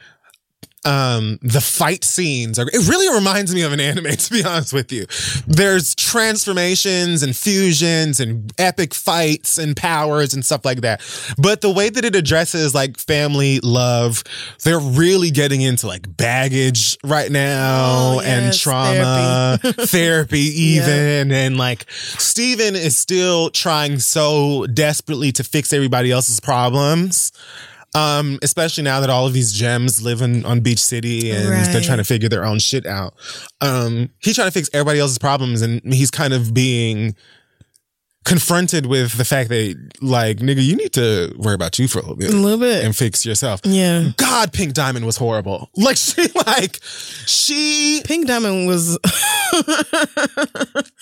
The fight scenes are, it really reminds me of an anime, to be honest with you. There's transformations and fusions and epic fights and powers and stuff like that. But the way that it addresses like family, love, they're really getting into like baggage right now and trauma, therapy, even. And like Steven is still trying so desperately to fix everybody else's problems. Especially now that all of these gems live in, on Beach City and they're trying to figure their own shit out. He's trying to fix everybody else's problems, and he's kind of being confronted with the fact that, like, nigga, you need to worry about you for a little bit and fix yourself. Yeah. God, Pink Diamond was horrible. Like, she Pink Diamond was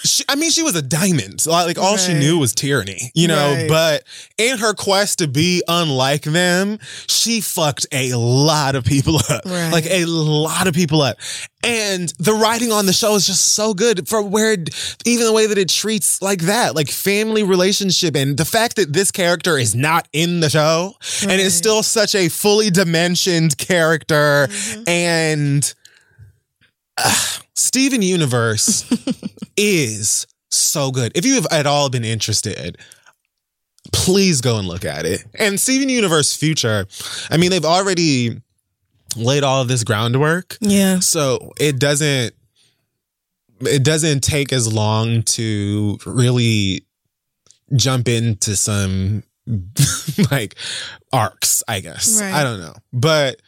she was a diamond. Like, all she knew was tyranny, you know? But in her quest to be unlike them, she fucked a lot of people up. Like, a lot of people up. And the writing on the show is just so good for where, even the way that it treats like that, like family relationship, and the fact that this character is not in the show and is still such a fully dimensioned character. And Steven Universe is so good. If you have at all been interested, please go and look at it. And Steven Universe Future, I mean, they've already laid all of this groundwork. So it doesn't take as long to really jump into some like arcs, I guess. I don't know. But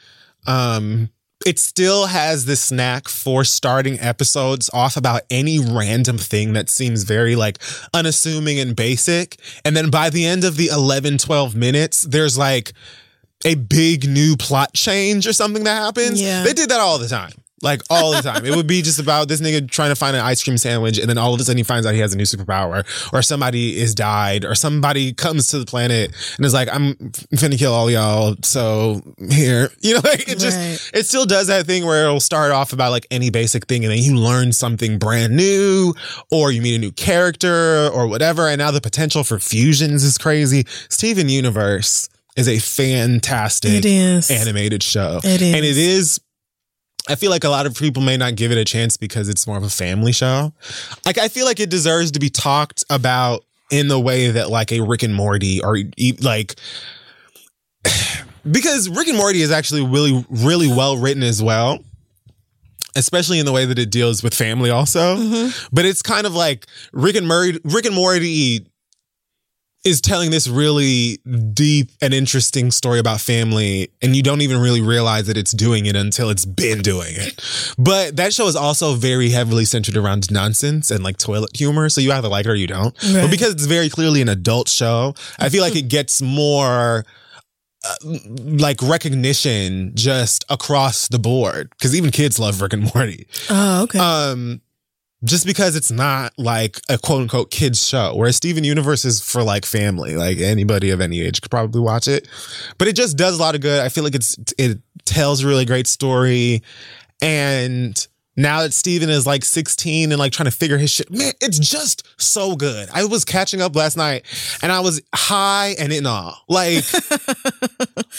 it still has this knack for starting episodes off about any random thing that seems very like unassuming and basic. And then by the end of the 11, 12 minutes, there's like a big new plot change or something that happens. They did that all the time. Like, all the time. It would be just about this nigga trying to find an ice cream sandwich, and then all of a sudden he finds out he has a new superpower, or somebody is died, or somebody comes to the planet and is like, I'm finna kill all y'all, so here. You know, like, it just, it still does that thing where it'll start off about, like, any basic thing, and then you learn something brand new, or you meet a new character, or whatever, and now the potential for fusions is crazy. Steven Universe is a fantastic animated show. It is. And it is, I feel like a lot of people may not give it a chance because it's more of a family show. Like, I feel like it deserves to be talked about in the way that like a Rick and Morty, or like, because Rick and Morty is actually really, really well written as well, especially in the way that it deals with family also. But it's kind of like Rick and Morty is telling this really deep and interesting story about family, and you don't even really realize that it's doing it until it's been doing it. But that show is also very heavily centered around nonsense and like toilet humor, so you either like it or you don't. But because it's very clearly an adult show, I feel like it gets more like recognition just across the board, because even kids love Rick and Morty. Just because it's not like a quote unquote kids show, whereas Steven Universe is for like family, like anybody of any age could probably watch it. But it just does a lot of good. I feel like it tells a really great story. And now that Steven is like 16 and like trying to figure his shit, man, it's just so good. I was catching up last night and I was high and in awe. Like,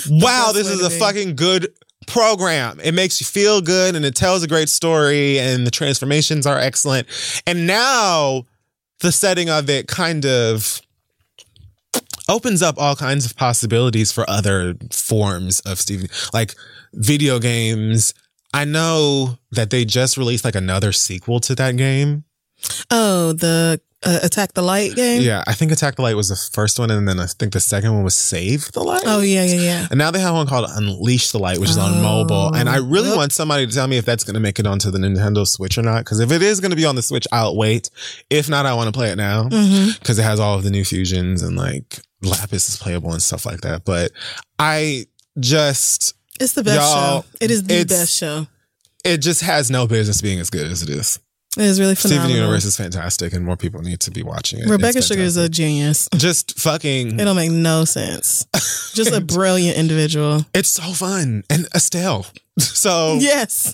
wow, this is a fucking good program. It makes you feel good, and it tells a great story, and the transformations are excellent. And now the setting of it kind of opens up all kinds of possibilities for other forms of Steven, like video games. I know that they just released like another sequel to that game. The Attack the Light game? Yeah, I think Attack the Light was the first one, and then I think the second one was Save the Light. Oh, yeah. And now they have one called Unleash the Light, which is on mobile. And I really want somebody to tell me if that's going to make it onto the Nintendo Switch or not, because if it is going to be on the Switch, I'll wait. If not, I want to play it now, because it has all of the new fusions, and like Lapis is playable and stuff like that. But I just... It's the best show. It is the best show. It just has no business being as good as it is. It is really phenomenal. Steven Universe is fantastic, and more people need to be watching it. Rebecca Sugar is a genius. Just fucking... It don't make no sense. Just a brilliant individual. It's so fun. And Estelle. So... Yes.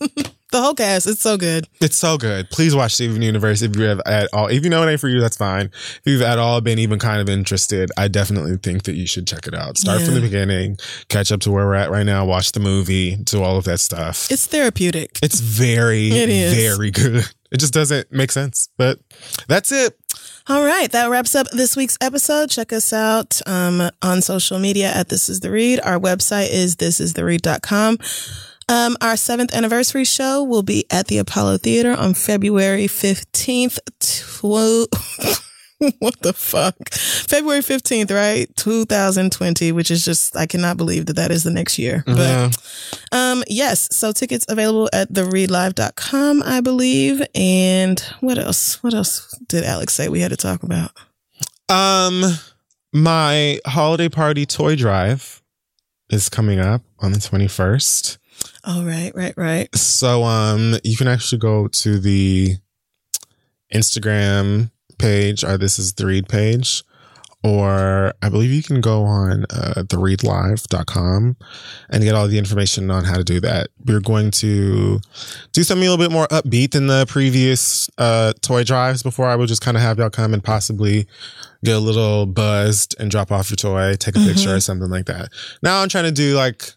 The whole cast. It's so good. It's so good. Please watch Steven Universe if you have at all. If you know it ain't for you, that's fine. If you've at all been even kind of interested, I definitely think that you should check it out. Start from the beginning, catch up to where we're at right now, watch the movie, do all of that stuff. It's therapeutic. It's very good. It just doesn't make sense. But that's it. All right. That wraps up this week's episode. Check us out on social media at This Is The Read. Our website is thisistheread.com. Our 7th anniversary show will be at the Apollo Theater on February 15th. What the fuck? February 15th, right? 2020, which is just, I cannot believe that that is the next year. Yeah. But yes, so tickets available at thereadlive.com, I believe. And what else? What else did Alex say we had to talk about? My holiday party toy drive is coming up on the 21st. Oh, right. So you can actually go to the Instagram page, or This Is The Read page, or I believe you can go on thereadlive.com and get all the information on how to do that. We're going to do something a little bit more upbeat than the previous toy drives before. I will just kind of have y'all come and possibly get a little buzzed and drop off your toy, take a picture or something like that. Now I'm trying to do like...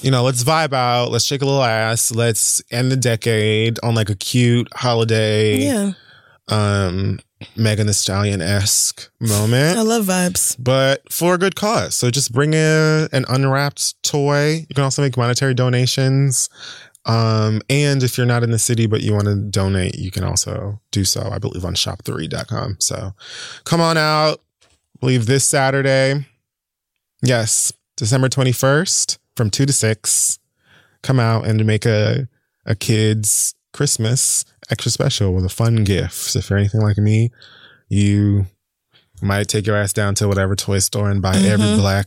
You know, let's vibe out. Let's shake a little ass. Let's end the decade on like a cute holiday, Megan Thee Stallion-esque moment. I love vibes. But for a good cause. So just bring in an unwrapped toy. You can also make monetary donations. And if you're not in the city but you want to donate, you can also do so, I believe, on shop3.com. So come on out. I believe this Saturday. Yes, December 21st. From 2 to 6, come out and make a kid's Christmas extra special with a fun gift. So if you're anything like me, you might take your ass down to whatever toy store and buy every black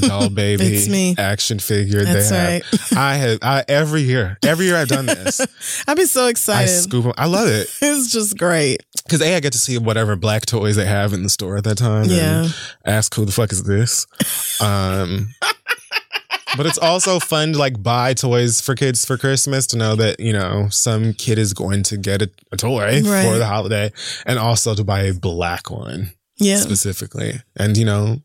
doll baby action figure they have. Right. Every year I've done this. I've been so excited. I scoop them. I love it. It's just great. Because I get to see whatever black toys they have in the store at that time. Yeah. And ask who the fuck is this. But it's also fun to like buy toys for kids for Christmas, to know that, you know, some kid is going to get a toy for the holiday, and also to buy a black one specifically. And, you know,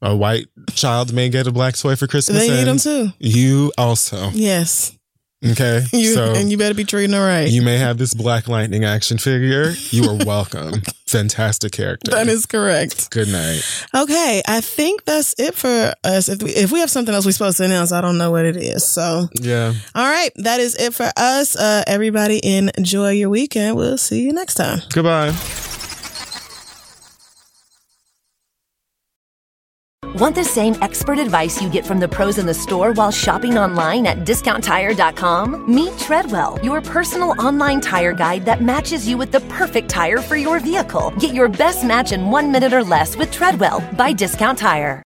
a white child may get a black toy for Christmas. They need them too. You also. Yes. Okay. And you better be treating her right. You may have this Black Lightning action figure. You are welcome. Fantastic character. That is correct. Good night. Okay. I think that's it for us. If we have something else we're supposed to announce, I don't know what it is. So yeah. All right. That is it for us. Everybody enjoy your weekend. We'll see you next time. Goodbye. Want the same expert advice you get from the pros in the store while shopping online at DiscountTire.com? Meet Treadwell, your personal online tire guide that matches you with the perfect tire for your vehicle. Get your best match in 1 minute or less with Treadwell by Discount Tire.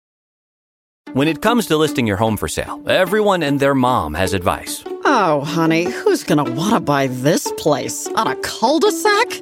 When it comes to listing your home for sale, everyone and their mom has advice. Oh, honey, who's going to want to buy this place? On a cul-de-sac?